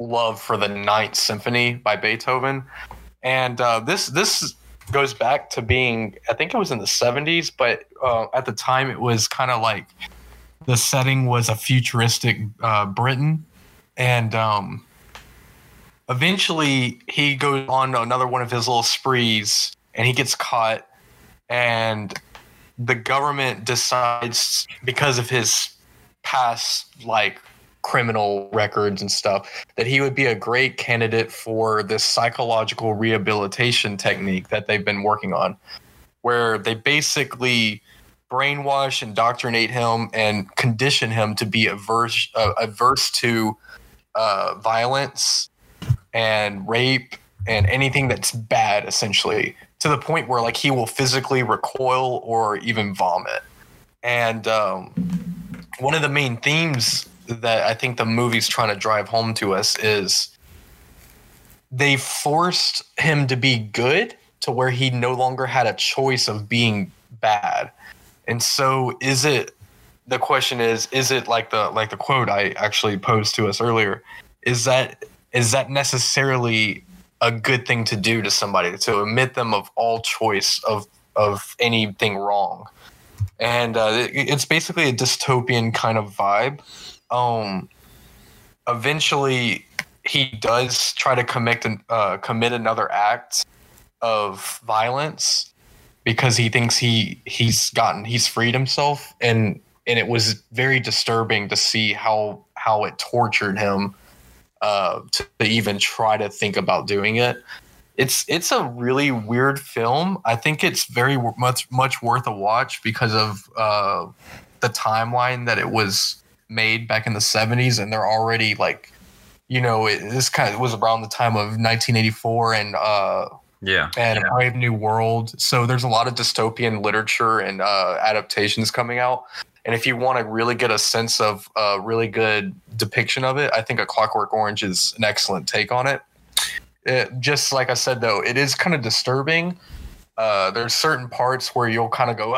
love for the Ninth Symphony by Beethoven, and this goes back to being, I think it was in the 70s, but at the time it was kind of like the setting was a futuristic Britain, and eventually he goes on another one of his little sprees and he gets caught, and the government decides, because of his past like criminal records and stuff, that he would be a great candidate for this psychological rehabilitation technique that they've been working on, where they basically brainwash, indoctrinate him, and condition him to be averse to violence and rape and anything that's bad, essentially, to the point where like he will physically recoil or even vomit. And one of the main themes that I think the movie's trying to drive home to us is they forced him to be good to where he no longer had a choice of being bad. And so the question is it like the quote I actually posed to us earlier, is that necessarily a good thing to do to somebody, to omit them of all choice of anything wrong? And it's basically a dystopian kind of vibe. Eventually, he does try to commit another act of violence because he thinks he's freed himself, and it was very disturbing to see how it tortured him to even try to think about doing it. It's a really weird film. I think it's very much worth a watch because of the timeline that it was made back in the 70s, and they're already like, you know, this kind of was around the time of 1984 and A Brave New World. So there's a lot of dystopian literature and adaptations coming out. And if you want to really get a sense of a really good depiction of it, I think A Clockwork Orange is an excellent take on it. Just like I said, though, it is kind of disturbing. There's certain parts where you'll kind of go,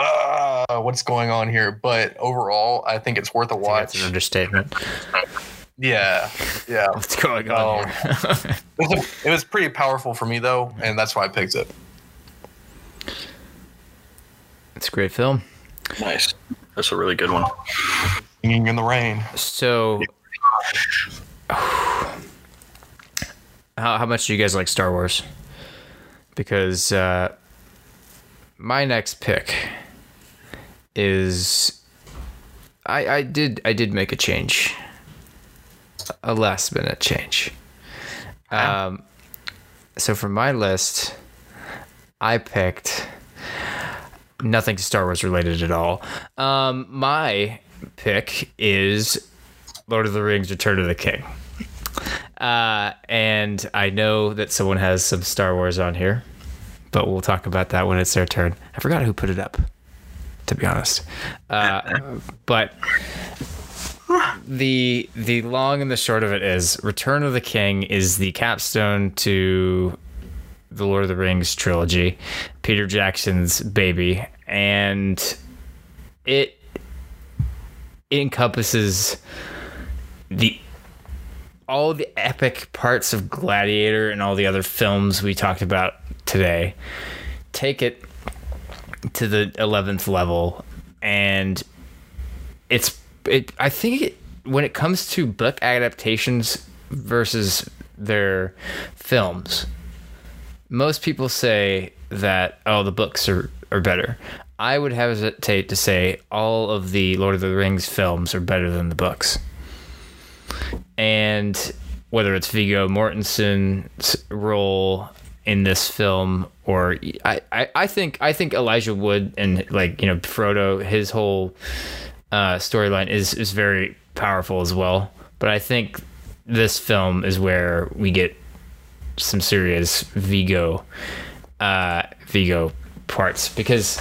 what's going on here? But overall, I think it's worth a watch. That's an understatement. Yeah. What's going on here? It was pretty powerful for me, though, and that's why I picked it. It's a great film. Nice. That's a really good one. Singing in the Rain. So, how much do you guys like Star Wars? Because my next pick is I did make a change, a last minute change. So for my list, I picked nothing Star Wars related at all. My pick is Lord of the Rings: Return of the King. And I know that someone has some Star Wars on here, but we'll talk about that when it's their turn. I forgot who put it up, to be honest. But the long and the short of it is Return of the King is the capstone to the Lord of the Rings trilogy, Peter Jackson's baby, and it encompasses all the epic parts of Gladiator and all the other films we talked about today. Take it to the 11th level, and I think when it comes to book adaptations versus their films, most people say that, oh, the books are better. I would hesitate to say all of the Lord of the Rings films are better than the books. And whether it's Viggo Mortensen's role in this film, or I think Elijah Wood and, like, you know, Frodo, his whole storyline is very powerful as well. But I think this film is where we get some serious Viggo parts, because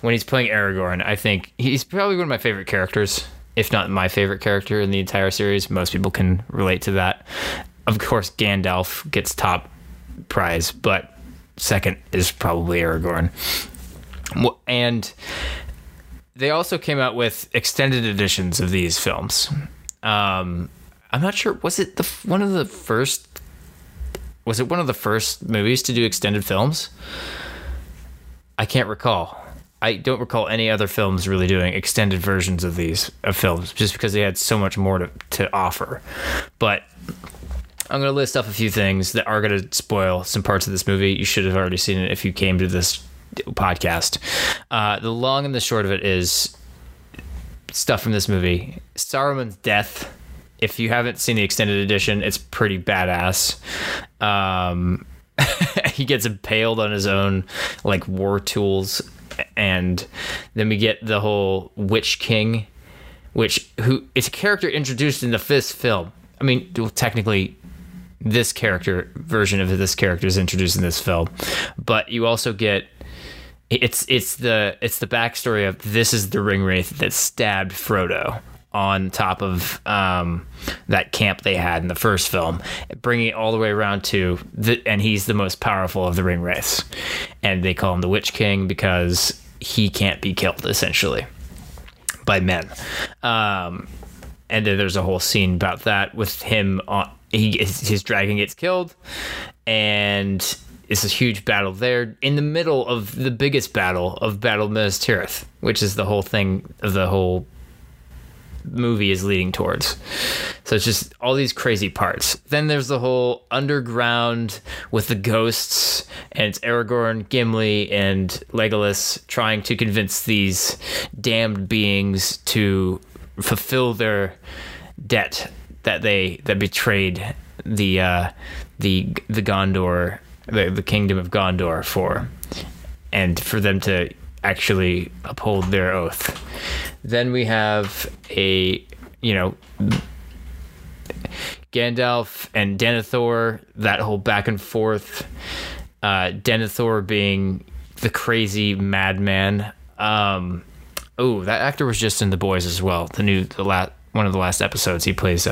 when he's playing Aragorn, I think he's probably one of my favorite characters, if not my favorite character in the entire series. Most people can relate to that. Of course, Gandalf gets top prize, but second is probably Aragorn. And they also came out with extended editions of these films. I'm not sure, was it one of the first movies to do extended films? I can't recall. I don't recall any other films really doing extended versions of these films, just because they had so much more to offer. But I'm going to list off a few things that are going to spoil some parts of this movie. You should have already seen it if you came to this podcast. The long and the short of it is stuff from this movie. Saruman's death. If you haven't seen the extended edition, it's pretty badass. He gets impaled on his own, like, war tools. And then we get the whole Witch King, who is a character introduced in the fifth film. I mean, well, technically, this character version of this character is introduced in this film, but you also get it's the backstory of this is the Ringwraith that stabbed Frodo on top of that camp they had in the first film, bringing it all the way around and he's the most powerful of the Ringwraiths, and they call him the Witch King because he can't be killed, essentially, by men. And then there's a whole scene about that with him. His dragon gets killed, and it's a huge battle there in the middle of the biggest battle of Battle of Minas Tirith, which is the whole thing of the whole movie is leading towards. So it's just all these crazy parts. Then there's the whole underground with the ghosts, and it's Aragorn, Gimli, and Legolas trying to convince these damned beings to fulfill their debt that betrayed the Gondor, the kingdom of Gondor, for them to actually uphold their oath. Then we have Gandalf and Denethor, that whole back and forth, Denethor being the crazy madman. That actor was just in The Boys as well. One of the last episodes, he plays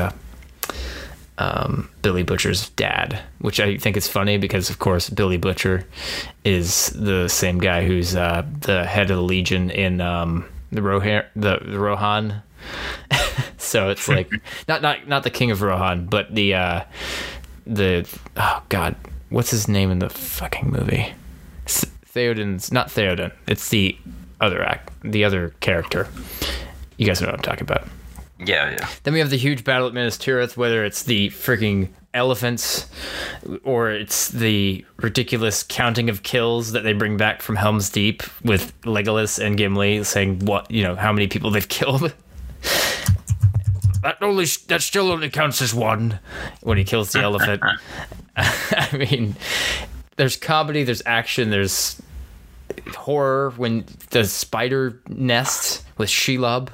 Billy Butcher's dad, which I think is funny because, of course, Billy Butcher is the same guy who's the head of the Legion in the Rohan. So it's like not the King of Rohan, but what's his name in the fucking movie? It's Theoden's not Theoden. It's the other character. You guys know what I'm talking about. Yeah, yeah. Then we have the huge battle at Minas Tirith, whether it's the freaking elephants or it's the ridiculous counting of kills that they bring back from Helm's Deep with Legolas and Gimli saying how many people they've killed. That still only counts as one when he kills the elephant. I mean, there's comedy, there's action, there's horror when the spider nests with Shelob,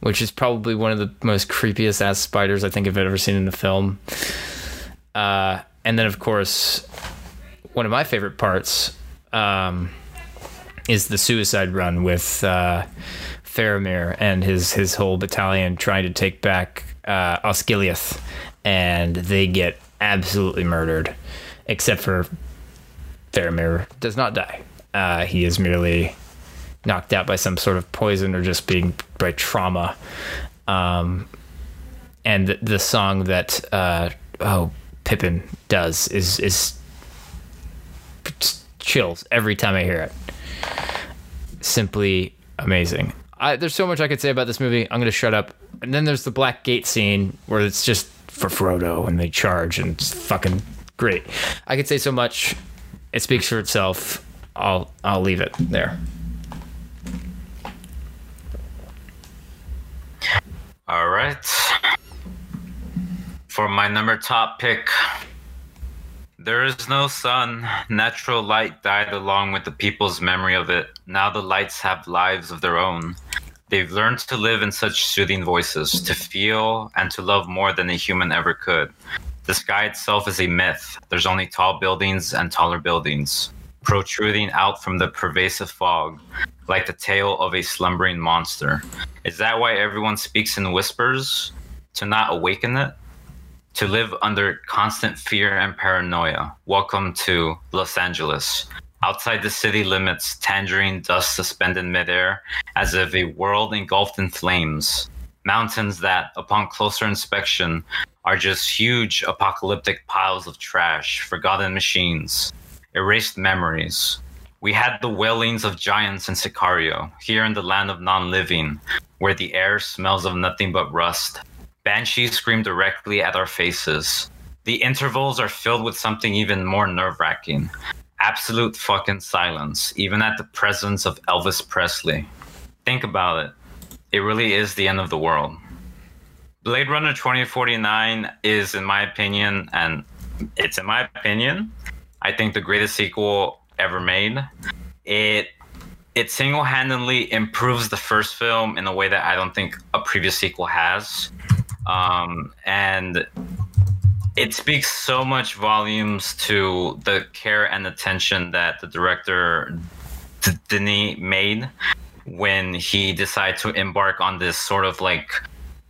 which is probably one of the most creepiest ass spiders I think I've ever seen in a film. And then, of course, one of my favorite parts is the suicide run with Faramir and his whole battalion trying to take back Osgiliath, and they get absolutely murdered, except for Faramir does not die. He is merely knocked out by some sort of poison or just being by trauma. And the song that Pippin does is chills every time I hear it. Simply amazing. There's so much I could say about this movie. I'm going to shut up. And then there's the Black Gate scene where it's just for Frodo and they charge, and it's fucking great. I could say so much. It speaks for itself. I'll leave it there. All right. For my top pick, there is no sun. Natural light died along with the people's memory of it. Now the lights have lives of their own. They've learned to live in such soothing voices, to feel and to love more than a human ever could. The sky itself is a myth. There's only tall buildings and taller buildings, protruding out from the pervasive fog, like the tail of a slumbering monster. Is that why everyone speaks in whispers? To not awaken it? To live under constant fear and paranoia? Welcome to Los Angeles. Outside the city limits, tangerine dust suspended midair, as if a world engulfed in flames. Mountains that, upon closer inspection, are just huge apocalyptic piles of trash, forgotten machines, erased memories. We had the wailings of giants in Sicario, here in the land of non-living, where the air smells of nothing but rust. Banshees scream directly at our faces. The intervals are filled with something even more nerve-wracking. Absolute fucking silence, even at the presence of Elvis Presley. Think about it. It really is the end of the world. Blade Runner 2049 is, in my opinion, and it's in my opinion, I think the greatest sequel ever made. It single-handedly improves the first film in a way that I don't think a previous sequel has. And it speaks so much volumes to the care and attention that the director Denis made when he decided to embark on this sort of like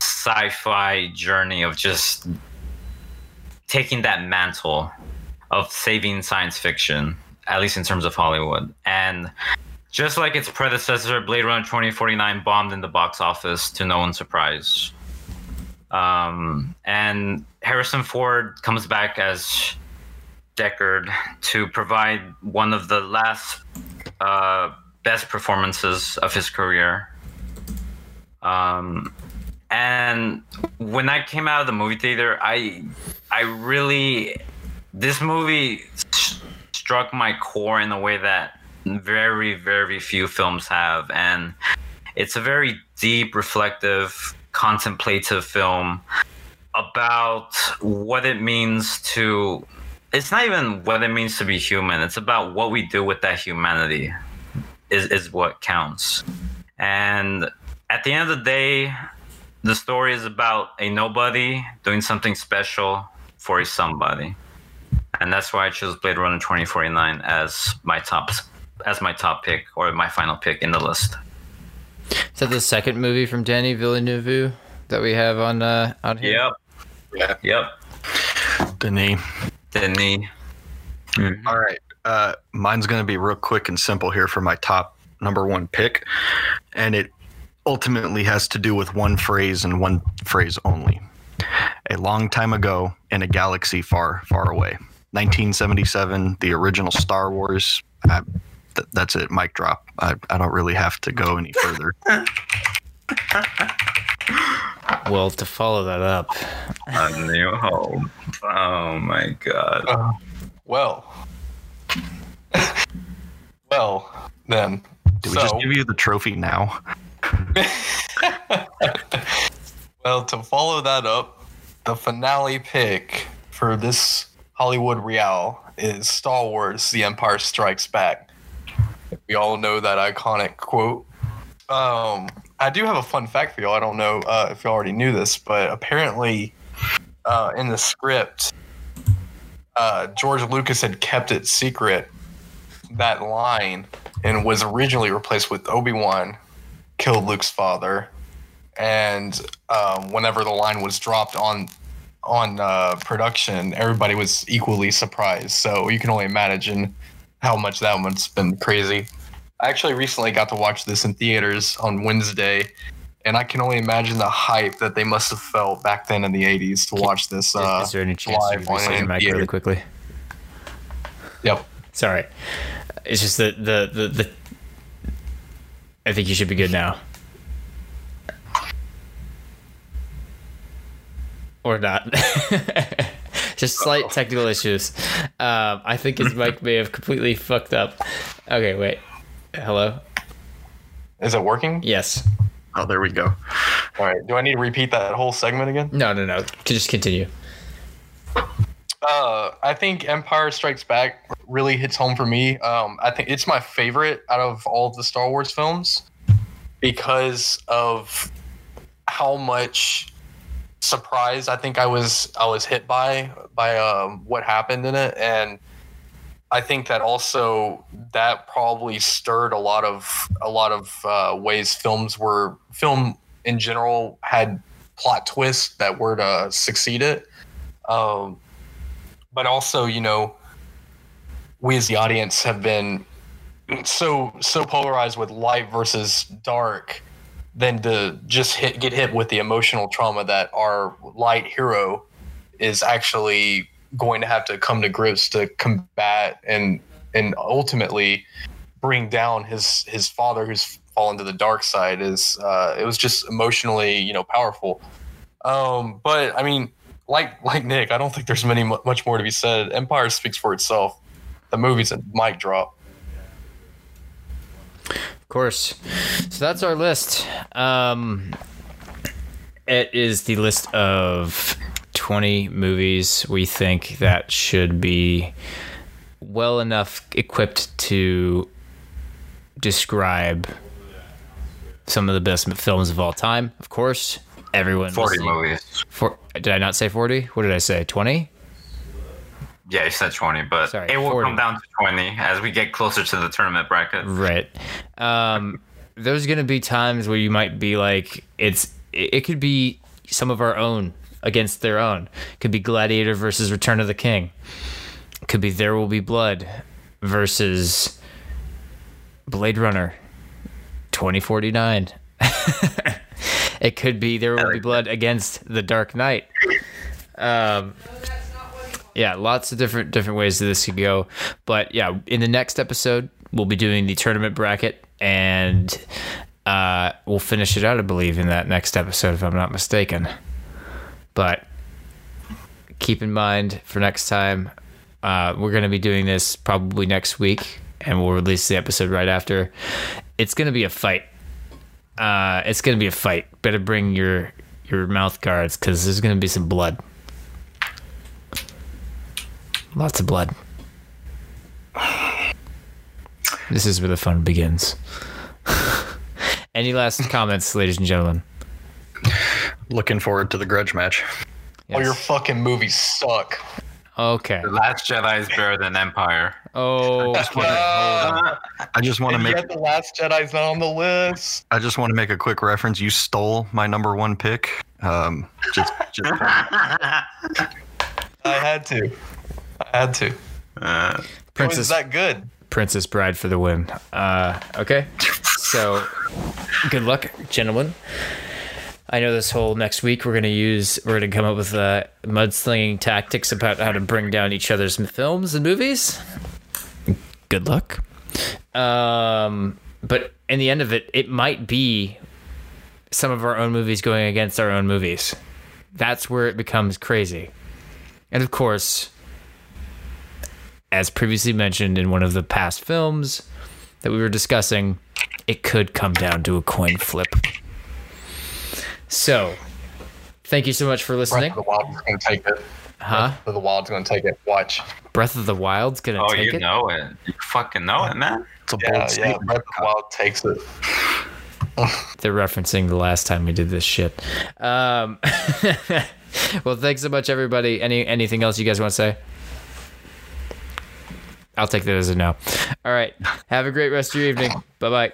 sci-fi journey of just taking that mantle of saving science fiction, at least in terms of Hollywood. And just like its predecessor, Blade Runner 2049 bombed in the box office to no one's surprise. And Harrison Ford comes back as Deckard to provide one of the last best performances of his career. And when I came out of the movie theater, I really... This movie struck my core in a way that very, very few films have. And it's a very deep, reflective, contemplative film about what it means to... It's not even what it means to be human. It's about what we do with that humanity is what counts. And at the end of the day, the story is about a nobody doing something special for a somebody. And that's why I chose Blade Runner 2049 as my top pick, or my final pick in the list. Is that the second movie from Denis Villeneuve that we have on here? Yep. Yep. Denis. Mm-hmm. All right. Mine's going to be real quick and simple here for my top number one pick. And it ultimately has to do with one phrase and one phrase only. A long time ago in a galaxy far, far away. 1977, the original Star Wars. That's it. Mic drop. I don't really have to go any further. Well, to follow that up. A new home. Oh, my God. Well, then. Do we just give you the trophy now? Well, to follow that up, the finale pick for this Hollywood Royale is Star Wars: The Empire Strikes Back. We all know that iconic quote. I do have a fun fact for y'all. I don't know if y'all already knew this, but apparently in the script, George Lucas had kept it secret, that line, and was originally replaced with Obi-Wan killed Luke's father. And whenever the line was dropped on production, everybody was equally surprised. So you can only imagine how much that one's been crazy. I actually recently got to watch this in theaters on Wednesday, and I can only imagine the hype that they must have felt back then in the 80s to watch this. Is there any chance you can see your mic really quickly? Yep. Sorry. It's just the I think you should be good now. Or not. Just slight technical issues. I think his mic may have completely fucked up. Okay, wait. Hello? Is it working? Yes. Oh, there we go. All right. Do I need to repeat that whole segment again? No. Just continue. I think Empire Strikes Back really hits home for me. I think it's my favorite out of all of the Star Wars films because of how much surprise I think I was hit by what happened in it, and I think that also that probably stirred a lot of ways film in general had plot twists that were to succeed it, but also, you know, we as the audience have been so polarized with light versus dark, than to just get hit with the emotional trauma that our light hero is actually going to have to come to grips to combat and ultimately bring down his father who's fallen to the dark side. It was just emotionally, you know, powerful. But I mean, like Nick, I don't think there's much more to be said. Empire speaks for itself. The movie's a mic drop. Course. So that's our list. It is the list of 20 movies we think that should be well enough equipped to describe some of the best films of all time. Of course, everyone 40 listening. Movies. Did I not say 40? What did I say? 20? Yeah, you said 20, but sorry, it will 40. Come down to 20 as we get closer to the tournament bracket. Right. There's going to be times where you might be like, it could be some of our own against their own. It could be Gladiator versus Return of the King. It could be There Will Be Blood versus Blade Runner 2049. It could be There Will Be Blood against The Dark Knight. Yeah, lots of different ways that this could go. But yeah, in the next episode, we'll be doing the tournament bracket, and we'll finish it out, I believe, in that next episode, if I'm not mistaken. But keep in mind for next time, we're going to be doing this probably next week, and we'll release the episode right after. It's going to be a fight. Better bring your mouth guards, because there's going to be some blood. Lots of blood. This is where the fun begins. Any last comments, ladies and gentlemen? Looking forward to the grudge match. Yes. Oh, your fucking movies suck. Okay. The Last Jedi is better than Empire. Oh. I just want to make... The Last Jedi's not on the list. I just want to make a quick reference. You stole my number one pick. Just I had to. Princess, it was that good. Princess Bride for the win. Okay. So, good luck, gentlemen. I know this whole next week we're gonna come up with mudslinging tactics about how to bring down each other's films and movies. Good luck. But in the end of it, it might be some of our own movies going against our own movies. That's where it becomes crazy. And of course, as previously mentioned in one of the past films that we were discussing, it could come down to a coin flip. So, Thank you so much for listening. Breath of the Wild's going to take it. Huh? Breath of the Wild's going to take it. Watch. Breath of the Wild's going to take it? Oh, you know it. You fucking know it, man. It's a bold statement. Yeah, Breath of the Wild takes it. They're referencing the last time we did this shit. Well, thanks so much, everybody. Anything else you guys want to say? I'll take that as a no. All right. Have a great rest of your evening. Bye-bye.